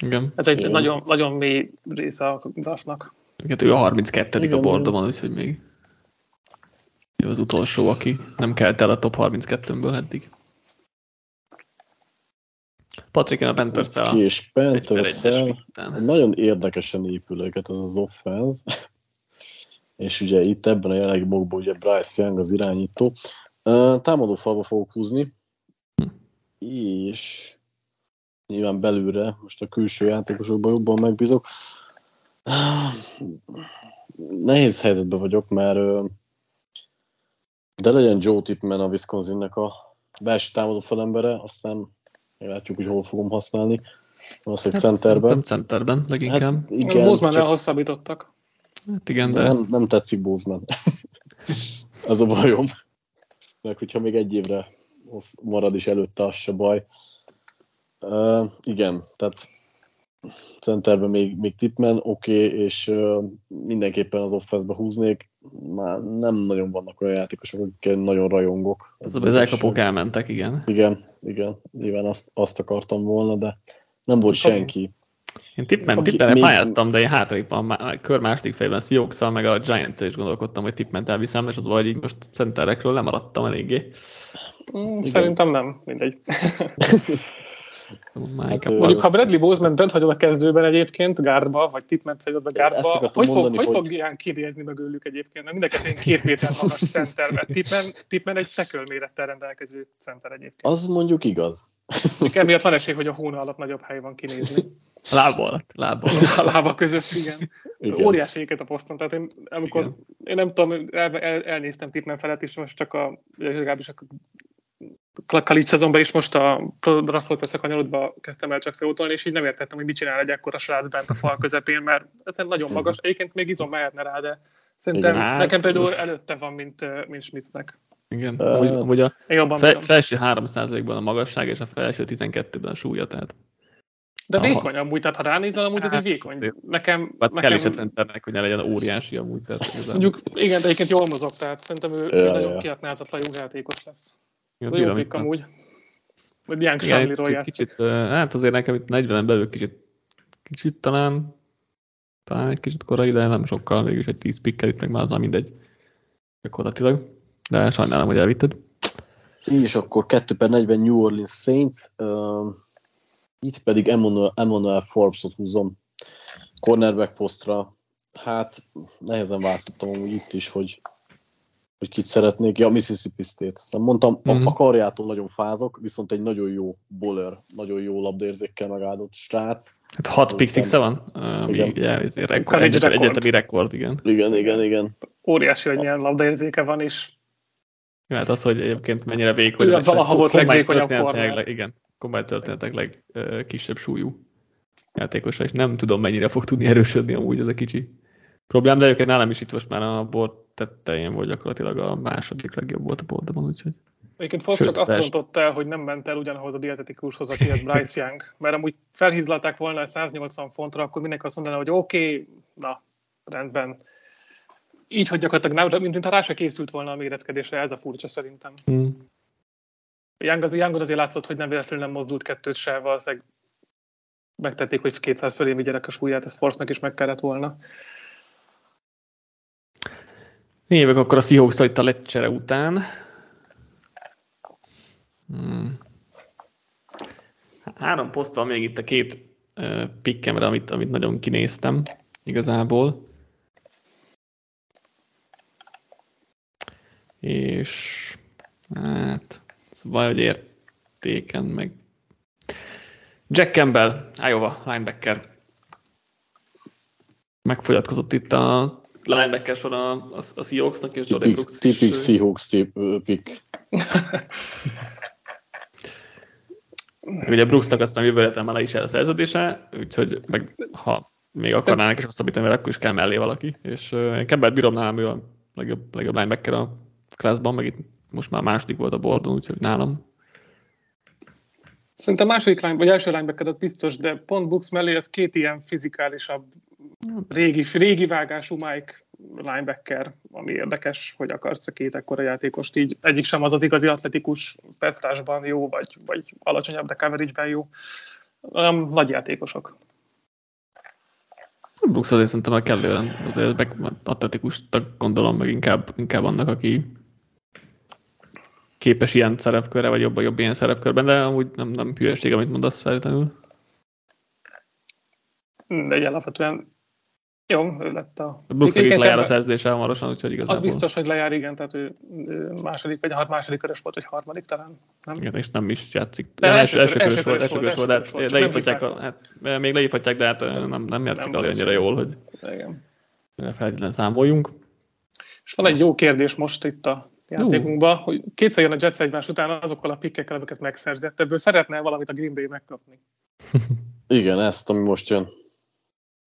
Igen. Ez egy igen. Nagyon, nagyon mély része a draftnak. Hát ő a harminckettedik igen, a boardon, úgyhogy még ő az utolsó, aki nem kelt el a top harminckettőből eddig. Patrik, én a Panthers-el. Ki és Panthers-el. Nagyon érdekesen épül őket ez az offense. És ugye itt ebben a jelenlegi mockban ugye Bryce Young az irányító. Támadó falba fogok húzni, hm. és nyilván belülre, most a külső játékosokban jobban megbízok. Nehéz helyzetben vagyok, mert de legyen Joe Tipman a Wisconsinnek a belső támadó falembere, aztán látjuk, hogy hol fogom használni. Valószínűleg hát, centerben. centerben leginkább. Hát, igen, Bozeman-el csak... hosszabbítottak. Hát igen, de... De nem, nem tetszik Bozeman. Ez a bajom. Meg hogyha még egy évre marad is előtte, az se baj. Uh, igen, tehát centerben még, még Tipman, oké, okay, és uh, mindenképpen az offense-be húznék. Már nem nagyon vannak olyan játékosok, akik nagyon rajongok. Az, az, az elkapók elmentek, igen. Igen, igen, nyilván azt, azt akartam volna, de nem volt senki. Én Tipman, Tipmanre pályáztam, de én hátrébb a kör második fejében ezt Jogszal, meg a Giants-el is gondolkodtam, hogy Tipmant elviszem, és ott vagy így most centerekről lemaradtam eléggé. Mm, szerintem nem, mindegy. hát, mondjuk, ha Bradley Bozeman bent hagyod a kezdőben egyébként, gárdba, vagy Tipmant hagyod a gárdba, hogy fog, mondani, hogy fog hogy... ilyen kinézni meg őlük egyébként? Mert mindenket én két méter magas centerben. Tipman egy tekölmérettel rendelkező center egyébként. Az mondjuk igaz. Emiatt van esély, hogy a hóna alatt nagyobb hely van kinézni. A lába alatt, lába alatt. A lába között, igen. igen. Óriási éket a poszton, tehát én, amikor, én nem tudom, el, el, elnéztem Tipman felett is, most csak a, legalábbis a Kalics szezonban is most a Rafford-Veszek kanyarodba kezdtem el csak szótolni, és így nem értettem, hogy mit csinál egy ekkora srác bent a fal közepén, mert ez nagyon magas, egyébként még izom mehetne rá, de szerintem igen, nekem például az... előtte van, mint, mint Schmitznek. Igen, amúgy a fe, felső három százalékban a magasság, és a felső tizenkettőben a súlya, tehát. De aha. Vékony amúgy, tehát ha ránézel amúgy, hát, ez egy vékony. Nekem, hát nekem... kell is a centernek, hogy ne legyen óriási amúgy. Tehát, mondjuk, igen, de egyébként jól mozog, tehát szerintem ő, ő nagyon kiaknázatlan jó játékos lesz. Ez a jó pikk amúgy. Vagy Young Shamliról játszik. Kicsit, hát azért nekem itt negyvenen belül kicsit, kicsit talán, talán egy kicsit korai, de nem sokkal, mégis egy tíz pikkel itt meg már aztán mindegy gyakorlatilag. De sajnálom, hogy elvitted. Így is akkor kettő per negyven New Orleans Saints. Uh, itt pedig Emmanuel, Emmanuel Forbes-ot húzom. Cornerback posztra. Hát nehezen választottam amúgy itt is, hogy, hogy kit szeretnék. Ja, Mississippi State. Aztán mondtam, mm-hmm. a karjától nagyon fázok, viszont egy nagyon jó bowler, nagyon jó labdaérzékkel megáldott srác. Hát hat pick-szixe van? Egyetemi rekord, igen. Igen, igen, igen. Óriási, hogy milyen labdaérzéke van, és hát az, hogy egyébként mennyire vékony. Ő valaha volt legvékonyabb kormány. Igen, komoly történetek legkisebb súlyú játékosra, és nem tudom, mennyire fog tudni erősödni amúgy ez a kicsi problém, de egyébként nálam is itt most már a board tettején volt gyakorlatilag a második legjobb volt a boardban, úgyhogy. Egyébként Fox csak azt rontott el, hogy nem ment el ugyanahoz a dietetikushoz, aki az Bryce Young, mert amúgy felhízlalták volna száznyolcvan fontra, akkor mindenki azt mondaná, hogy oké, okay, na, rendben. így, hogy gyakorlatilag nem, mint, mint ha rá se készült volna a méretkedésre, ez a furcsa szerintem. Hmm. Young az, Youngon azért látszott, hogy nem véletlenül nem mozdult kettőt se, valószínűleg megtették, hogy kétszáz fölé vigyerek a súlyát, ez Force-nak is meg kellett volna. Névek akkor a Seahawks-tal itt a leccsere után. Hmm. Három poszt van még itt a két uh, pickemre, amit, amit nagyon kinéztem igazából. És hát szóval, hogy értéken meg. Jack Campbell, Iowa linebacker. Megfogyatkozott itt a linebacker sor a, a, a Seahawksnak és Jordan Brooks. Tipik Seahawks pick. Ugye Brooksnak aztán jövő lehetem már le is el a szerződése, úgyhogy meg, ha még akarnának és hosszabbítani vele, akkor is kell mellé valaki. És uh, Campbell-t bírom, nálam ő a legjobb, legjobb linebacker a klasszban, meg itt most már második volt a boardon, úgyhogy nálam. Szerintem a második line, vagy első linebacker biztos, de pont Brooks mellé ez két ilyen fizikálisabb, régi, régi vágású Mike linebacker, ami érdekes, hogy akarsz a két ekkora játékost így. Egyik sem az az igazi atletikus passzrásban jó, vagy, vagy alacsonyabb, de coverage-ben jó. Um, nagy játékosok. Brooks azért szerintem a kellően atletikus, gondolom meg inkább, inkább annak, aki képes ilyen szerepkörre, vagy jobban jobb ilyen szerepkörben, de amúgy nem, nem hülyeség, amit mondasz feltétlenül. De egy alapvetően jó, ő lett a... A Brooks is lejár a szerződése hamarosan, úgyhogy igazából... Az biztos, hogy lejár, igen, tehát ő második, vagy a második körös volt, vagy harmadik talán, nem? Igen, és nem is játszik. De első, első körös volt, első körös volt, de hát leívhatják, hát még leívhatják, de hát nem, nem játszik alá annyira jól, hogy feltétlenül számoljunk. És van egy jó kérdés most itt a játékunkban, hogy kétszer jön a Jets egymás után azokkal a pikkekkel, amiket megszerzett, ebből szeretne valamit a Green Bay megkapni. Igen, ezt, ami most jön.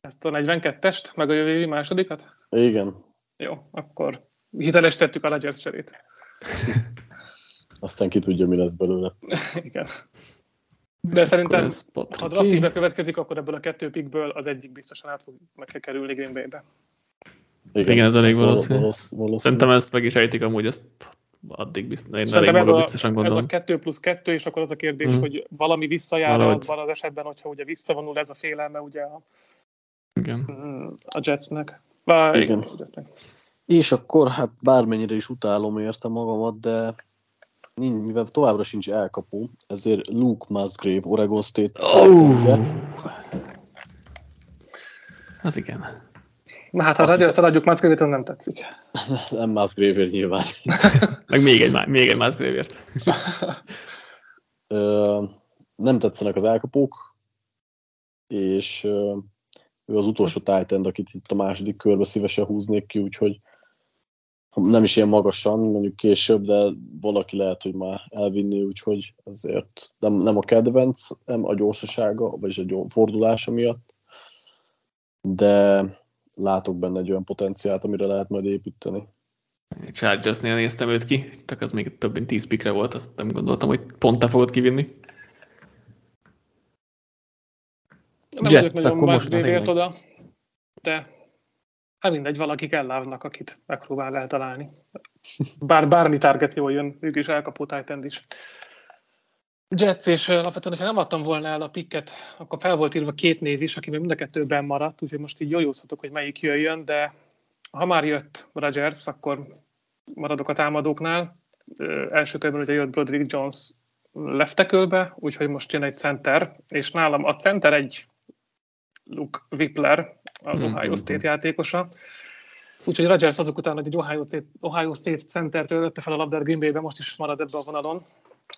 Ezt a negyvenkettest, meg a jövő évi másodikat? Igen. Jó, akkor hitelesítettük a Jets cserét. Aztán ki tudja, mi lesz belőle. Igen. De és szerintem, ha draft így bekövetkezik, akkor ebből a kettő pickből az egyik biztosan át fog meg kell kerülni Green Bay-be. Igen, igen, ez elég valószínű. Valószínű. valószínű. Szerintem ezt meg is ejtik amúgy, ezt addig biztos, én elég maga a, biztosan gondolom. Ez a kettő plusz kettő, és akkor az a kérdés, mm-hmm. hogy valami visszajár abban az esetben, hogyha ugye visszavonul ez a félelme ugye a, igen. a Jetsnek. Bár, igen. Igen. És akkor hát bármennyire is utálom érte magamat, de mivel továbbra sincs elkapó, ezért Luke Musgrave, Oregon State. Oh. Az igen. Na hát, ha Rodgert adjuk Musgrave-ért, nem tetszik. Nem Musgrave-ért nyilván. Meg még egy, még egy Musgrave-ért. Nem tetszenek az elkapók, és ő az utolsó tight end, akit itt a második körbe szívesen húznék ki, úgyhogy nem is ilyen magasan, mondjuk később, de valaki lehet, hogy már elvinni, úgyhogy ezért nem, nem a kedvenc, nem a gyorsasága, vagyis a fordulása miatt, de látok benne egy olyan potenciált, amire lehet majd építeni. Chargersnél néztem őt ki, csak az még több mint tíz pikre volt, azt nem gondoltam, hogy pont te fogod kivinni. Nem Jets, vagyok nagyon Musgrave-ért oda, de hát mindegy, valakik ellávnak, akit megpróbál eltalálni. Bár bármi target jól jön, ők is elkapó tight end is. Jets, és alapvetően, ha nem adtam volna el a picket, akkor fel volt írva két név is, aki még mind a kettőben maradt, úgyhogy most így jójózhatok, hogy melyik jöjjön, de ha már jött Rodgers, akkor maradok a támadóknál. Ö, első körben ugye jött Broderick Jones left tackle-be, úgyhogy most jön egy center, és nálam a center egy Luke Whippler, az Ohio State játékosa. Úgyhogy Rodgers azok után, hogy egy Ohio State, Ohio State centertől ötte fel a labdát Green Bay-be, most is marad ebbe a vonalon.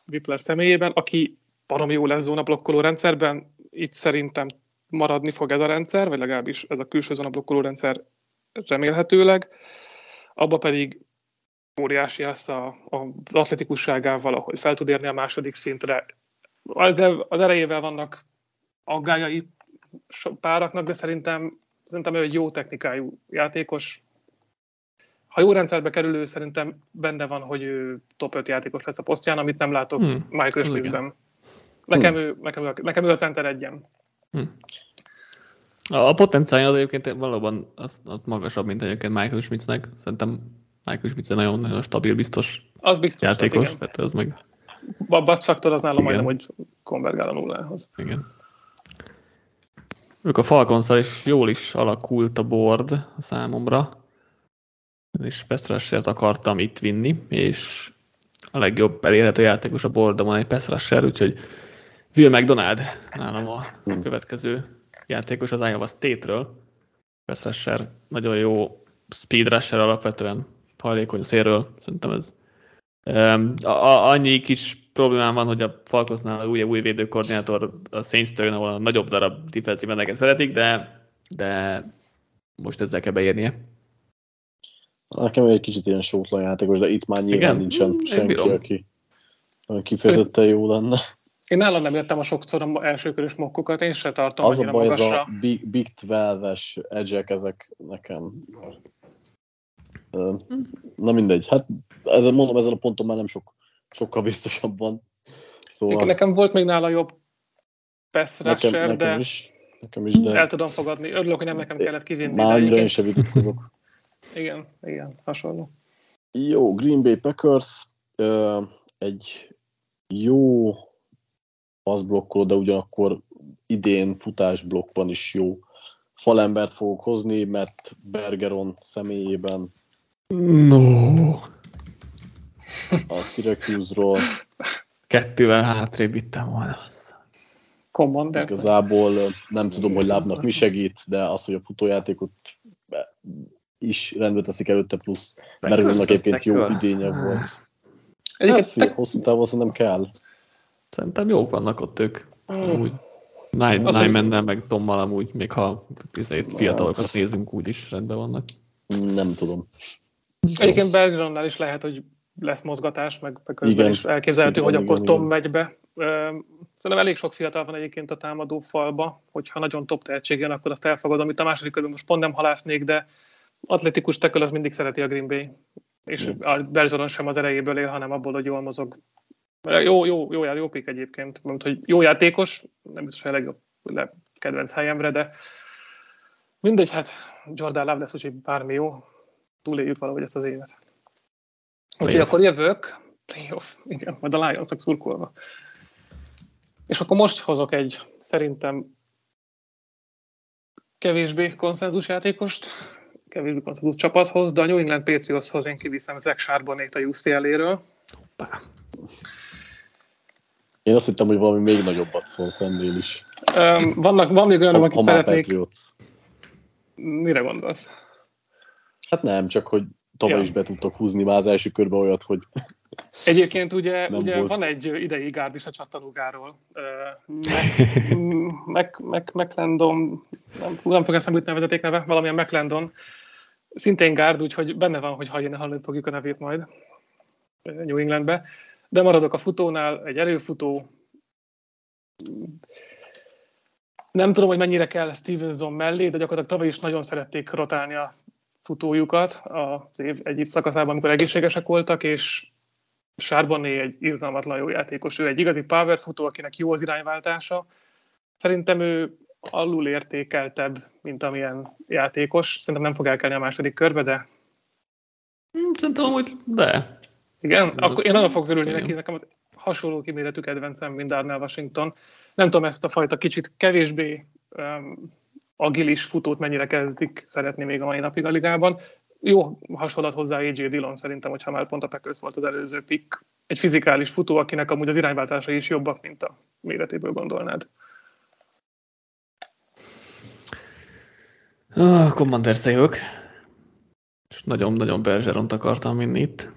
Whippler személyében, aki baromi jó lesz zónablokkoló rendszerben, itt szerintem maradni fog ez a rendszer, vagy legalábbis ez a külső zónablokkoló rendszer remélhetőleg. Abba pedig óriási lesz a, a, az atletikusságával, ahogy fel tud érni a második szintre. De az erejével vannak aggályai páraknak, de szerintem, szerintem ő egy jó technikájú játékos. Ha jó rendszerbe kerülő, szerintem benne van, hogy ő top öt játékos lesz a posztján, amit nem látok hmm. Michael Schmitzben. Nekem, hmm. nekem, nekem ő a center egyen. Hmm. A potenciálja az egyébként valóban az, az magasabb, mint egyébként Michael Schmitznek. Szerintem Michael Schmitz nagyon-nagyon stabil, biztos, az biztos játékos. Az, tehát ez meg... A Bats Factor az nála majdnem, hogy konvergál a nullához. Igen. Ők a Falconszal is jól is alakult a board számomra, és pass rushert akartam itt vinni, és a legjobb elérhető játékos a boardamon egy pass rusher, úgyhogy Will McDonald nálam a következő játékos az Iowa State-ről. Pass rusher, nagyon jó speed rusher alapvetően, hajlékony szélről, szerintem ez. Um, a, a, annyi kis problémám van, hogy a Falconsnál új, új védőkoordinátor a Saints-től, ahol a nagyobb darab defensive endeket szeretik, de, de most ezzel kell beérnie. Nekem egy kicsit ilyen sótlan játékos, de itt már nyilván igen, nincsen senki, aki, aki kifejezetten jó lenne. Én nálam nem értem a sokszor elsőkörös mokkokat, én se tartom az annyira magasra. Az a baj, magasra. Ez a Big, big tizenkettes edge-ek, ezek nekem... Na mindegy, hát ezen mondom, ezen a ponton már nem sok, sokkal biztosabb van. Szóval... Nekem volt még nála jobb pass rusher, nekem, nekem de, is, nekem is, de el tudom fogadni. Örülök, hogy nem nekem kellett kivinni. Már de én sem vitatkozok. Igen, igen, hasonló. Jó, Green Bay Packers, egy jó passzblokkoló, de ugyanakkor idén futásblokkban is jó falembert fogok hozni, mert Bergeron személyében no. A Syracuse-ról kettővel hátrébb vittem volna. Commander. Igazából nem tudom, hogy lábnak mi segít, de az, hogy a futójátékot is rendbe teszik előtte, plusz Bergeronnak egyébként jó idénye volt. Hát fél, hosszú távol szerintem kell. Szerintem jók vannak ott ők. Amúgy. Nymennel meg Tommal amúgy, még ha fiatalokat nézünk, úgyis rendben vannak. Nem tudom. Egyébként Bergeronnál is lehet, hogy lesz mozgatás, meg közben is elképzelhető, hogy akkor Tom megy be. Szerintem elég sok fiatal van egyébként a támadó falba, hogyha nagyon top tehetség jön, akkor azt elfogadom. Itt a második körül most pont nem halásznék, de atletikus tackle az mindig szereti a Green Bay. És a Bergeron sem az erejéből él, hanem abból, hogy jól mozog. Jó, jó, jó, jó pick egyébként, mert hogy jó játékos, nem biztos, hogy a legjobb le, kedvenc helyemre, de mindegy, hát Jordan Love lesz, úgyhogy bármi jó, túléljük valahogy ezt az évet. Úgyhogy akkor jövök, jó, igen, majd a Lions-nak szurkolva. És akkor most hozok egy szerintem kevésbé konszenzus játékost, kevésbé konszenzus csapathoz, de a New England Patriotshoz én kiviszem Zach Charbonnet a U C L A-ről. Hoppá. Én azt hittem, hogy valami még nagyobbat szól szemnél is. Um, vannak, van még olyanok, akik szeretnék... Patriots. Mire gondolsz? Hát nem, csak hogy tavaly ja. is be tudtok húzni már az első körben olyat, hogy... Egyébként ugye, ugye van egy idei gárd is a csattanúgáról. McClendon, nem fogok eszembe jutni a vezeték neve, valamilyen McClendon. Szintén gárd, úgyhogy benne van, hogy hallani fogjuk a nevét majd New Englandbe. De maradok a futónál, egy erőfutó. Nem tudom, hogy mennyire kell Stevenson mellé, de gyakorlatilag tavaly is nagyon szerették rotálni a futójukat az év egyik szakaszában, amikor egészségesek voltak, és Charbonnet egy irgalmatlan jó játékos. Ő egy igazi power futó, akinek jó az irányváltása. Szerintem ő alul értékeltebb, mint amilyen játékos. Szerintem nem fog elkelni a második körbe, de... Szerintem amúgy de... Igen, akkor én nagyon fogok örülni neki, nekem az hasonló kiméretű kedvencem, mint Darnell Washington. Nem tudom, ezt a fajta kicsit kevésbé um, agilis futót mennyire kezdik szeretni még a mai napig a ligában. Jó hasonlat hozzá á jé Dillon szerintem, hogyha már pont a Packers volt az előző pick. Egy fizikális futó, akinek amúgy az irányváltásai is jobbak, mint a méretéből gondolnád. Ah, Commanders-e jövök. Nagyon-nagyon Bergeront akartam vinni itt.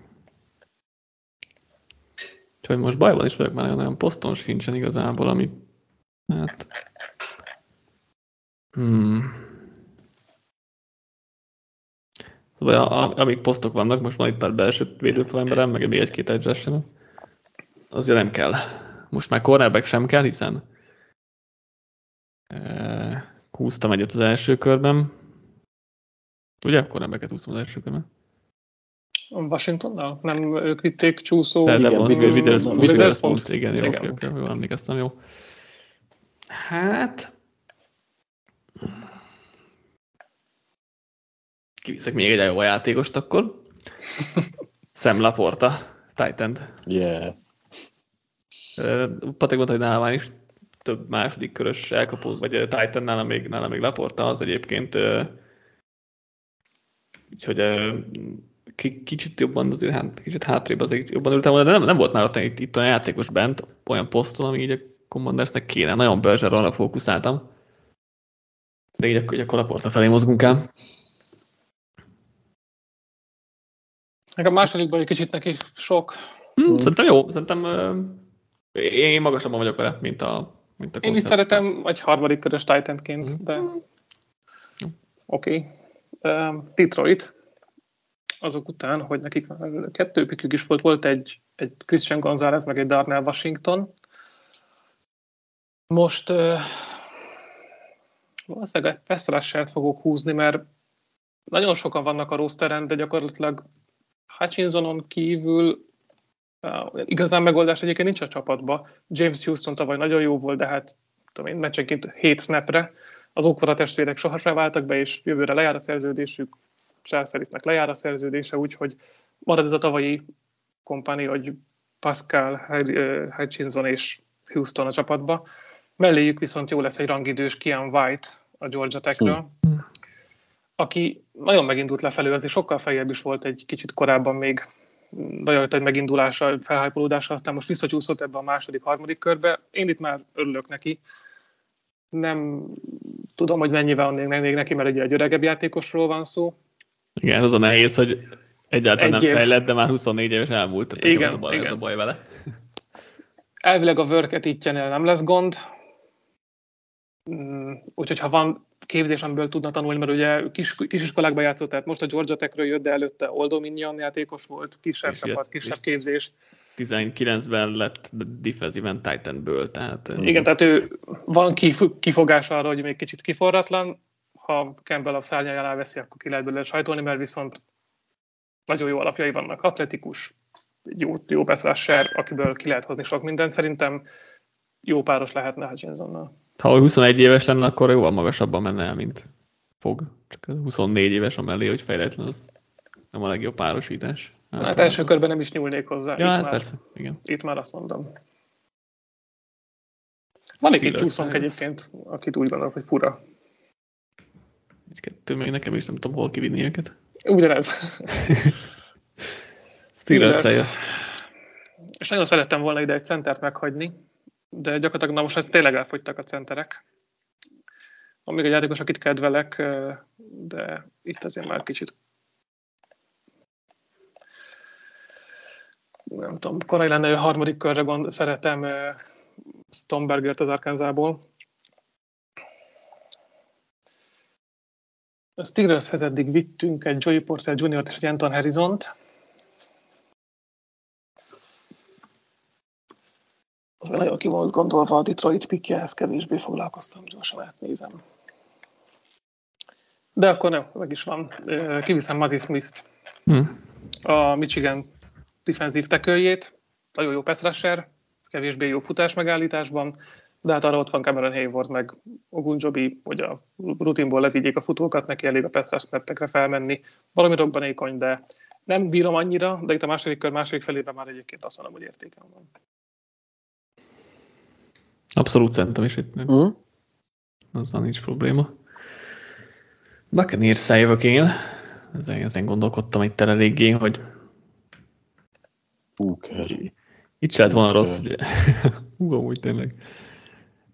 Úgyhogy most bajban is vagyok, már nagyon-nagyon poszton sincsen igazából, ami... Hát... Hmm... Vagy a, a, amíg posztok vannak, most van itt már belső védőfelemberem, meg még egy-két egyzsessenem, azért nem kell. Most már cornerback sem kell, hiszen... E, húztam egyet az első körben. Ugye? Cornerbacket húztam az első körben. Washingtonnal? Nem ők vitték csúszó... Witherspoon. Igen, jól emlékeztem, jó. Hát... kiviszek még egy jó játékost akkor. Sam Laporta, tight end. Yeah. Patrik mondta, hogy nálam is több második körös elkapó, vagy tight end nálam még, nálam még Laporta, az egyébként úgyhogy kicsit jobban azért, hát, kicsit hátrébb azért jobban ültem volna, de nem, nem volt már ott itt, itt a játékos bent, olyan poszton, ami így a Commandersnek kéne. Nagyon Bergeronra fókuszáltam. De így akkor, így akkor Laporta felé mozgunk el. Nekem másodikban egy kicsit neki sok. Hmm, szerintem jó, szerintem uh, én magasabban vagyok vele, mint a mint a Én is szeretem egy harmadik körös tight endként, hmm. de oké. Okay. Uh, Detroit. Azok után, hogy nekik kettő pikük is volt, volt egy, egy Christian Gonzalez, meg egy Darnell Washington. Most uh, valószínűleg egy pass-rushert fogok húzni, mert nagyon sokan vannak a rosteren, de gyakorlatilag Hutchinsonon kívül uh, igazán megoldás egyébként nincs a csapatba. James Houston tavaly nagyon jó volt, de hát tudom én, meccsenként hét snapre. Az ókora testvérek sohasem váltak be, és jövőre lejár a szerződésük. Charles Harrisnek lejár a szerződése, úgyhogy marad ez a tavalyi kompánia, hogy Pascal, Hutchinson és Houston a csapatba. Melléjük viszont jó lesz egy rangidős Kian White a Georgia Tech-ről, mm. aki nagyon megindult lefelő, azért sokkal feljebb is volt egy kicsit korábban még, vagy egy megindulása, felhájpolódása, aztán most visszacsúszott ebbe a második, harmadik körbe. Én itt már örülök neki. Nem tudom, hogy mennyivel van még neki, mert ugye egy öregebb játékosról van szó. Igen, az a nehéz, hogy egyáltalán egy nem év... fejlett, de már huszonnégy éves elmúlt. Igen, ez a baj, igen. Ez a baj vele. Elvileg a vörket itt jenél nem lesz gond. Úgyhogy ha van képzés, amiből tudna tanulni, mert ugye kis, kisiskolákban játszott, tehát most a Georgia Tech-ről jött, de előtte Old Dominion játékos volt, kisebb csapat, kisebb képzés. tizenkilencben lett defensive end tight endből, tehát... Igen, um... tehát ő van kifogás arra, hogy még kicsit kiforratlan. Ha Campbell a szárnyáján elveszi, akkor ki lehet belőle sajtolni, mert viszont nagyon jó alapjai vannak. Atletikus, jó, jó beszélásser, akiből ki lehet hozni sok mindent. Szerintem jó páros lehetne Hutchinsonnal. Ha huszonegy éves lenne, akkor jóval magasabban menne el, mint fog. Csak huszonnégy éves amellé, hogy fejletlen, az nem a legjobb párosítás. Hát, hát első körben nem is nyúlnék hozzá. Ja, itt, hát már, igen. Itt már azt mondom. Van egy csúszónk egyébként, akit úgy gondolok, hogy pura. Egy-kettő, még nekem is nem tudom, hol kivinni őket. Ugyanez. Steelers. És nagyon szerettem volna ide egy centert meghagyni, de gyakorlatilag na most tényleg elfogytak a centerek. Van még egy játékos, akit kedvelek, de itt azért már kicsit nem tudom, korai lenne, a harmadik körre gond, szeretem Stombergert az Arkansasból. A Steelershez eddig vittünk egy Joey Porter junior-t és egy Anthony Harrisont. Az már nagyon ki volt gondolva a Detroit pickjehez, kevésbé foglalkoztam, gyorsan átnézem. De akkor nem, meg is van. Kiviszem Mazi Smith-t, hmm. a Michigan defensív teköljét. Nagyon jó pass rusher, kevésbé jó futás megállításban. De hát arra ott van Cameron Hayward, meg Ogunjobi, hogy a rutinból levigyék a futókat, neki elég a pass rush snappekre felmenni. Valami robbanékony, de nem bírom annyira, de itt a második kör második felében már egyébként azt mondom, hogy értékem van. Abszolút szerintem is itt meg. Mm. Azzal nincs probléma. Buccaneers jövök én. Ezen, ezen gondolkodtam itt eléggé, hogy... Okay. Itt se lett volna okay. rossz, ugye? Hú, amúgy tényleg.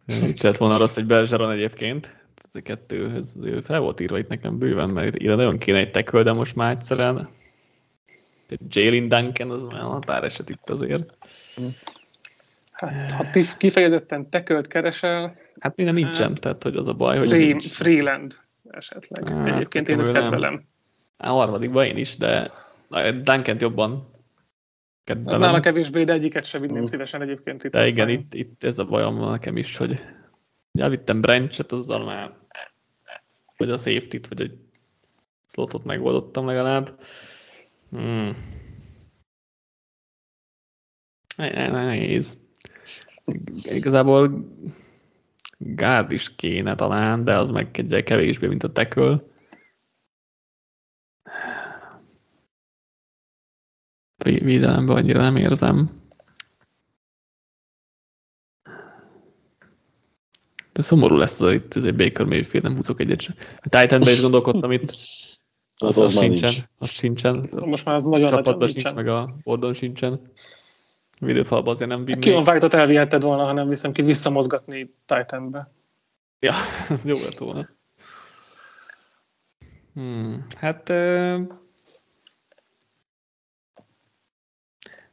Itt lett volna rossz egy Bergeron egyébként. Ez a kettőhöz fel volt írva itt nekem bőven, mert ide nagyon kéne egy tackle, de most már egyszerűen. Jalen Duncan az olyan határeset itt azért. Hát, ha kifejezetten tackle-t keresel... Hát minden nincsen, tehát hogy az a baj, hogy... Free, Freeland esetleg. Hát, egyébként én őt kedvelem. A harmadikban én is, de Duncant jobban... Kedvelem. Nála kevésbé, de egyiket sem vinném uh, szívesen egyébként itt. De igen, itt, itt ez a bajom van nekem is, hogy elvittem Branch-et, azzal már vagy a safety-t, vagy egy slotot megoldottam legalább. Hmm. Nehéz. Igazából guard is kéne talán, de az meg kevésbé, mint a tackle. védelembe annyira nem érzem. De szomorú lesz az, hogy itt ez egy Baker Mayfield, nem húzok egyet sem. A Titanben is gondolkodtam itt. Az, az, az, az sincsen. Az sincsen. Most már az nagyon csapatban sincs, meg a Fordon sincsen. A videófalban azért nem vinnék. Ki van vágtott, elvihetted volna, ha nem viszem ki visszamozgatni Titanbe. Ja, az jó lett volna. Hmm, hát... Euh...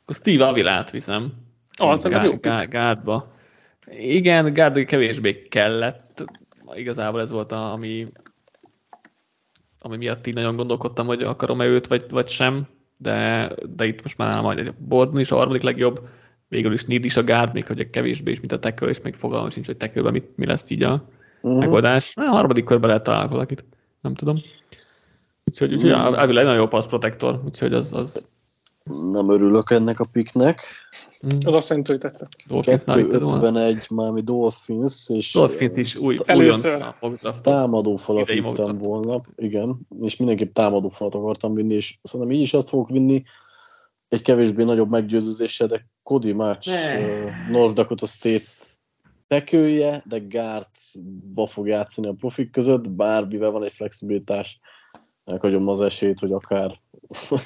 Akkor Steve Avilát viszem. Az, az jó pick. Gárdba. Igen, Gárdai kevésbé kellett. Igazából ez volt, a, ami, ami miatt így nagyon gondolkodtam, hogy akarom-e őt, vagy, vagy sem. De, de itt most már majd a Borden is a harmadik legjobb. Végül is Need is a Gárd, még hogy kevésbé is, mint a Tackle, és még fogalmam sincs, hogy Tackle-ben mi lesz így a uh-huh. megoldás. A harmadik körben lehet találni valakit. Nem tudom. Úgyhogy úgyhogy mm. Avila egy nagyon jó pass protector, úgyhogy az... az... Nem örülök ennek a picknek. Mm. Az azt jelenti, hogy tetszett. kettő ötvenegy, mármi Dolphins, és... Dolphins is új, újonc magdraftot. Támadófalat vittem volna, igen, és mindenképp támadófalat akartam vinni, és szerintem így is azt fogok vinni, egy kevésbé nagyobb meggyőződéssel, de Cody Mauch, North Dakota State tekője, de guardba fog játszani a profik között, bármivel van egy flexibilitás, elkagyom az esélyt, hogy akár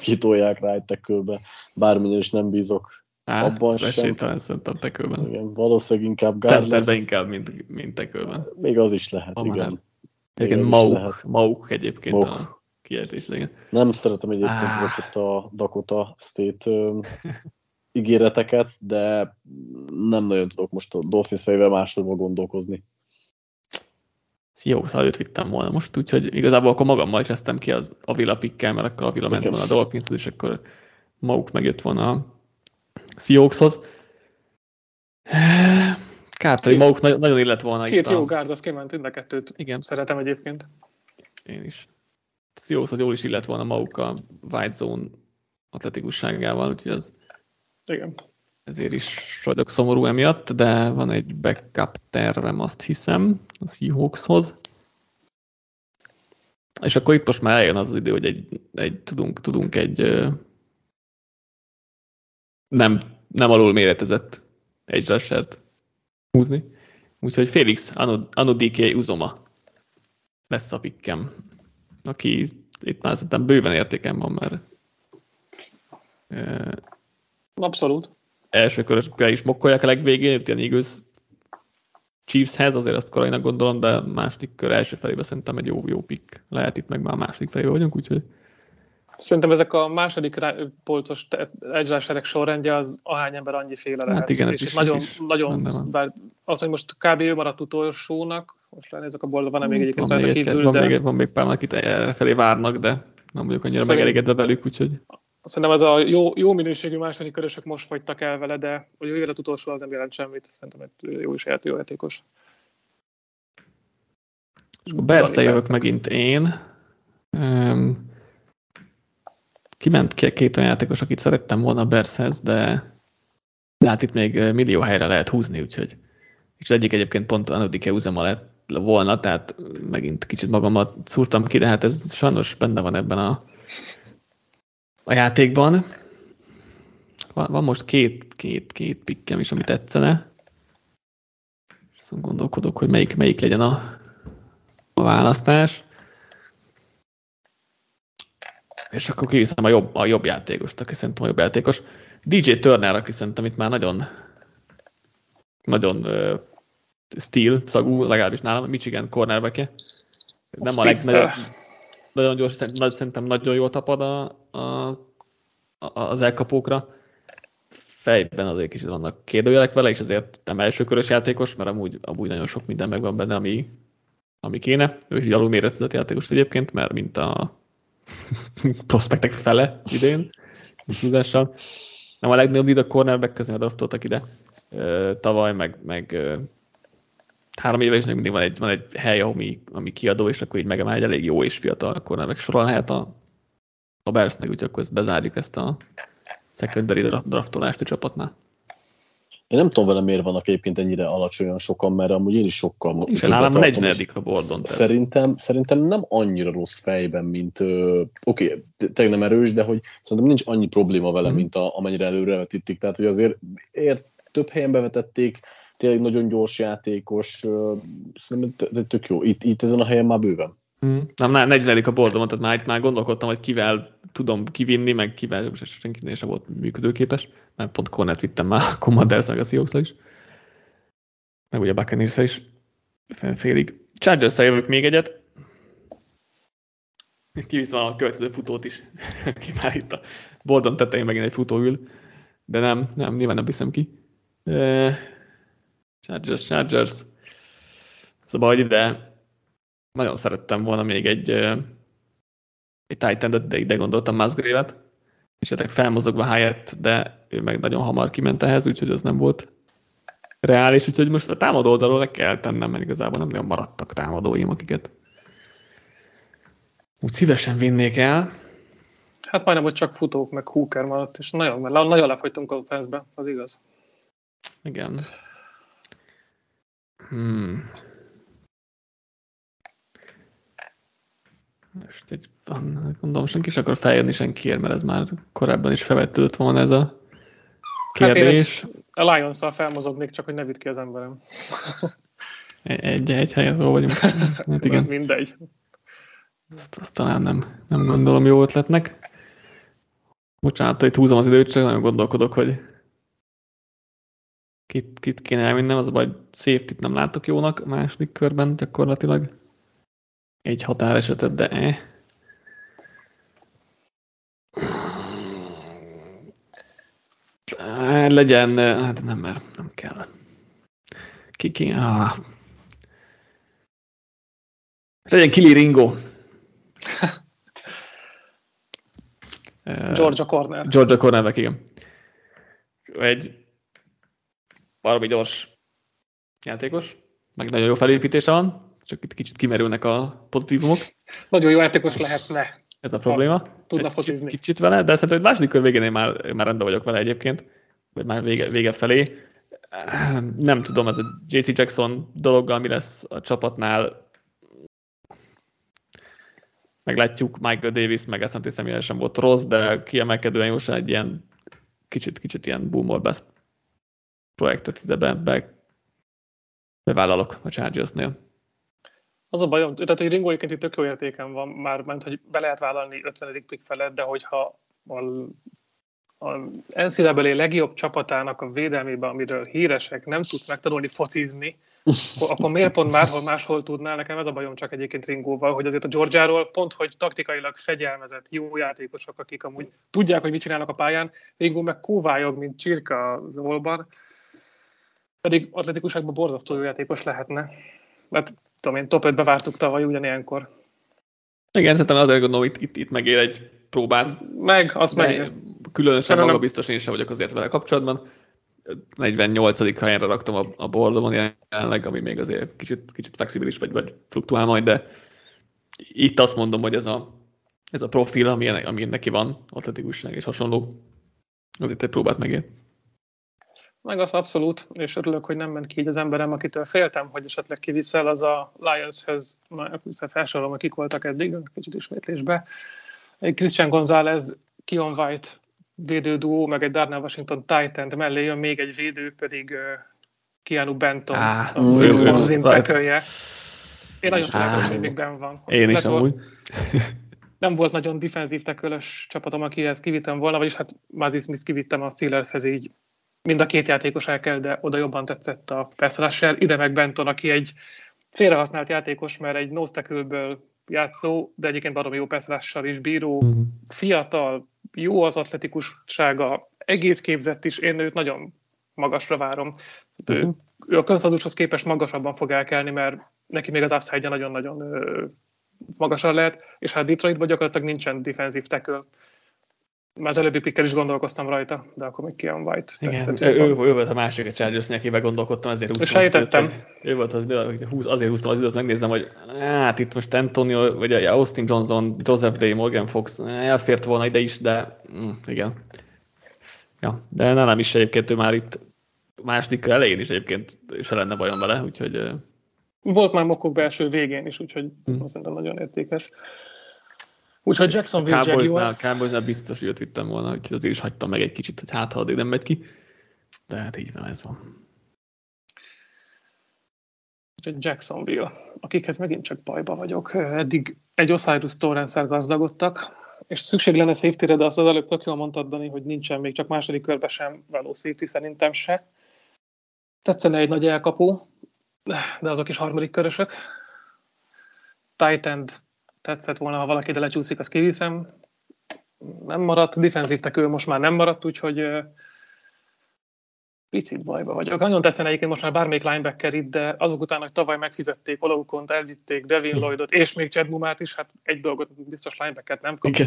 kitolják rá egy tekőbe, bármilyen is nem bízok Á, abban sem. Esélytelen szerintem tekőben. Igen, valószínűleg inkább guard lesz. De inkább, mint, mint tekőben. Még az is lehet, ha, igen. Egyébként Mauch, Mauch egyébként Mauch. A kiejtés, igen. Nem szeretem egyébként ezeket a Dakota State ö, ígéreteket, de nem nagyon tudok most a Dolphins fejével másodban gondolkozni. Jó, szóval őt vittem volna most, úgyhogy igazából akkor magammal csesztem ki az Avila pickkel, mert akkor Avila ment volna a Dolphinshoz, és akkor maguk megjött volna a Seahawkshoz. Kár, pedig maguk nagyon illett volna két itt. Két jó a... gárd, az kément, mind a kettőt igen. Szeretem egyébként. Én is. Seahawkshoz jól is illett volna maguk a White Zone atletikusságával, úgyhogy az... Igen. Ezért is vagyok szomorú emiatt, de van egy backup tervem, azt hiszem, a Seahawkshoz. És akkor itt most már eljön az idő, hogy egy, egy, tudunk, tudunk egy nem, nem alul méretezett edge rushert húzni. Úgyhogy Félix Anudike Uzoma lesz a pikkem, aki itt már szerintem bőven értéken van, mert abszolút. Első körösbe is mokkolják a legvégén, ilyen igaz Chiefshez, azért azt korainak gondolom, de második kör első felébe szerintem egy jó, jó pick lehet itt, meg már a második felébe vagyunk, úgyhogy... Szerintem ezek a második polcos egyráserek sorrendje az ahány ember annyi féle lehet. Hát igen, és is, nagyon, is nagyon, bár az, hogy most kb. Ő maradt utolsónak, most ránézek a boldog, van-e még egyébként van, egy kívül, van de... Még, van még pár, akit felé várnak, de nem vagyok annyira Szerint... megelégedve velük, úgyhogy... Szerintem ez a jó, jó minőségű második körösök most fogytak el vele, de hogy ő lett utolsó, az nem jelent semmit. Szerintem egy jó is eltő, jó játékos. És akkor Bresee jövök megint én. Um, kiment ki két olyan játékos, akit szerettem volna a Bershez, de, de hát itt még millió helyre lehet húzni, úgyhogy. És az egyik egyébként pont Anudike Uzoma lett volna, tehát megint kicsit magamat szúrtam ki, de hát ez sajnos benne van ebben a A játékban van, van most két, két, két pikkem is, ami tetszene. Szóval gondolkodok, hogy melyik, melyik legyen a, a választás. És akkor kiviszem a jobb, a jobb játékost, aki szerintem a jobb játékos. dé jé Turner, aki szerintem itt már nagyon nagyon uh, stíl szagú, legalábbis nálam, Michigan cornerback-e. Nem a legnagyobb. Nagyon gyors, szerintem nagyon jól tapad a, a, a, az elkapókra. Fejben azért kicsit vannak kérdőjelek vele, és azért nem elsőkörös játékos, mert amúgy, amúgy nagyon sok minden megvan benne, ami, ami kéne. Ő is így alulméretezett játékos egyébként, mert mint a prospektek fele idén. Nem a legnagyobb ide a cornerback közé, mert draftoltak ide tavaly, meg... meg három éve is mindig van egy, van egy hely, ami, ami kiadó, és akkor így megemel egy elég jó és fiatal, akkor nem meg soron lehet a, a Bersnek, úgyhogy akkor ezt bezárjuk ezt a secondary draftolást a csapatnál. Én nem tudom vele miért vannak egyébként ennyire alacsonyan sokan, mert amúgy én is sokkal... És nálam negyvenedik a bordon. Szerintem, szerintem nem annyira rossz fejben, mint... Oké, okay, tényleg nem erős, de hogy szerintem nincs annyi probléma vele, hmm. mint a, amennyire előre vetítik. Tehát, hogy azért ért, több helyen bevetették, tényleg nagyon gyors játékos, szerintem tök jó. Itt, itt ezen a helyen már bőven. Hmm. Nem, nem, negyvenedik a bordon, tehát már itt már gondolkodtam, hogy kivel tudom kivinni, meg kivel senkinél sem volt működőképes, mert pont Cornett vittem már a Commanders meg a Seahawks-szal is, meg ugye a Buccaneers-szel is, félig. Chargers-szel jövök még egyet, kivisz van a következő futót is, ki már itt a bordon tetején megint egy futó ül, de nem, nem, nyilván nem viszem ki. Chargers, Chargers, szóval, hogy ide nagyon szerettem volna még egy, egy tight endet, de ide gondoltam Musgrave-et, és ezek felmozogva Hyatt, de ő meg nagyon hamar kiment ehhez, úgyhogy az nem volt reális, úgyhogy most a támadó oldalról le kell tennem, mert igazából nem nagyon maradtak támadóim, akiket úgy szívesen vinnék el. Hát majdnem, hogy csak futók, meg Hooker maradt, és nagyon, nagyon lefogytunk a fence-be, az igaz. Igen. Hmm... Most egy, gondolom, most senki sem akar feljönni senkiért, mert ez már korábban is felvetődött volna ez a kérdés. Hát a Lions-szal felmozognék, csak hogy ne vidd ki az emberem. Egy, egy helyen vagyunk. Hát igen. Mindegy. Azt, azt talán nem, nem gondolom jó ötletnek. Bocsánat, hogy itt húzom az időt, csak nagyon gondolkodok, hogy kit, kit kéne elvinnem. Az a baj, safety-t nem látok jónak a második körben gyakorlatilag. Egy határesetet, de eh. Legyen, hát nem, mert nem kell. Ki, ki, ah. Legyen Kili Ringo. Georgia Corner. Georgia Cornerback, igen. Egy valami gyors játékos, meg nagyon jó felépítése van. Csak itt kicsit kimerülnek a pozitívumok. Nagyon jó játékos lehetne. Ez a probléma. Tudna focizni. Kicsit, kicsit vele, de szerintem, hogy második kör végén én már, én már rendben vagyok vele egyébként, vagy már vége, vége felé. Nem tudom, ez a jé cé Jackson dologgal mi lesz a csapatnál. Meglátjuk, Michael Davis, meg Asante Samuel sem volt rossz, de kiemelkedően jósan egy ilyen kicsit-kicsit ilyen boomer best projektet ide be, be, bevállalok a Chargersnél. Az a bajom, tehát hogy Ringo egyébként itt tök jó értéken van, már ment, hogy be lehet vállalni ötvenedik pick felett, de hogyha a en cé á á legjobb csapatának a védelmében, amiről híresek, nem tudsz megtanulni focizni, akkor miért pont márhol máshol tudnál? Nekem ez a bajom csak egyébként Ringóval, hogy azért a Georgiáról pont, hogy taktikailag fegyelmezett jó játékosok, akik amúgy tudják, hogy mit csinálnak a pályán, Ringo meg kóvályog, mint csirka az olban, pedig atletikuságban borzasztó jó játékos lehetne. Mert tudom én, top ötbe vártuk tavaly ugyanilyenkor. Igen, szerintem azért gondolom, itt, itt, itt megér egy próbát. Meg, azt meg. Különösen maga biztos én sem vagyok azért vele kapcsolatban. negyvennyolcadik helyenre raktam a, a boardomon jelenleg, ami még azért kicsit, kicsit flexibilis vagy, vagy fluktuál majd, de itt azt mondom, hogy ez a, ez a profil, ami, ami neki van, atletikusság és hasonló, azért egy próbát megér. Meg az abszolút, és örülök, hogy nem ment ki így az emberem, akitől féltem, hogy esetleg kiviszel, az a Lions-höz, felsorolom, akik voltak eddig, kicsit ismétlésbe. Egy Christian Gonzalez, Kian White védőduó, meg egy Darnell Washington tight end mellé jön még egy védő, pedig uh, Keanu Benton, ah, a Wisconsin tekölje. Én nagyon csodálkozom, hogy még benn van. Én is amúgy. Nem volt nagyon defenzív tekölös csapatom, akihez kivittem volna, vagyis hát Mazi Smith kivittem a Steelershez így. Mind a két játékos el kell, de oda jobban tetszett a Perszalassel. Ide meg Benton, aki egy félrehasznált játékos, mert egy nose tackle-ből játszó, de egyébként baromi jó Perszalassal is bíró. Mm-hmm. Fiatal, jó az atletikussága, egész képzett is. Én őt nagyon magasra várom. Mm-hmm. Ő, ő a konszenzushoz képest magasabban fog elkelni, mert neki még az upside-ja nagyon-nagyon ö, magasan lehet, és hát Detroitban gyakorlatilag nincsen defensív tackle. Már az előbbi pikkel is gondolkoztam rajta, de akkor még Kian White. Igen, ő, ő, ő volt a másik a Chargers-nél, akivel gondolkodtam, ezért húztam. És sejtettem. Ő volt az, azért húztam az időt, megnézem, hogy hát itt most Antonio, vagy Austin Johnson, Joseph Day, Morgan Fox, elfért volna ide is, de mm, igen. Ja, de nálam is egyébként ő már itt második elején is egyébként se lenne bajom vele, úgyhogy... Volt már mokok belső végén is, úgyhogy hmm. azt szerintem nagyon értékes. Úgyhogy Jacksonville Jaguars... Cowboysnál biztos jött vittem volna, úgyhogy azért is hagytam meg egy kicsit, hogy hát ha addig nem megy ki. De hát így van, ez van. Úgyhogy Jacksonville, akikhez megint csak bajba vagyok. Eddig egy Osiris Torrance-el gazdagodtak, és szükség lenne safety-re, de azt az előbb tök jól mondtad, Dani, hogy nincsen még csak második körben sem való safety, szerintem se. Tetszene egy nagy elkapó, de azok is harmadik körösök. Tight end tetszett volna, ha valaki ide lecsúszik, azt kiviszem. Nem maradt, defensív tekül most már nem maradt, úgyhogy picit bajba vagyok. Nagyon tetszene egyébként most már bármelyik linebacker itt, de azok után, hogy tavaly megfizették, Olaukont elvitték, Devin Lloydot, és még Chad Bumát is, hát egy dolgot biztos linebackert nem kaptam.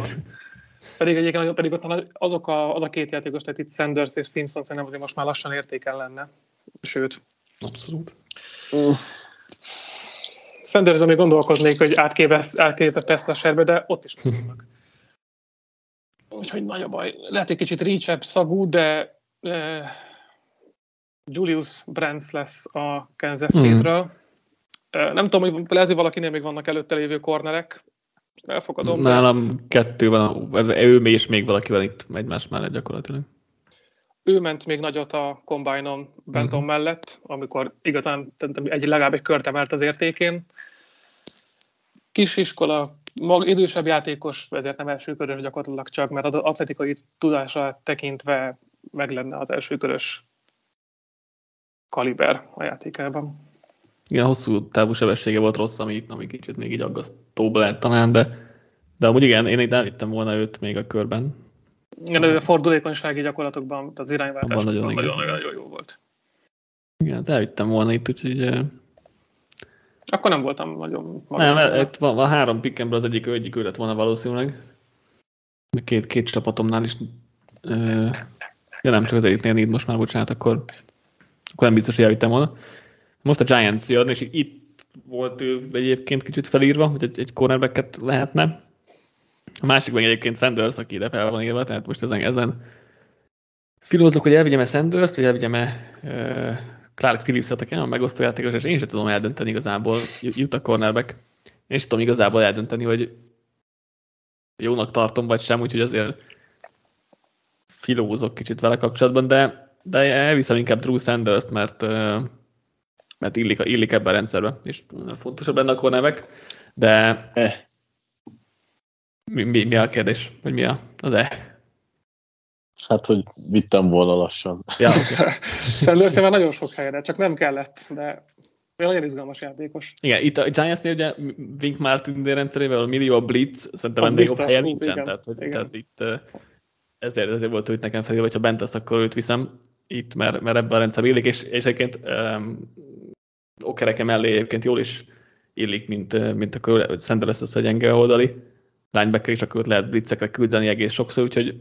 Pedig egyébként pedig ott azok a, az a két játékos, tehát itt Sanders és Simpson szerintem azért most már lassan értéken lenne. Sőt. Abszolút. Uh. Sandersben még gondolkoznék, hogy átképzett Peszleserbe, de ott is megvannak. Úgyhogy nagy a baj. Lehet egy kicsit reach-ebb szagú, de... Eh, Julius Brents lesz a Kansas State-ről. Mm. Nem tudom, hogy lehet, hogy valakinél még vannak előtte lévő cornerek. Elfogadom. Nálam de... kettő van, ő és még valakivel itt egymás mellett gyakorlatilag. Ő ment még nagyot a Combine-on Benton mm. mellett, amikor igazán egy, legalább egy kört emelt az értékén. Kisiskola, mag, idősebb játékos, ezért nem elsőkörös gyakorlatilag csak, mert az atletikai tudását tekintve meg lenne az elsőkörös kaliber a játékában. Igen, hosszú távú sebessége volt rossz, ami, ami kicsit még így aggasztóbb lehet talán, de, de amúgy igen, én így elvittem volna őt még a körben. Igen, ő a fordulékonysági gyakorlatokban, az irányváltásban nagyon, nagyon, nagyon, nagyon jó volt. Igen, elvittem volna itt, úgyhogy... Akkor nem voltam nagyon magas. Nem, itt van, van három pickemből az egyik, egyik ő lett volna valószínűleg. Két, két csapatomnál is. Ja nem, csak az egyiknél így most már, bocsánat, akkor... akkor nem biztos, hogy elvittem volna. Most a Giants jön, és itt volt ő egyébként kicsit felírva, hogy egy, egy cornerbacket lehetne. A másik meg egyébként Sanders, aki ide fel van írva, tehát most ezen, ezen filózok, hogy elvigyem-e Sanders-t, vagy elvigyem-e uh, Clark Phillips-et, aki nem a megosztó játékos, és én sem tudom eldönteni igazából, jut a cornerback. Én sem tudom igazából eldönteni, hogy jónak tartom, vagy sem, úgyhogy azért filózok kicsit vele kapcsolatban, de de elviszem inkább Drew Sanders-t, mert, mert illik, illik ebben a rendszerben, és fontosabb lenne a cornerback, de eh. mi, mi, mi a kérdés? Vagy mi a, az e? Hát, hogy vittem volna lassan. Ja, okay. Sanders már nagyon sok helyre, csak nem kellett, de nagyon izgalmas játékos. Igen, itt a Giants-nél ugye Wink Martin rendszerével a millió blitz, szerintem ennél jobb helyen nincsen, tehát, hogy, tehát itt ezért, ezért volt, hogy nekem felé, hogyha bent lesz, akkor őt viszem itt, mert, mert ebben a rendszer illik, és, és egyébként um, okereke mellé egyébként jól is illik, mint, mint akkor szemben lesz az a gyenge oldali linebacker, és akkor őt lehet blitzekre küldeni egész sokszor, úgyhogy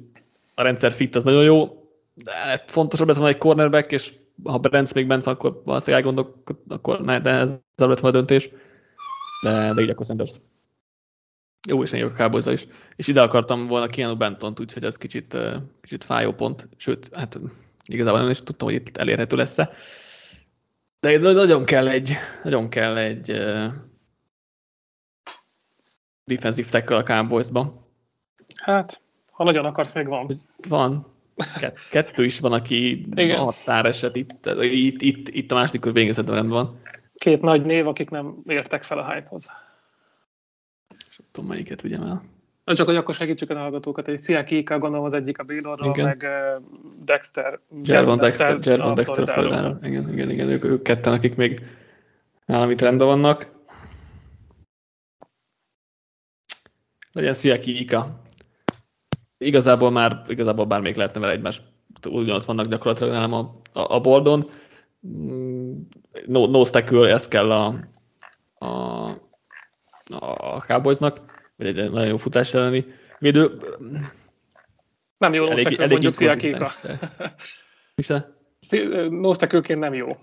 a rendszer fit az nagyon jó, de fontosabb lett volna egy cornerback, és ha Brents még bent van, akkor valószínűleg elgondolok, akkor ne, de ez lett volna a döntés, de, de így akkor Sanders. Jó, és én jövök a Cowboys-zal is. És ide akartam volna Keanu Bentont, úgyhogy ez kicsit, kicsit fájó pont. Sőt, hát igazából nem is tudtam, hogy itt elérhető lesz-e. De nagyon kell egy, nagyon kell egy uh, defensive tackle a Cowboys-ba. Hát, ha nagyon akarsz, még van. Van. Kettő is van, aki a határeset. Itt, itt, itt, itt a második kör végén szerintem rendben van. Két nagy név, akik nem értek fel a hype-hoz. Tudom, melyiket vigyem el. Csak, hogy akkor segítsük a hallgatókat. Egy Sziakika, gondolom az egyik a Baylorról, meg Dexter. Jervon Dexter, Dexter, Dexter a Floridáról. Igen, igen, igen. Ők, ők ketten, akik még nálam itt rendben vannak. Legyen Sziakika. Igazából már, igazából bármelyik lehetne vele egymás. Ugyanott vannak gyakorlatilag nálam a, a, a boardon. No, no stack-ül, ez kell a... a a Cowboysnak, vagy egy nagyon jó futás elleni védő. Nem jó nosztekő, mondjuk Sziakika. Nosztekőként nem jó.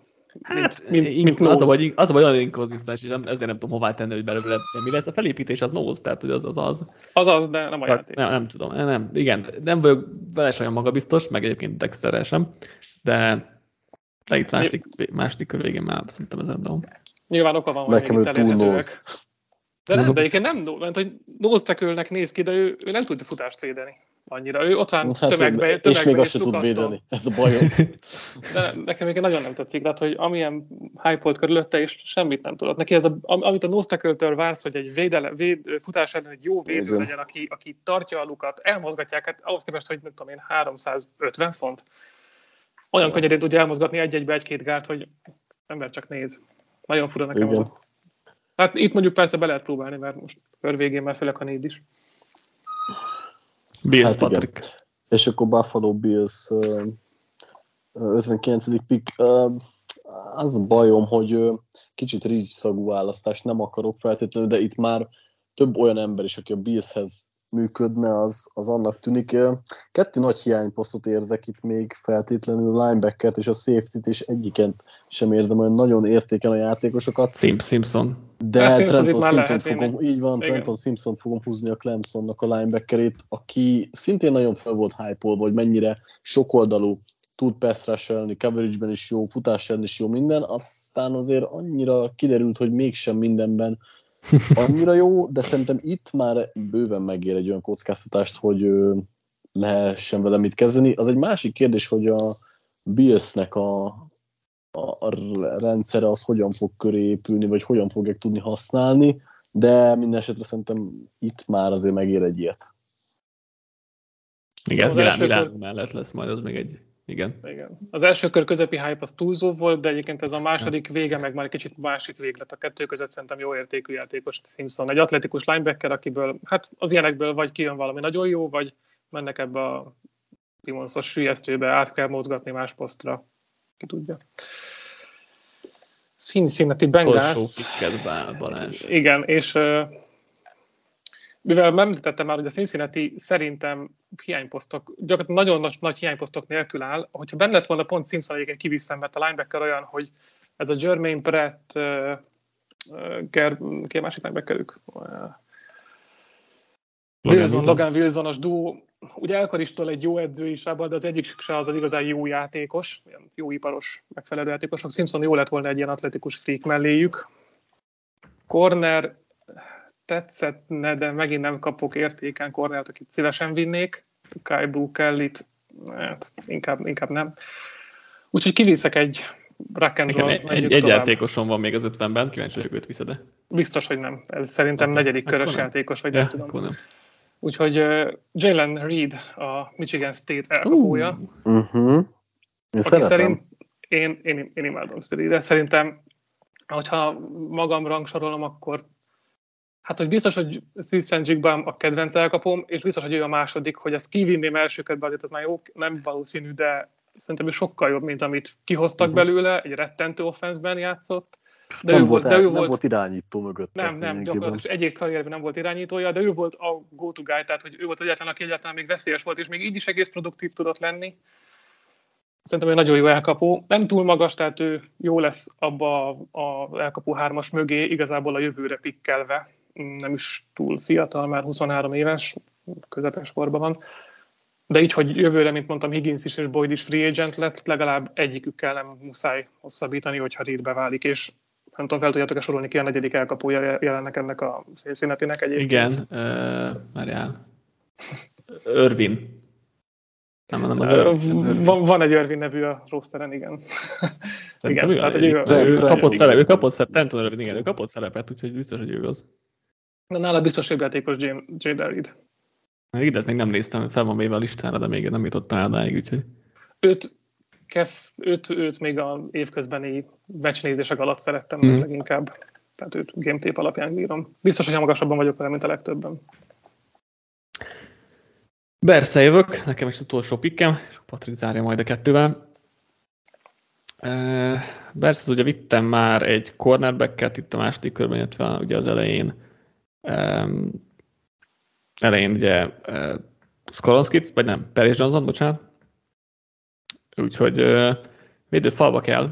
Hát, mint, mint, mint az, a vagy, az a vagy olyan inkonzisztens, és nem, ezért nem tudom hová tenni, hogy belőle mi lesz. A felépítés az nose, tehát hogy az az az. Az az, de nem a játék. Nem, nem tudom, nem, igen, nem vagyok vele sem olyan magabiztos, meg egyébként Dexterrel sem, de De itt második, második kör végén már szerintem ezen dobom. Nyilván oka van, hogy itt elérhetőek. De nem, de egyébként nem, mert hogy nose tackle-nek néz ki, de ő, ő nem tudja futást védeni annyira. Ő ott van hát tömegbe, és, tömegbe, és még azt sem tud védeni, ez a bajom. De nekem még nagyon nem tetszik, tehát, hogy amilyen hype volt körülötte, és semmit nem tudott. Neki ez, a, amit a nose tackle-től vársz, hogy egy védele, véd, futás ellen egy jó védő igen. legyen, aki, aki tartja a lukat, elmozgatják, hát ahhoz képest, hogy nem tudom én, háromszázötven font. Olyan könnyedén tudja elmozgatni egy-egybe egy-két gárt, hogy ember csak néz. Nagyon fura nekem az. Hát itt mondjuk persze be lehet próbálni, mert most kör végén már főleg a négy is. Bills hát Patrik. Igen. És akkor Buffalo Bills ötvenkilencedik pick. Az a bajom, hogy kicsit rígy szagú választást nem akarok feltétlenül, de itt már több olyan ember is, aki a Billshez működne, az, az annak tűnik. Kettő nagy hiányposztot érzek itt még feltétlenül, a linebackert és a safety-t, és egyiken sem érzem olyan nagyon értéken a játékosokat. Sim, Simpson. De hát, Trenton Simpson fogom, így van, igen. Trenton Simpson fogom húzni a Clemsonnak a linebackerét, aki szintén nagyon fel volt hype-olva, hogy mennyire sokoldalú, tud pass rushelni, coverage-ben is jó, futás ellen is jó minden, aztán azért annyira kiderült, hogy mégsem mindenben annyira jó, de szerintem itt már bőven megér egy olyan kockáztatást, hogy lehessen vele mit kezdeni. Az egy másik kérdés, hogy a Bills-nek a, a, a rendszere az hogyan fog köré épülni, vagy hogyan fogják tudni használni, de minden esetre szerintem itt már azért megér egy ilyet. Igen, szóval világ, világ kör... mellett lesz majd az még egy. Igen. Igen. Az első kör közepi hype az túlzó volt, de egyébként ez a második vége, meg már egy kicsit másik véglet a kettő között, szerintem jó értékű játékos Simpson. Egy atletikus linebacker, akiből, hát az ilyenekből vagy kijön valami nagyon jó, vagy mennek ebbe a Simonsos sülyeztőbe, át kell mozgatni más posztra. Ki tudja. Cincinnati Bengals. Igen, és... mivel említettem már, hogy a Cincinnati szerintem hiányposztok, gyakorlatilag nagyon nagy, nagy hiányposztok nélkül áll. Hogyha benne lett volna pont Simpson egyébként kiviszem, mert a linebacker olyan, hogy ez a Jermaine Pratt, uh, uh, ger, ki a másik linebackerük? Uh, Wilson, Logan Wilson-os duó, ugye Elkaristól egy jó edző is áll, de az egyik se az, az igazán jó játékos, jó iparos megfelelő játékosok. Simpson jó lett volna egy ilyen atletikus freak melléjük. Corner tetszettne, de megint nem kapok értéken kornert, akit szívesen vinnék. Kai Blue Kelly-t hát, inkább, inkább nem. Úgyhogy kiviszek egy rock and roll. Egy, egy, egy játékosom van még az ötvenben, kíváncsi vagyok, őt viszed-e? Biztos, hogy nem. Ez szerintem hát, negyedik körös hát, játékos, vagy ja, nem tudom. Nem. Úgyhogy uh, Jalen Reed, a Michigan State elkapója. Uh, uh-huh. Én szeretem. Szerint, én, én, én imádom State, de szerintem, hogyha magam rangsorolom, akkor hát, hogy biztos, hogy Swiss-N-Jigban a kedvenc elkapom, és biztos, hogy ő a második, hogy ezt kivinném első kedben, azért ez már jó, nem valószínű, de szerintem ő sokkal jobb, mint amit kihoztak uh-huh. belőle, egy rettentő offenszben játszott. De nem ő volt, el, de ő nem volt, volt irányító mögött. Nem, nem, gyakorlatilag egyik karrierben nem volt irányítója, de ő volt a go-to guy, tehát hogy ő volt egyáltalán, aki egyáltalán még veszélyes volt, és még így is egész produktív tudott lenni. Szerintem egy nagyon jó elkapó. Nem túl magas, tehát ő jó lesz abba az elkapó hármas mögé, igazából a jövőre pikkelve. Nem is túl fiatal, már huszonhárom éves, közepes korban van. De így, hogy jövőre, mint mondtam, Higgins is és Boyd is free agent lett, legalább egyikükkel nem muszáj hosszabbítani, hogyha Reed beválik, és nem tudom, fel tudjátok-e sorolni ki a negyedik elkapója jelennek ennek a Cincinnatinek egyébként? Igen, uh, várjál. Irvin. Nem, nem az Irvin. Van, van egy Irvin nevű a rosteren, igen. Igen, tehát, hogy ő, ő, ő kapott szerepet, ő kapott szerepet, Irvin, igen, ő kapott szerepet, úgyhogy biztos, hogy ő az. De nála biztos jobb játékos Jalen Reed. Reedet még nem néztem, fel van véve a listára, de még nem jutottam áldáig, úgyhogy... Őt, kef, őt, őt még az évközbeni meccsnézések alatt szerettem mm. leginkább. Tehát őt gametép alapján bírom. Biztos, hogy magasabban vagyok vele, mint a legtöbben. Bersze jövök, nekem is utolsó pikkem, és Patrik zárja majd a kettővel. Bersze, ugye vittem már egy cornerbacket itt a második körben, illetve ugye az elején Um, elején ugye uh, Skoronskit, vagy nem, Paris Johnson, bocsánat. Úgyhogy uh, védőfalba kell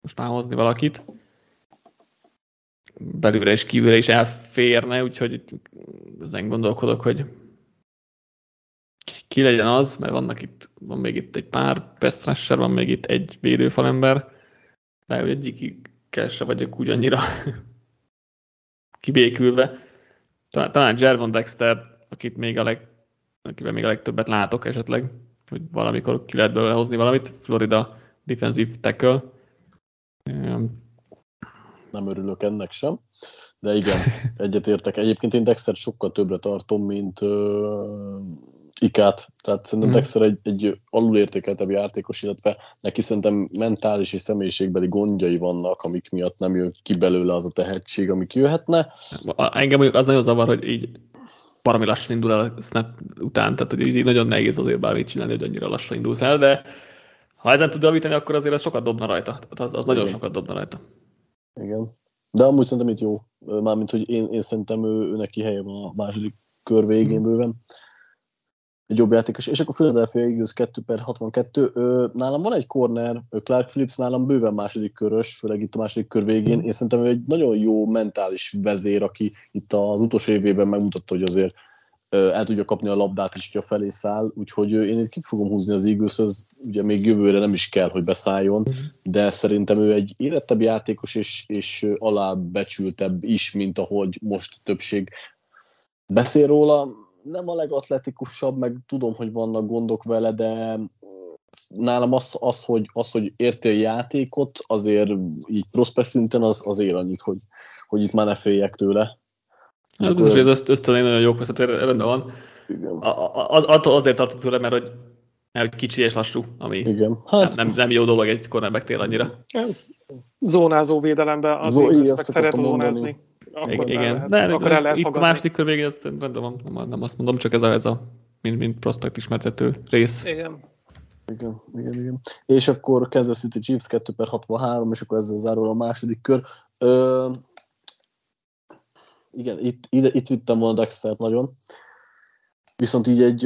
most már hozni valakit. Belülre és kívülre is elférne, úgyhogy ezen gondolkodok, hogy ki legyen az, mert vannak itt, van még itt egy pár pass rusher, van még itt egy védőfalember, de egyikkel se vagyok úgy annyira kibékülve. Talán, talán Jervon Dexter, akit még a leg, akiben még a legtöbbet látok esetleg, hogy valamikor ki lehet belőle hozni valamit. Florida defensive tackle. Nem örülök ennek sem, de igen, egyetértek. Egyébként én Dexter sokkal többre tartom, mint uh, Ikát. Tehát szerintem hmm. Dexter egy, egy alulértékeltebb játékos, illetve neki szerintem mentális és személyiségbeli gondjai vannak, amik miatt nem jön ki belőle az a tehetség, amik jöhetne. Engem mondjuk az nagyon zavar, hogy így baromi lassan indul el a snap után, tehát hogy így nagyon nehéz azért bármit csinálni, hogy annyira lassan indulsz el, de ha ezen tud javítani, akkor azért ez sokat dobna rajta. Az, az nagyon sokat dobna rajta. Igen. De amúgy szerintem itt jó. Mármint, hogy én, én szerintem ő, ő neki helye van a második kör végén bőven. Egy jobb játékos. És akkor Philadelphia Eagles kettő per hatvankettő. Nálam van egy corner, Clark Phillips nálam bőven második körös, főleg itt a második kör végén. Én szerintem ő egy nagyon jó mentális vezér, aki itt az utolsó évében megmutatta, hogy azért el tudja kapni a labdát is, hogyha felé száll, úgyhogy én itt ki fogom húzni az Eagleshöz, ugye még jövőre nem is kell, hogy beszálljon, de szerintem ő egy érettebb játékos, és, és alábecsültebb is, mint ahogy most többség beszél róla. Nem a legatletikusabb, meg tudom, hogy vannak gondok vele, de nálam az, az hogy, az, hogy érti a játékot, azért így prospect szinten az, azért annyit, hogy, hogy itt már ne féljek tőle. És akkor biztos, hogy az ösztönén nagyon jók, tehát rendben van. Az, attól azért tartok tőle, mert hogy, mert kicsi és lassú, ami igen. Hát, nem, nem jó dolog egy cornerbacknél annyira. Zónázó védelemben az Zó, így, szeret zónázni. Akkor igen, de el itt a második kör végén azt rendben van, nem, nem azt mondom, csak ez a, ez a mint, mint prospect ismertető rész. Igen. Igen, igen, igen. És akkor Kansas City Chiefs kettő per hatvanhárom, és akkor ezzel zárul a második kör. Ö, Igen, itt, ide, itt vittem volna Dextert nagyon, viszont így egy,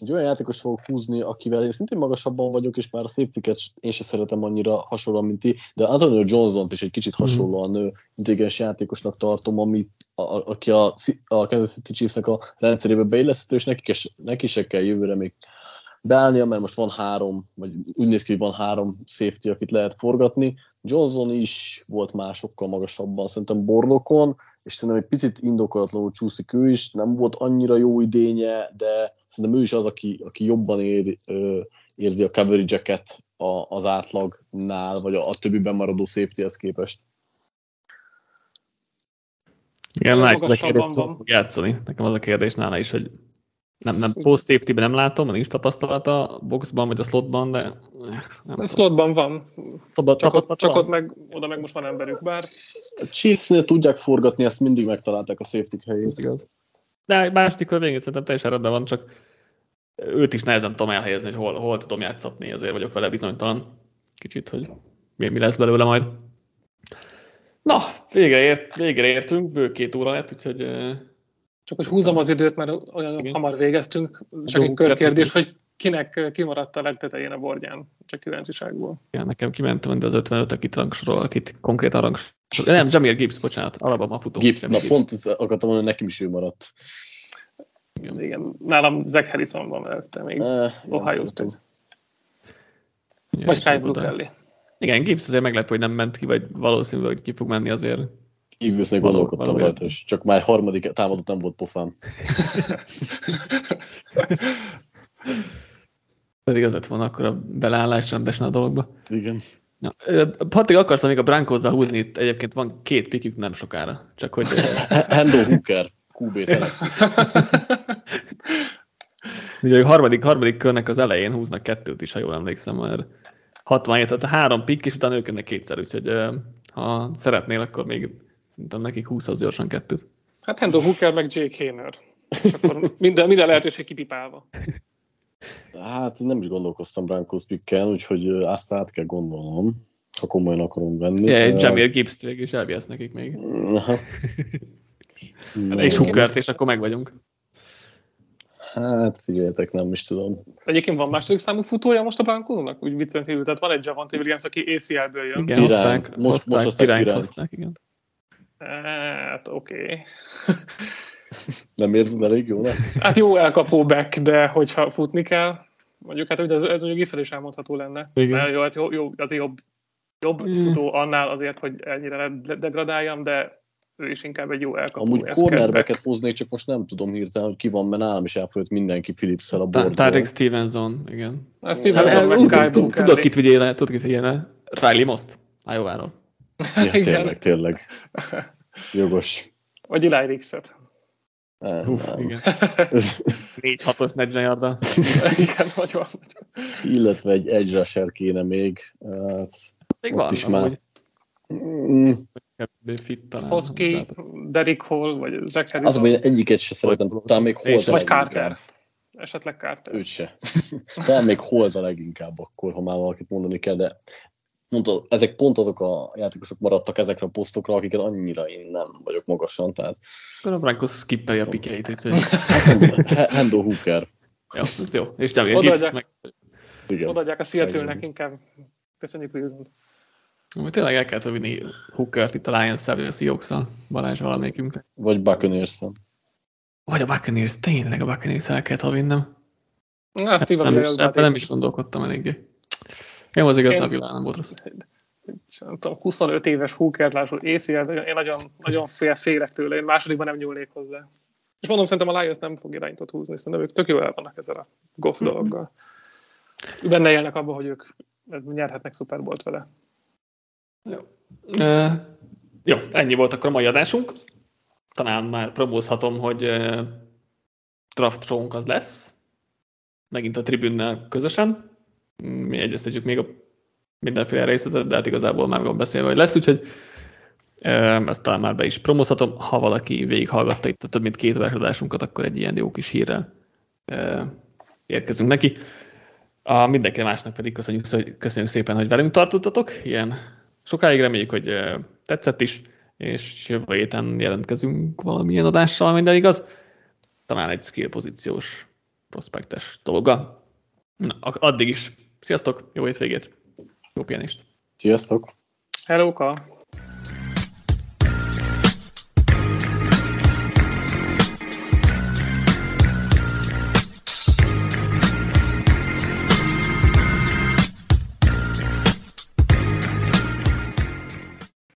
egy olyan játékos fogok húzni, akivel én szintén magasabban vagyok, és már a safety-ket én sem szeretem annyira hasonlóan, mint ti, de Anthony Johnson-t is egy kicsit hasonlóan mm. intelligens játékosnak tartom, amit, a, a, aki a, a Kansas City Chiefs-nek a rendszerébe beilleszthető, és neki, neki se kell jövőre még beállnia, mert most van három, vagy úgy néz ki, hogy van három safety, akit lehet forgatni. Johnson is volt már sokkal magasabban, szerintem borlokon, és szerintem egy picit indokolatlanul csúszik ő is, nem volt annyira jó idénye, de szerintem ő is az, aki, aki jobban ér, érzi a coverage-eket az átlagnál, vagy a, a többiben maradó safety-hez képest. Igen, Knight, ez a kérdés tudom fog játszani. Nekem az a kérdés nála is, hogy nem, nem post safety-ben nem látom, nincs tapasztalata a boxban, vagy a slotban, de... A slotban van. Szabad, csak, ott, csak ott meg, oda meg most van emberük, bár... A Chiefs-nél tudják forgatni, ezt mindig megtalálták a safety helyét. Igaz. De másik kör végén szerintem teljesen rendben van, csak őt is nehezen tudom elhelyezni, hogy hol, hol tudom játszatni, azért vagyok vele bizonytalan kicsit, hogy mi, mi lesz belőle majd. Na, végre, ért, végre értünk, bő két óra lett, úgyhogy... Csak hogy húzom az időt, mert olyan igen. hamar végeztünk. Csak egy körkérdés, hogy kinek kimaradt a legtetején a borgyán, csak kíváncsiságból. Igen, nekem kimentem, de az ötvenöt, akit rangsorol, akit konkrétan rangsorol. Nem, Jameer Gibbs, bocsánat, Alabama futó. Gibbs, na Gibbs. Pont akartam mondani, nekem is ő maradt. Igen, igen. Nálam Zach Harrison van előtte még. Uh, Ohio-ztunk. Vagy Kyle Brook-elli. Igen, Gibbs azért meglepő, hogy nem ment ki, vagy valószínűleg ki fog menni azért. Eaglesnek gondolkodtam rajta, és csak már harmadik támadott nem volt pofám. Pedig az lett volna akkor a beleállás rendesen a dologba. Igen. Na, Patrik, akarsz még a Brankozzal húzni, itt egyébként van két pikük nem sokára. Csak hogy... Hendon Hooker, kú bé lesz. Ugye a harmadik, harmadik körnek az elején húznak kettőt is, ha jól emlékszem, mert hatvanhét, tehát három pik, és utána ők ennek kétszer, úgyhogy... Ha szeretnél, akkor még szerintem nekik húszhoz gyorsan kettőt. Hát Hendon Hooker meg Jake Haener. Akkor minden, minden lehetőség kipipálva. Hát nem is gondolkoztam Broncos pickkel, úgyhogy azt át kell gondolnom, ha komolyan akarom venni. Ja, Jameer Gibbs-t végül is elviesz nekik még. És Hookert, és akkor meg vagyunk. Hát figyeljetek, nem is tudom. Egyébként van második számú futója most a Broncosnak? Úgy viccen kívül, tehát van egy Javonte Williams, aki á cé el-ből jön. Igen, hozták, most hozták, most hozták, hozták, igen. Hát oké. Okay. Nem érzed elég jól? Hát jó elkapó back, de hogyha futni kell, mondjuk, hát ugye ez, ez mondjuk ifel is elmondható lenne. Mert jó, hát jó, jó, azért jobb, jobb futó annál azért, hogy ennyire degradáljam, de ő is inkább egy jó elkapó. Amúgy cornerbacket hoznék, csak most nem tudom hirtelen, hogy ki van, mert nálam is elfolyott mindenki Philipsszel a bordról. Tarek Stevenson, igen. Tudod, kit vigyél, tudod, kit vigyél el? Riley Most, Iowa-ról. Tényleg, tényleg. Jogos. Vagy Eli Ricks-et. Húf, igen. négy hatos negyven yarda. Igen, nagyon. Illetve egy edge rusher kéne még. Hát, még van, is már... Mm. Foszki, Derrick Hall, vagy Zach Harrison. Az, hogy egyiket se szeretem, talán még Holt. Vagy Carter. Esetleg Carter. Őt se. Talán még Holt a leginkább akkor, ha már valakit mondani kell, de mondta, ezek pont azok a játékosok maradtak ezekre a posztokra, akiket annyira én nem vagyok magasan, tehát... Akkor a Brankos skippelj a pikeit. Hendon Hooker. Jó, ez jó. És Jameer Gibbs meg... Odaadják a Seattle-nek inkább. Köszönjük, Wilson. Tényleg el kell vinni Hookert itt a Lions-szel, vagy a Seahawks-szal, Balázs valamelyikünkre. Vagy Buccaneers-szel. Vagy a Buccaneers, tényleg a Buccaneers-szel el kell vinnem. Hát nem, is, nem is gondolkodtam eléggé. Jó, az igaz, én, a világ nem volt rossz. Nem tudom, huszonöt éves Hookert lásul éjszél, én nagyon, nagyon fél, félek tőle, én másodikban nem nyúlnék hozzá. És mondom, szerintem a Lions nem fog irányítót húzni, szerintem ők tök jól el vannak ezzel a Goff dologgal. Benne élnek abban, hogy ők nyerhetnek Super Bowlt vele. Jó. Uh, jó, ennyi volt akkor a mai adásunk. Talán már próbálhatom, hogy uh, draft show-nk az lesz. Megint a tribünnel közösen. Mi egyeztetjük még a mindenféle részletet, de hát igazából már van beszélve, hogy lesz, úgyhogy uh, ezt talán már be is promózhatom. Ha valaki végighallgatta itt a több mint két órás adásunkat, akkor egy ilyen jó kis hírrel uh, érkezünk neki. A mindenki másnak pedig köszönjük, köszönjük szépen, hogy velünk tartottatok. Ilyen sokáig, reméljük, hogy tetszett is, és jövő héten jelentkezünk valamilyen adással, minden igaz. Talán egy skill pozíciós, prospektes dologgal. Na, addig is. Sziasztok, jó hétvégét, jó pihenést. Sziasztok. Hellóka.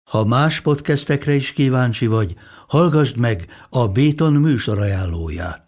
Ha más podcastekre is kíváncsi vagy, hallgassd meg a Béton műsor ajánlóját.